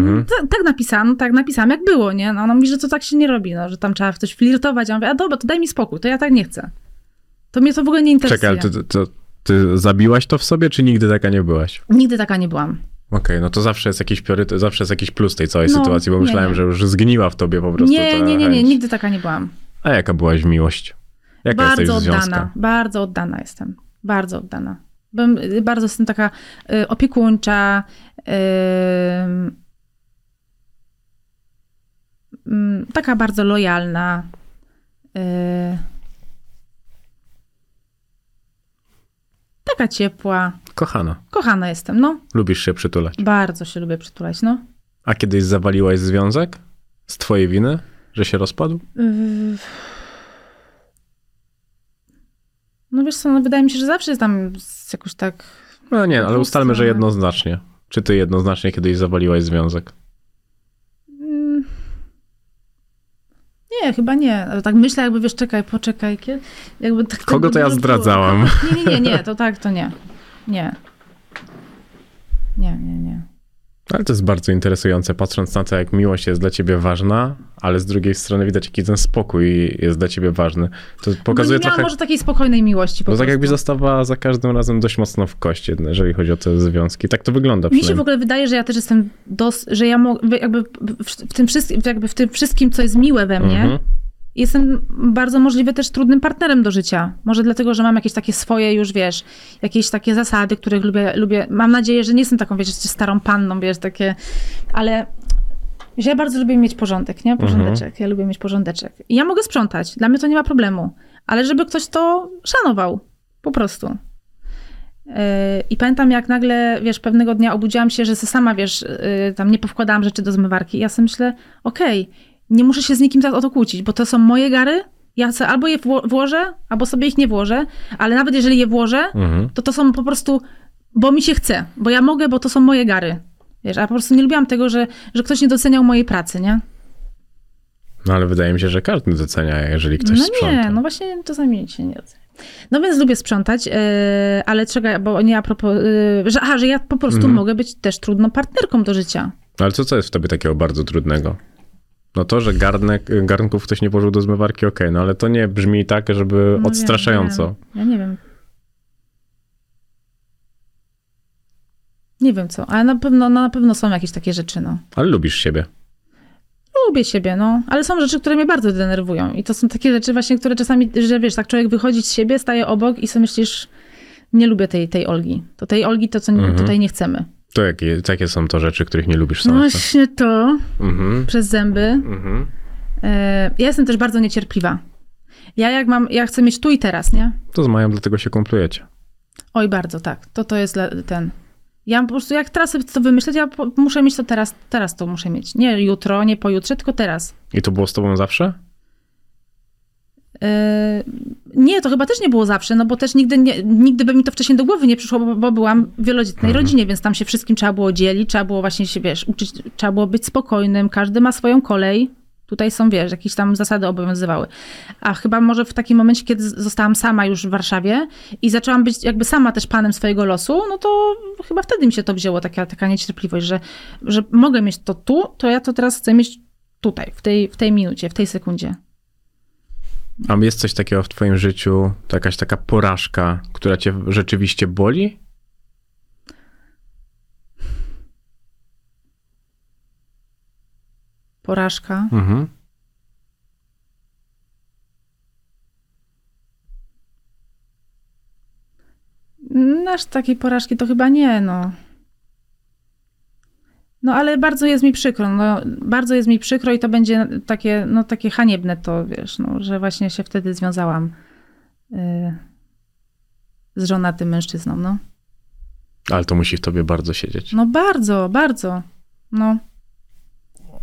tak napisałam, jak było, nie? No ona mówi, że to tak się nie robi, no, że tam trzeba w coś flirtować. Ja mówię, a dobra, to daj mi spokój, to ja tak nie chcę. To mnie to w ogóle nie interesuje. Czekaj, ale ty zabiłaś to w sobie, czy nigdy taka nie byłaś? Nigdy taka nie byłam. Okej, no to zawsze jest jakiś priorytet, zawsze jest jakiś plus tej całej sytuacji, bo myślałem, że już zgniła w tobie po prostu ta chęć. Nigdy taka nie byłam. A jaka byłaś miłość? Jaka jesteś w związku? Bardzo oddana jestem. Bardzo oddana. Bardzo jestem taka opiekuńcza. Taka bardzo lojalna. Taka ciepła. Kochana. Kochana jestem, no. Lubisz się przytulać? Bardzo się lubię przytulać, no. A kiedyś zawaliłaś związek? Z twojej winy? Że się rozpadł? No wiesz co, no wydaje mi się, że zawsze jest tam jakoś tak... No nie, ale ustalmy, że jednoznacznie. Czy ty jednoznacznie kiedyś zawaliłaś związek? Nie, chyba nie. Ale tak myślę, jakby wiesz, poczekaj. Jakby tak kogo to ja zdradzałam? Było. Nie, to tak, to nie. Nie. Ale to jest bardzo interesujące, patrząc na to, jak miłość jest dla ciebie ważna, ale z drugiej strony widać, jaki ten spokój jest dla ciebie ważny. To pokazuje trochę... może takiej spokojnej miłości po prostu. Tak jakby zostawała za każdym razem dość mocno w kości, jeżeli chodzi o te związki. Tak to wygląda. Mi się w ogóle wydaje, że ja też jestem, że ja jakby w tym wszystkim, co jest miłe we mnie, jestem bardzo możliwie też trudnym partnerem do życia. Może dlatego, że mam jakieś takie swoje już, wiesz, jakieś takie zasady, których lubię. Mam nadzieję, że nie jestem taką, wiesz, starą panną, wiesz, takie... Ale ja bardzo lubię mieć porządek, nie? Porządeczek. Ja lubię mieć porządeczek. I ja mogę sprzątać. Dla mnie to nie ma problemu. Ale żeby ktoś to szanował. Po prostu. I pamiętam, jak nagle, wiesz, pewnego dnia obudziłam się, że sama, wiesz, tam nie powkładałam rzeczy do zmywarki. I ja sobie myślę, okej, nie muszę się z nikim teraz o to kłócić, bo to są moje gary. Ja sobie albo je włożę, albo sobie ich nie włożę. Ale nawet jeżeli je włożę, to są po prostu, bo mi się chce. Bo ja mogę, bo to są moje gary. Wiesz, a po prostu nie lubiłam tego, że ktoś nie doceniał mojej pracy, nie? No ale wydaje mi się, że każdy docenia, jeżeli ktoś sprząta. No nie, no właśnie czasami się nie docenia. No więc lubię sprzątać, ale czekaj, bo nie a propos, że ja po prostu mogę być też trudną partnerką do życia. Ale co jest w tobie takiego bardzo trudnego? No to, że garnków ktoś nie położył do zmywarki, okej, no ale to nie brzmi tak, żeby odstraszająco. Ja nie wiem. Nie wiem co, ale na pewno są jakieś takie rzeczy, no. Ale lubisz siebie. Lubię siebie, no. Ale są rzeczy, które mnie bardzo denerwują. I to są takie rzeczy właśnie, które czasami, że wiesz, tak człowiek wychodzi z siebie, staje obok i sobie myślisz, nie lubię tej Olgi. To tej Olgi to, co tutaj nie chcemy. To jakie są to rzeczy, których nie lubisz sama? Właśnie to. Przez zęby. Ja jestem też bardzo niecierpliwa. Ja chcę mieć tu i teraz, nie? To z Mają dlatego się kumplujecie. Oj, bardzo, tak. To jest ten... Ja po prostu, jak teraz sobie to wymyśleć, ja muszę mieć to teraz to muszę mieć. Nie jutro, nie pojutrze, tylko teraz. I to było z tobą zawsze? Nie, to chyba też nie było zawsze, no bo też nigdy by mi to wcześniej do głowy nie przyszło, bo byłam w wielodzietnej rodzinie, więc tam się wszystkim trzeba było dzielić, trzeba było właśnie się, wiesz, uczyć, trzeba było być spokojnym, każdy ma swoją kolej. Tutaj są, wiesz, jakieś tam zasady obowiązywały. A chyba może w takim momencie, kiedy zostałam sama już w Warszawie i zaczęłam być jakby sama też panem swojego losu, no to chyba wtedy mi się to wzięło, taka niecierpliwość, że mogę mieć to tu, to ja to teraz chcę mieć tutaj, w tej minucie, w tej sekundzie. A jest coś takiego w twoim życiu, jakaś taka porażka, która cię rzeczywiście boli? Porażka? Aż takiej porażki to chyba nie, no. No ale bardzo jest mi przykro, i to będzie takie haniebne to, wiesz, no, że właśnie się wtedy związałam z żonatym mężczyzną, no. Ale to musi w tobie bardzo siedzieć. No bardzo, bardzo, no.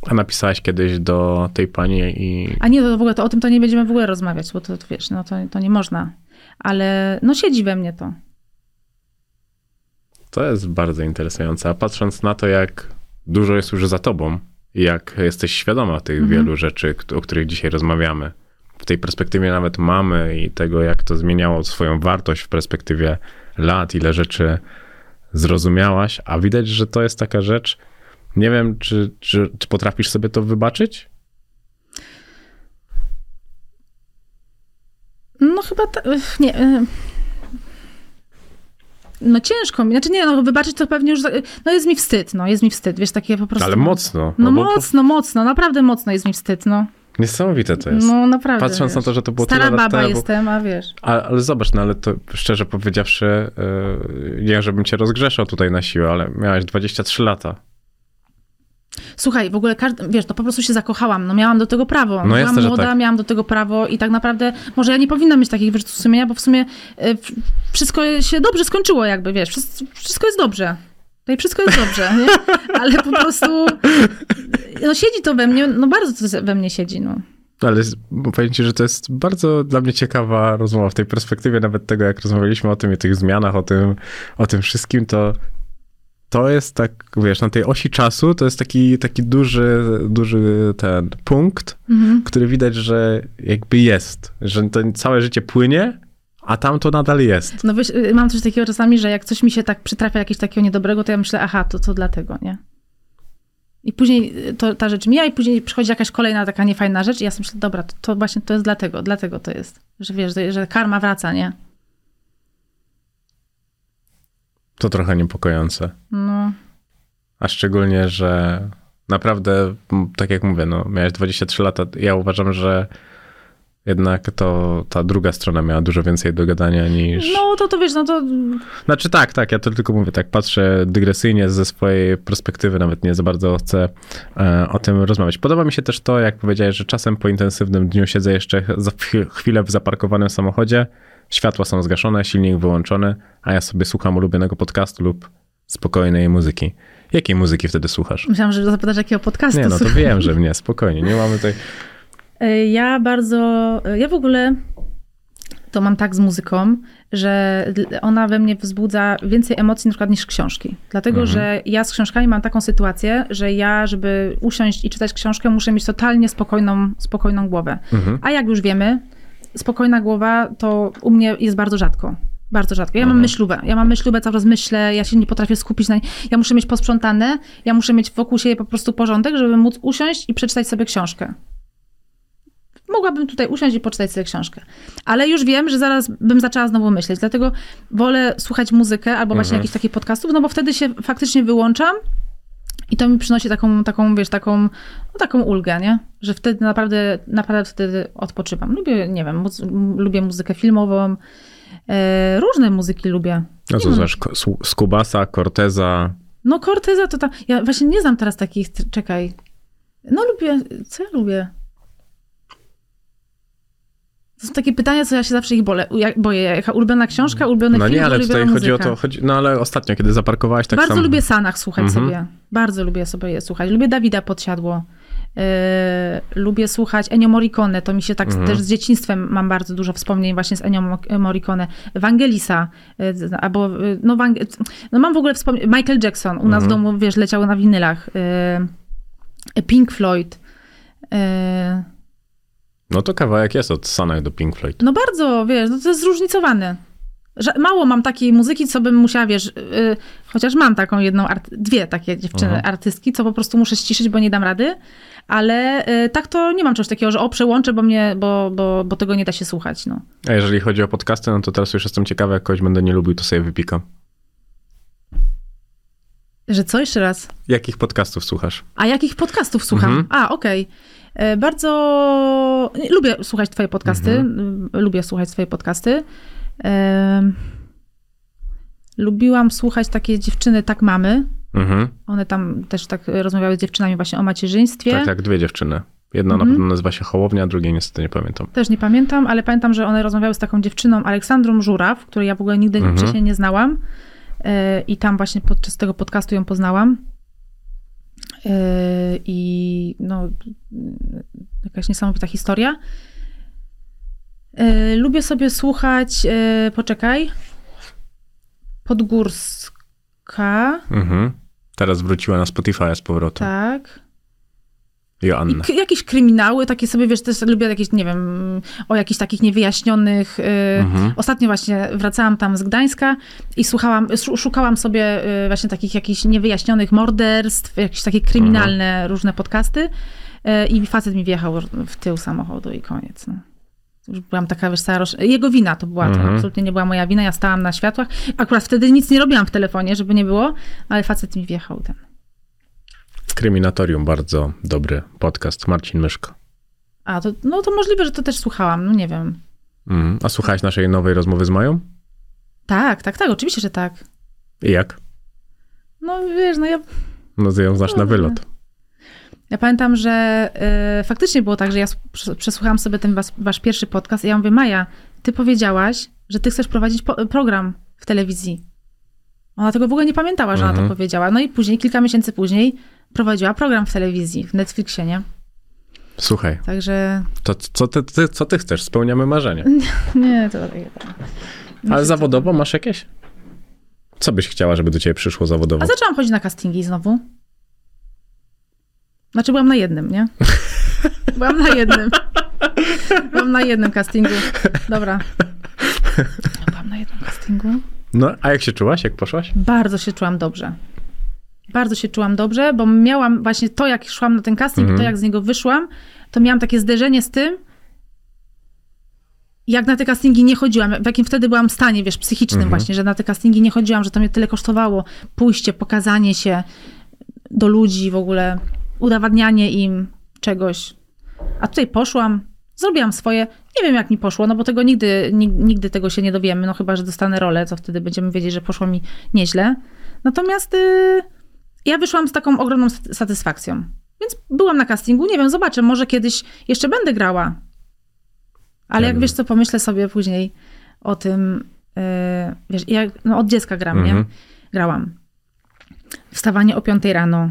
A napisałaś kiedyś do tej pani i... A nie, to w ogóle to o tym to nie będziemy w ogóle rozmawiać, bo to wiesz, no to nie można. Ale no siedzi we mnie to. To jest bardzo interesujące. A patrząc na to, jak dużo jest już za tobą, jak jesteś świadoma tych wielu rzeczy, o których dzisiaj rozmawiamy, w tej perspektywie nawet mamy i tego, jak to zmieniało swoją wartość w perspektywie lat, ile rzeczy zrozumiałaś, a widać, że to jest taka rzecz, nie wiem, czy potrafisz sobie to wybaczyć? No chyba nie. No ciężko mi, znaczy nie, no wybaczyć to pewnie już, no jest mi wstyd, wiesz, takie po prostu. Ale mocno. Mocno, naprawdę mocno jest mi wstyd, no. Niesamowite to jest. No naprawdę. Patrząc wiesz, na to, że to było tyle lat temu. Stara baba jestem, a wiesz. Ale zobacz, no ale to szczerze powiedziawszy, nie żebym cię rozgrzeszał tutaj na siłę, ale miałaś 23 lata. Słuchaj, w ogóle każdy, wiesz, to po prostu się zakochałam, no miałam do tego prawo. No byłam jasne, młoda, tak. Miałam do tego prawo i tak naprawdę, może ja nie powinna mieć takich wyrzutów sumienia, bo w sumie wszystko się dobrze skończyło jakby, wiesz, wszystko jest dobrze. Tutaj wszystko jest dobrze, nie? Ale po prostu, no siedzi to we mnie, no bardzo to we mnie siedzi, no. Ale powiem ci, że to jest bardzo dla mnie ciekawa rozmowa w tej perspektywie nawet tego, jak rozmawialiśmy o tym i tych zmianach, o tym wszystkim, to jest tak, wiesz, na tej osi czasu to jest taki duży ten punkt, który widać, że jakby jest, że to całe życie płynie, a tam to nadal jest. No wiesz, mam coś takiego czasami, że jak coś mi się tak przytrafia jakiegoś takiego niedobrego, to ja myślę, aha, to dlatego, nie? I później ta rzecz mija i później przychodzi jakaś kolejna taka niefajna rzecz i ja sobie myślę, dobra, to właśnie to jest dlatego to jest, że wiesz, że karma wraca, nie? To trochę niepokojące. No. A szczególnie, że naprawdę, tak jak mówię, no, miałeś 23 lata. Ja uważam, że jednak ta druga strona miała dużo więcej do gadania niż... No to wiesz, no to... Znaczy tak, ja to tylko mówię, tak patrzę dygresyjnie ze swojej perspektywy, nawet nie za bardzo chcę o tym rozmawiać. Podoba mi się też to, jak powiedziałeś, że czasem po intensywnym dniu siedzę jeszcze chwilę w zaparkowanym samochodzie, światła są zgaszone, silnik wyłączony, a ja sobie słucham ulubionego podcastu lub spokojnej muzyki. Jakiej muzyki wtedy słuchasz? Myślałam, że zapytasz jakiego podcastu. Nie, no to wiem, że mnie, spokojnie, nie mamy tutaj... Ja w ogóle to mam tak z muzyką, że ona we mnie wzbudza więcej emocji na przykład niż książki. Dlatego, że ja z książkami mam taką sytuację, że ja, żeby usiąść i czytać książkę, muszę mieć totalnie spokojną głowę. A jak już wiemy, spokojna głowa to u mnie jest bardzo rzadko. Bardzo rzadko. Ja mam myślówę. Cały czas myślę, ja się nie potrafię skupić na niej. Ja muszę mieć posprzątane, ja muszę mieć wokół siebie po prostu porządek, żeby móc usiąść i przeczytać sobie książkę. Mogłabym tutaj usiąść i poczytać sobie książkę. Ale już wiem, że zaraz bym zaczęła znowu myśleć. Dlatego wolę słuchać muzykę albo właśnie jakichś takich podcastów, no bo wtedy się faktycznie wyłączam i to mi przynosi taką ulgę, nie? Że wtedy naprawdę wtedy odpoczywam. Lubię, nie wiem, lubię muzykę filmową. Różne muzyki lubię. No co znasz? Skubasa, Corteza. No Corteza to tam... Ja właśnie nie znam teraz takich... Czekaj. No lubię... Co ja lubię? To są takie pytania, co ja się zawsze ich boję. Jaka ulubiona książka, ulubiony film, ulubiona muzyka. No nie, ale tutaj chodzi o to, no ale ostatnio, kiedy zaparkowałaś tak samo. Bardzo lubię Sanah słuchać sobie. Bardzo lubię sobie je słuchać. Lubię Dawida Podsiadło. Lubię słuchać Ennio Morricone. To mi się tak też z dzieciństwem mam bardzo dużo wspomnień właśnie z Ennio Morricone. Wangelisa. Albo, no mam w ogóle wspomnień. Michael Jackson. U nas w domu, wiesz, leciało na winylach. Pink Floyd. No to kawałek jest od Sanah do Pink Floyd. No bardzo, wiesz, no to jest zróżnicowane. Mało mam takiej muzyki, co bym musiała, wiesz, chociaż mam taką jedną, dwie takie dziewczyny, artystki, co po prostu muszę ściszyć, bo nie dam rady, ale tak to nie mam czegoś takiego, że przełączę, bo tego nie da się słuchać, no. A jeżeli chodzi o podcasty, no to teraz już jestem ciekawa, jak kogoś będę nie lubił, to sobie wypikam. Że co? Jeszcze raz? Jakich podcastów słuchasz? A jakich podcastów słucham? A, okej. Bardzo lubię słuchać twoje podcasty. Lubiłam słuchać takie dziewczyny Tak Mamy. One tam też tak rozmawiały z dziewczynami właśnie o macierzyństwie. Tak, dwie dziewczyny. Jedna na pewno nazywa się Hołownia, a drugiej niestety nie pamiętam. Też nie pamiętam, ale pamiętam, że one rozmawiały z taką dziewczyną Aleksandrą Żuraw, której ja w ogóle nigdy wcześniej nie znałam. I tam właśnie podczas tego podcastu ją poznałam. I no jakaś niesamowita historia. Lubię sobie słuchać, poczekaj, Podgórska. Teraz wróciła na Spotify z powrotem. Tak. Jakieś kryminały, takie sobie, wiesz, też lubię jakieś, nie wiem, o jakichś takich niewyjaśnionych. Ostatnio właśnie wracałam tam z Gdańska i szukałam sobie właśnie takich jakichś niewyjaśnionych morderstw, jakieś takie kryminalne różne podcasty i facet mi wjechał w tył samochodu i koniec. No. Już byłam taka, wiesz, cała jego wina to była, to absolutnie nie była moja wina, ja stałam na światłach. Akurat wtedy nic nie robiłam w telefonie, żeby nie było, ale facet mi wjechał ten. Kryminatorium, bardzo dobry podcast, Marcin Myszko. A, to, no to możliwe, że to też słuchałam, no nie wiem. A słuchałaś naszej nowej rozmowy z Mają? Tak, oczywiście, że tak. I jak? No wiesz, no ja... No ty ją znasz na wylot. Ja pamiętam, że faktycznie było tak, że ja przesłuchałam sobie ten wasz pierwszy podcast i ja mówię, Maja, ty powiedziałaś, że ty chcesz prowadzić program w telewizji. Ona tego w ogóle nie pamiętała, że ona to powiedziała. No i później, kilka miesięcy później prowadziła program w telewizji, w Netflixie, nie? Słuchaj, także... to co ty chcesz? Spełniamy marzenie. Nie, to tak. Ale zawodowo masz jakieś? Co byś chciała, żeby do ciebie przyszło zawodowo? A zaczęłam chodzić na castingi znowu. Znaczy byłam na jednym, nie? Byłam na jednym castingu. Dobra. Byłam na jednym castingu. No, a jak się czułaś? Jak poszłaś? Bardzo się czułam dobrze. Bo miałam właśnie to, jak szłam na ten casting, to jak z niego wyszłam, to miałam takie zderzenie z tym, jak na te castingi nie chodziłam, w jakim wtedy byłam stanie, wiesz, psychicznym właśnie, że na te castingi nie chodziłam, że to mnie tyle kosztowało. Pójście, pokazanie się do ludzi w ogóle, udowadnianie im czegoś. A tutaj poszłam, zrobiłam swoje, nie wiem jak mi poszło, no bo tego nigdy tego się nie dowiemy, no chyba, że dostanę rolę, co wtedy będziemy wiedzieć, że poszło mi nieźle. Natomiast ja wyszłam z taką ogromną satysfakcją. Więc byłam na castingu, nie wiem, zobaczę, może kiedyś jeszcze będę grała. Ale jak wiesz co, pomyślę sobie później o tym, wiesz, ja no, od dziecka gram, nie? Grałam. Wstawanie o 5:00 rano,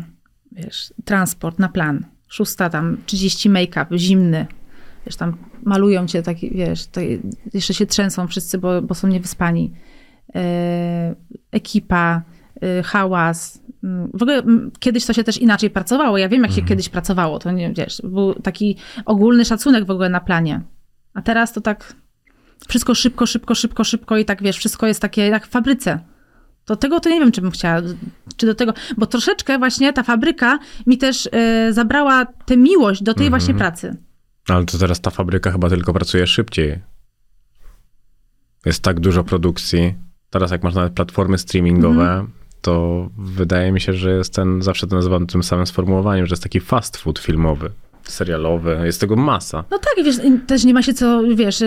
wiesz, transport na plan, 6:30 make-up, zimny. Wiesz, tam malują cię taki, wiesz, jeszcze się trzęsą wszyscy, bo są niewyspani. Ekipa, hałas. W ogóle kiedyś to się też inaczej pracowało. Ja wiem, jak się kiedyś pracowało. To nie wiesz, był taki ogólny szacunek w ogóle na planie. A teraz to tak wszystko szybko i tak wiesz, wszystko jest takie jak w fabryce. Do tego to nie wiem, czy bym chciała, czy do tego, bo troszeczkę właśnie ta fabryka mi też zabrała tę miłość do tej właśnie pracy. Ale to teraz ta fabryka chyba tylko pracuje szybciej. Jest tak dużo produkcji. Teraz jak masz nawet platformy streamingowe, to wydaje mi się, że jest ten, zawsze to nazywam tym samym sformułowaniem, że jest taki fast food filmowy, serialowy. Jest tego masa. No tak, wiesz, też nie ma się co, wiesz,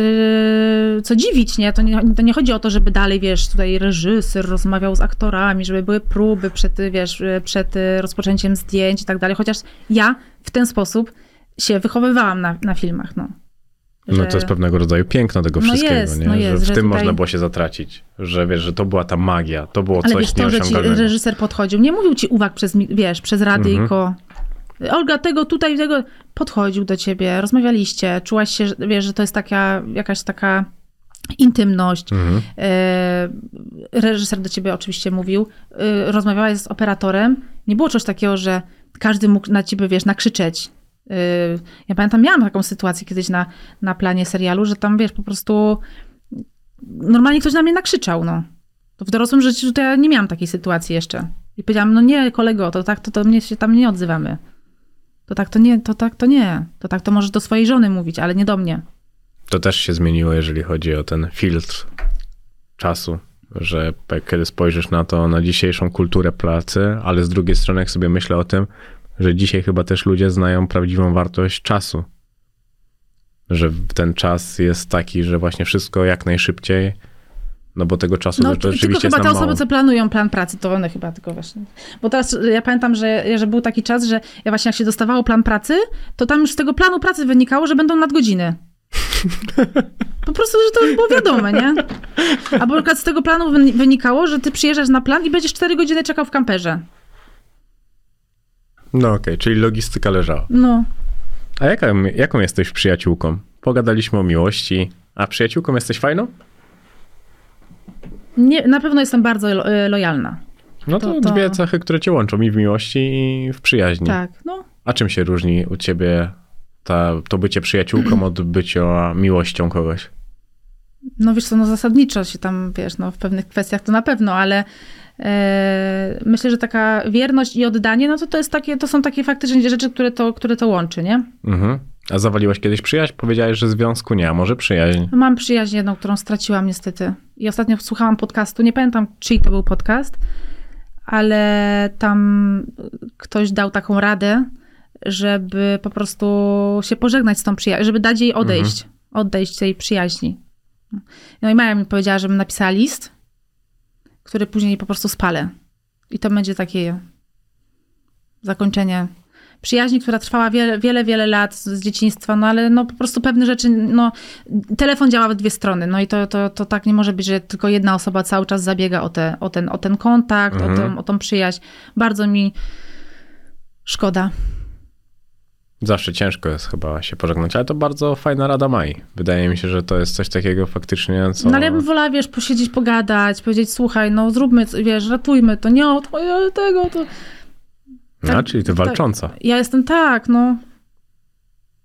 co dziwić, nie? To nie chodzi o to, żeby dalej, wiesz, tutaj reżyser rozmawiał z aktorami, żeby były próby przed rozpoczęciem zdjęć i tak dalej. Chociaż ja w ten sposób się wychowywałam na filmach, no. Że... No to jest pewnego rodzaju piękno tego wszystkiego, jest, nie? No jest, że w tym tutaj... można było się zatracić. Że wiesz, że to była ta magia, to było ale coś nieosiągalnego. Ale wiesz, reżyser podchodził, nie mówił ci uwag przez radyjko. Olga, tego tutaj, tego... Podchodził do ciebie, rozmawialiście, czułaś się, wiesz, że to jest taka, jakaś taka intymność. Reżyser do ciebie oczywiście mówił, rozmawiałaś z operatorem. Nie było czegoś takiego, że każdy mógł na ciebie, wiesz, nakrzyczeć. Ja pamiętam, miałam taką sytuację kiedyś na planie serialu, że tam, wiesz, po prostu normalnie ktoś na mnie nakrzyczał, no. To w dorosłym życiu to ja nie miałam takiej sytuacji jeszcze. I powiedziałam, no nie, kolego, to tak, to mnie się tam nie odzywamy. To tak to nie. To tak to możesz do swojej żony mówić, ale nie do mnie. To też się zmieniło, jeżeli chodzi o ten filtr czasu, że kiedy spojrzysz na to, na dzisiejszą kulturę pracy, ale z drugiej strony, jak sobie myślę o tym, że dzisiaj chyba też ludzie znają prawdziwą wartość czasu. Że ten czas jest taki, że właśnie wszystko jak najszybciej, no bo tego czasu no, to rzeczywiście jest mało. No tylko chyba te osoby, co planują plan pracy, to one chyba tylko właśnie. Bo teraz ja pamiętam, że był taki czas, że ja właśnie jak się dostawało plan pracy, to tam już z tego planu pracy wynikało, że będą nadgodziny. Po prostu, że to już było wiadome, nie? A bo z tego planu wynikało, że ty przyjeżdżasz na plan i będziesz 4 godziny czekał w kamperze. No okej, czyli logistyka leżała. No. A jaką jesteś przyjaciółką? Pogadaliśmy o miłości, a przyjaciółką jesteś fajną? Nie, na pewno jestem bardzo lojalna. No to dwie cechy, które cię łączą i w miłości, i w przyjaźni. Tak, no. A czym się różni u ciebie to bycie przyjaciółką od bycia miłością kogoś? No wiesz co, no zasadniczo się tam, wiesz, no w pewnych kwestiach to na pewno, ale myślę, że taka wierność i oddanie, no to jest takie, to są takie faktycznie rzeczy, które to łączy, nie? Mhm. A zawaliłaś kiedyś przyjaźń? Powiedziałeś, że związku nie, a może przyjaźń? Mam przyjaźń jedną, którą straciłam niestety. I ostatnio słuchałam podcastu, nie pamiętam czyj to był podcast, ale tam ktoś dał taką radę, żeby po prostu się pożegnać z tą przyjaźnią, żeby dać jej odejść, odejść tej przyjaźni. No i Maja mi powiedziała, żebym napisała list, który później po prostu spalę. I to będzie takie zakończenie przyjaźni, która trwała wiele lat z dzieciństwa, no ale no po prostu pewne rzeczy, no telefon działa w dwie strony, no i to tak nie może być, że tylko jedna osoba cały czas zabiega o ten kontakt, o tą przyjaźń. Bardzo mi szkoda. Zawsze ciężko jest chyba się pożegnać, ale to bardzo fajna rada Mai. Wydaje mi się, że to jest coś takiego faktycznie, co... No ale ja bym wolała, wiesz, posiedzieć, pogadać, powiedzieć, słuchaj, no zróbmy, wiesz, ratujmy to, nie od tego, to... Tak, no, czyli ty walcząca. Tak, ja jestem tak, no.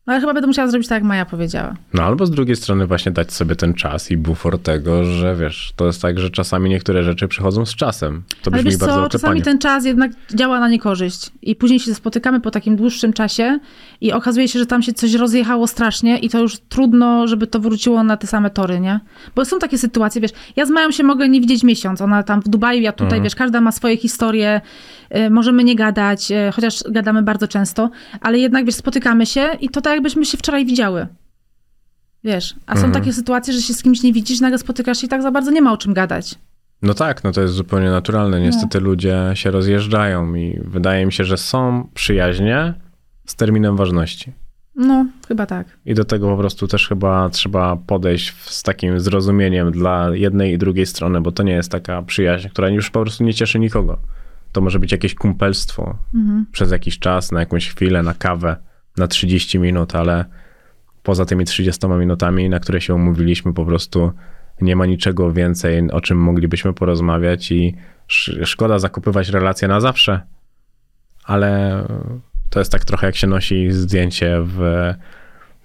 Ale chyba będę musiała zrobić tak, jak Maja powiedziała. No albo z drugiej strony właśnie dać sobie ten czas i bufor tego, że wiesz, to jest tak, że czasami niektóre rzeczy przychodzą z czasem. To brzmi bardzo oczepanie. Czasami ten czas jednak działa na niekorzyść. I później się spotykamy po takim dłuższym czasie i okazuje się, że tam się coś rozjechało strasznie i to już trudno, żeby to wróciło na te same tory, nie? Bo są takie sytuacje, wiesz, ja z Mają się mogę nie widzieć miesiąc, ona tam w Dubaju, ja tutaj, wiesz, każda ma swoje historie, możemy nie gadać, chociaż gadamy bardzo często, ale jednak, wiesz, spotykamy się i to tak jakbyśmy się wczoraj widziały. Wiesz, a są takie sytuacje, że się z kimś nie widzisz, nagle spotykasz się i tak za bardzo nie ma o czym gadać. No tak, no to jest zupełnie naturalne. Niestety ludzie się rozjeżdżają i wydaje mi się, że są przyjaźnie z terminem ważności. No, chyba tak. I do tego po prostu też chyba trzeba podejść z takim zrozumieniem dla jednej i drugiej strony, bo to nie jest taka przyjaźń, która już po prostu nie cieszy nikogo. To może być jakieś kumpelstwo przez jakiś czas, na jakąś chwilę, na kawę, na 30 minut, ale poza tymi 30 minutami, na które się umówiliśmy, po prostu nie ma niczego więcej, o czym moglibyśmy porozmawiać i szkoda zakupywać relacje na zawsze, ale to jest tak trochę jak się nosi zdjęcie w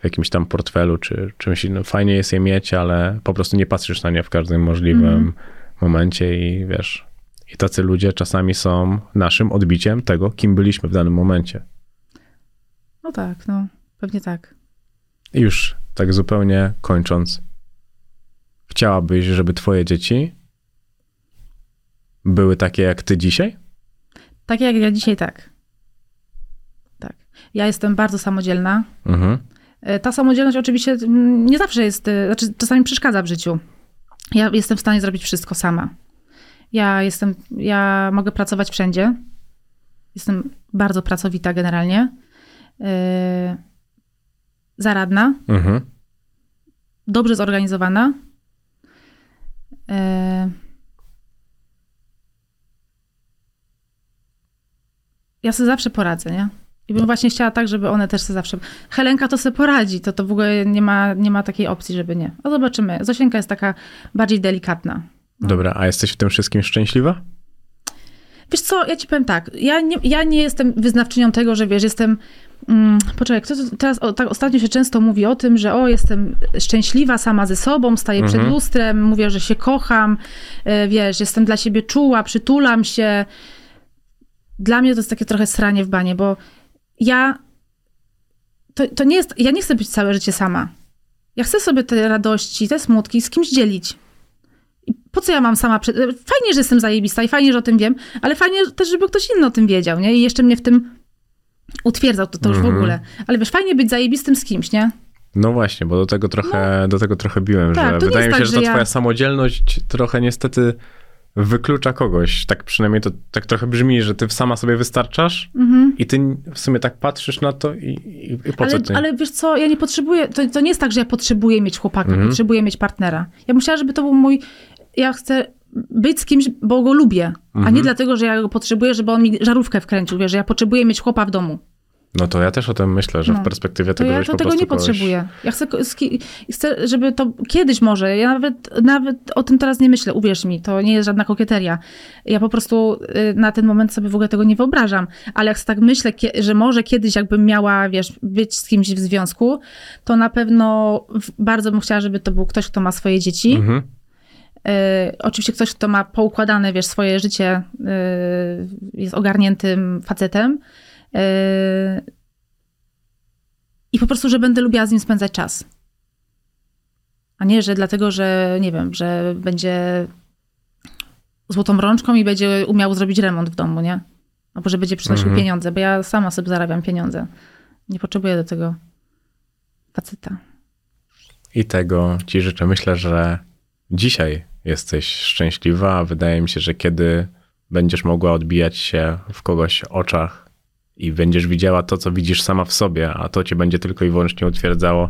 jakimś tam portfelu czy czymś innym. Fajnie jest je mieć, ale po prostu nie patrzysz na nie w każdym możliwym momencie i wiesz... I tacy ludzie czasami są naszym odbiciem tego, kim byliśmy w danym momencie. No tak, no. Pewnie tak. I już tak zupełnie kończąc. Chciałabyś, żeby twoje dzieci były takie jak ty dzisiaj? Takie jak ja dzisiaj, tak. Tak. Ja jestem bardzo samodzielna. Ta samodzielność oczywiście nie zawsze jest, znaczy czasami przeszkadza w życiu. Ja jestem w stanie zrobić wszystko sama. Ja mogę pracować wszędzie. Jestem bardzo pracowita generalnie. Zaradna. Dobrze zorganizowana. Ja sobie zawsze poradzę, nie? I bym właśnie chciała tak, żeby one też sobie zawsze... Helenka to sobie poradzi, to w ogóle nie ma takiej opcji, żeby nie. A zobaczymy. Zosieńka jest taka bardziej delikatna. No. Dobra, a jesteś w tym wszystkim szczęśliwa? Wiesz co, ja ci powiem tak, ja nie jestem wyznawczynią tego, że wiesz, jestem... poczekaj, teraz tak ostatnio się często mówi o tym, że jestem szczęśliwa sama ze sobą, staję przed lustrem, mówię, że się kocham, wiesz, jestem dla siebie czuła, przytulam się. Dla mnie to jest takie trochę sranie w banie, bo to nie jest... Ja nie chcę być całe życie sama. Ja chcę sobie te radości, te smutki z kimś dzielić. Po co ja mam sama... Fajnie, że jestem zajebista i fajnie, że o tym wiem, ale fajnie też, żeby ktoś inny o tym wiedział, nie? I jeszcze mnie w tym utwierdzał, to już w ogóle. Ale wiesz, fajnie być zajebistym z kimś, nie? No właśnie, bo do tego trochę biłem, tak, że wydaje mi się, tak, że ta twoja samodzielność trochę niestety wyklucza kogoś. Tak przynajmniej to tak trochę brzmi, że ty sama sobie wystarczasz i ty w sumie tak patrzysz na to i po co ty? Ale wiesz co, ja nie potrzebuję... To nie jest tak, że ja potrzebuję mieć chłopaka, potrzebuję mieć partnera. Ja musiała, żeby to był mój... Ja chcę być z kimś, bo go lubię, a nie dlatego, że ja go potrzebuję, żeby on mi żarówkę wkręcił, wiesz, że ja potrzebuję mieć chłopa w domu. No to ja też o tym myślę, że w perspektywie tego ja to tego nie potrzebuję. Ja chcę, żeby to kiedyś może, ja nawet o tym teraz nie myślę, uwierz mi, to nie jest żadna kokieteria. Ja po prostu na ten moment sobie w ogóle tego nie wyobrażam, ale jak tak myślę, że może kiedyś jakbym miała, być z kimś w związku, to na pewno bardzo bym chciała, żeby to był ktoś, kto ma swoje dzieci. Mhm. Oczywiście ktoś, kto ma poukładane, swoje życie, jest ogarniętym facetem. I po prostu, że będę lubiła z nim spędzać czas. A nie, że dlatego, że nie wiem, że będzie złotą rączką i będzie umiał zrobić remont w domu, nie? Albo że będzie przynosił pieniądze, bo ja sama sobie zarabiam pieniądze. Nie potrzebuję do tego faceta. I tego ci życzę. Myślę, że dzisiaj jesteś szczęśliwa. Wydaje mi się, że kiedy będziesz mogła odbijać się w kogoś oczach, i będziesz widziała to, co widzisz sama w sobie, a to cię będzie tylko i wyłącznie utwierdzało,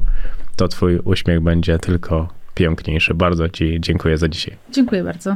to twój uśmiech będzie tylko piękniejszy. Bardzo ci dziękuję za dzisiaj. Dziękuję bardzo.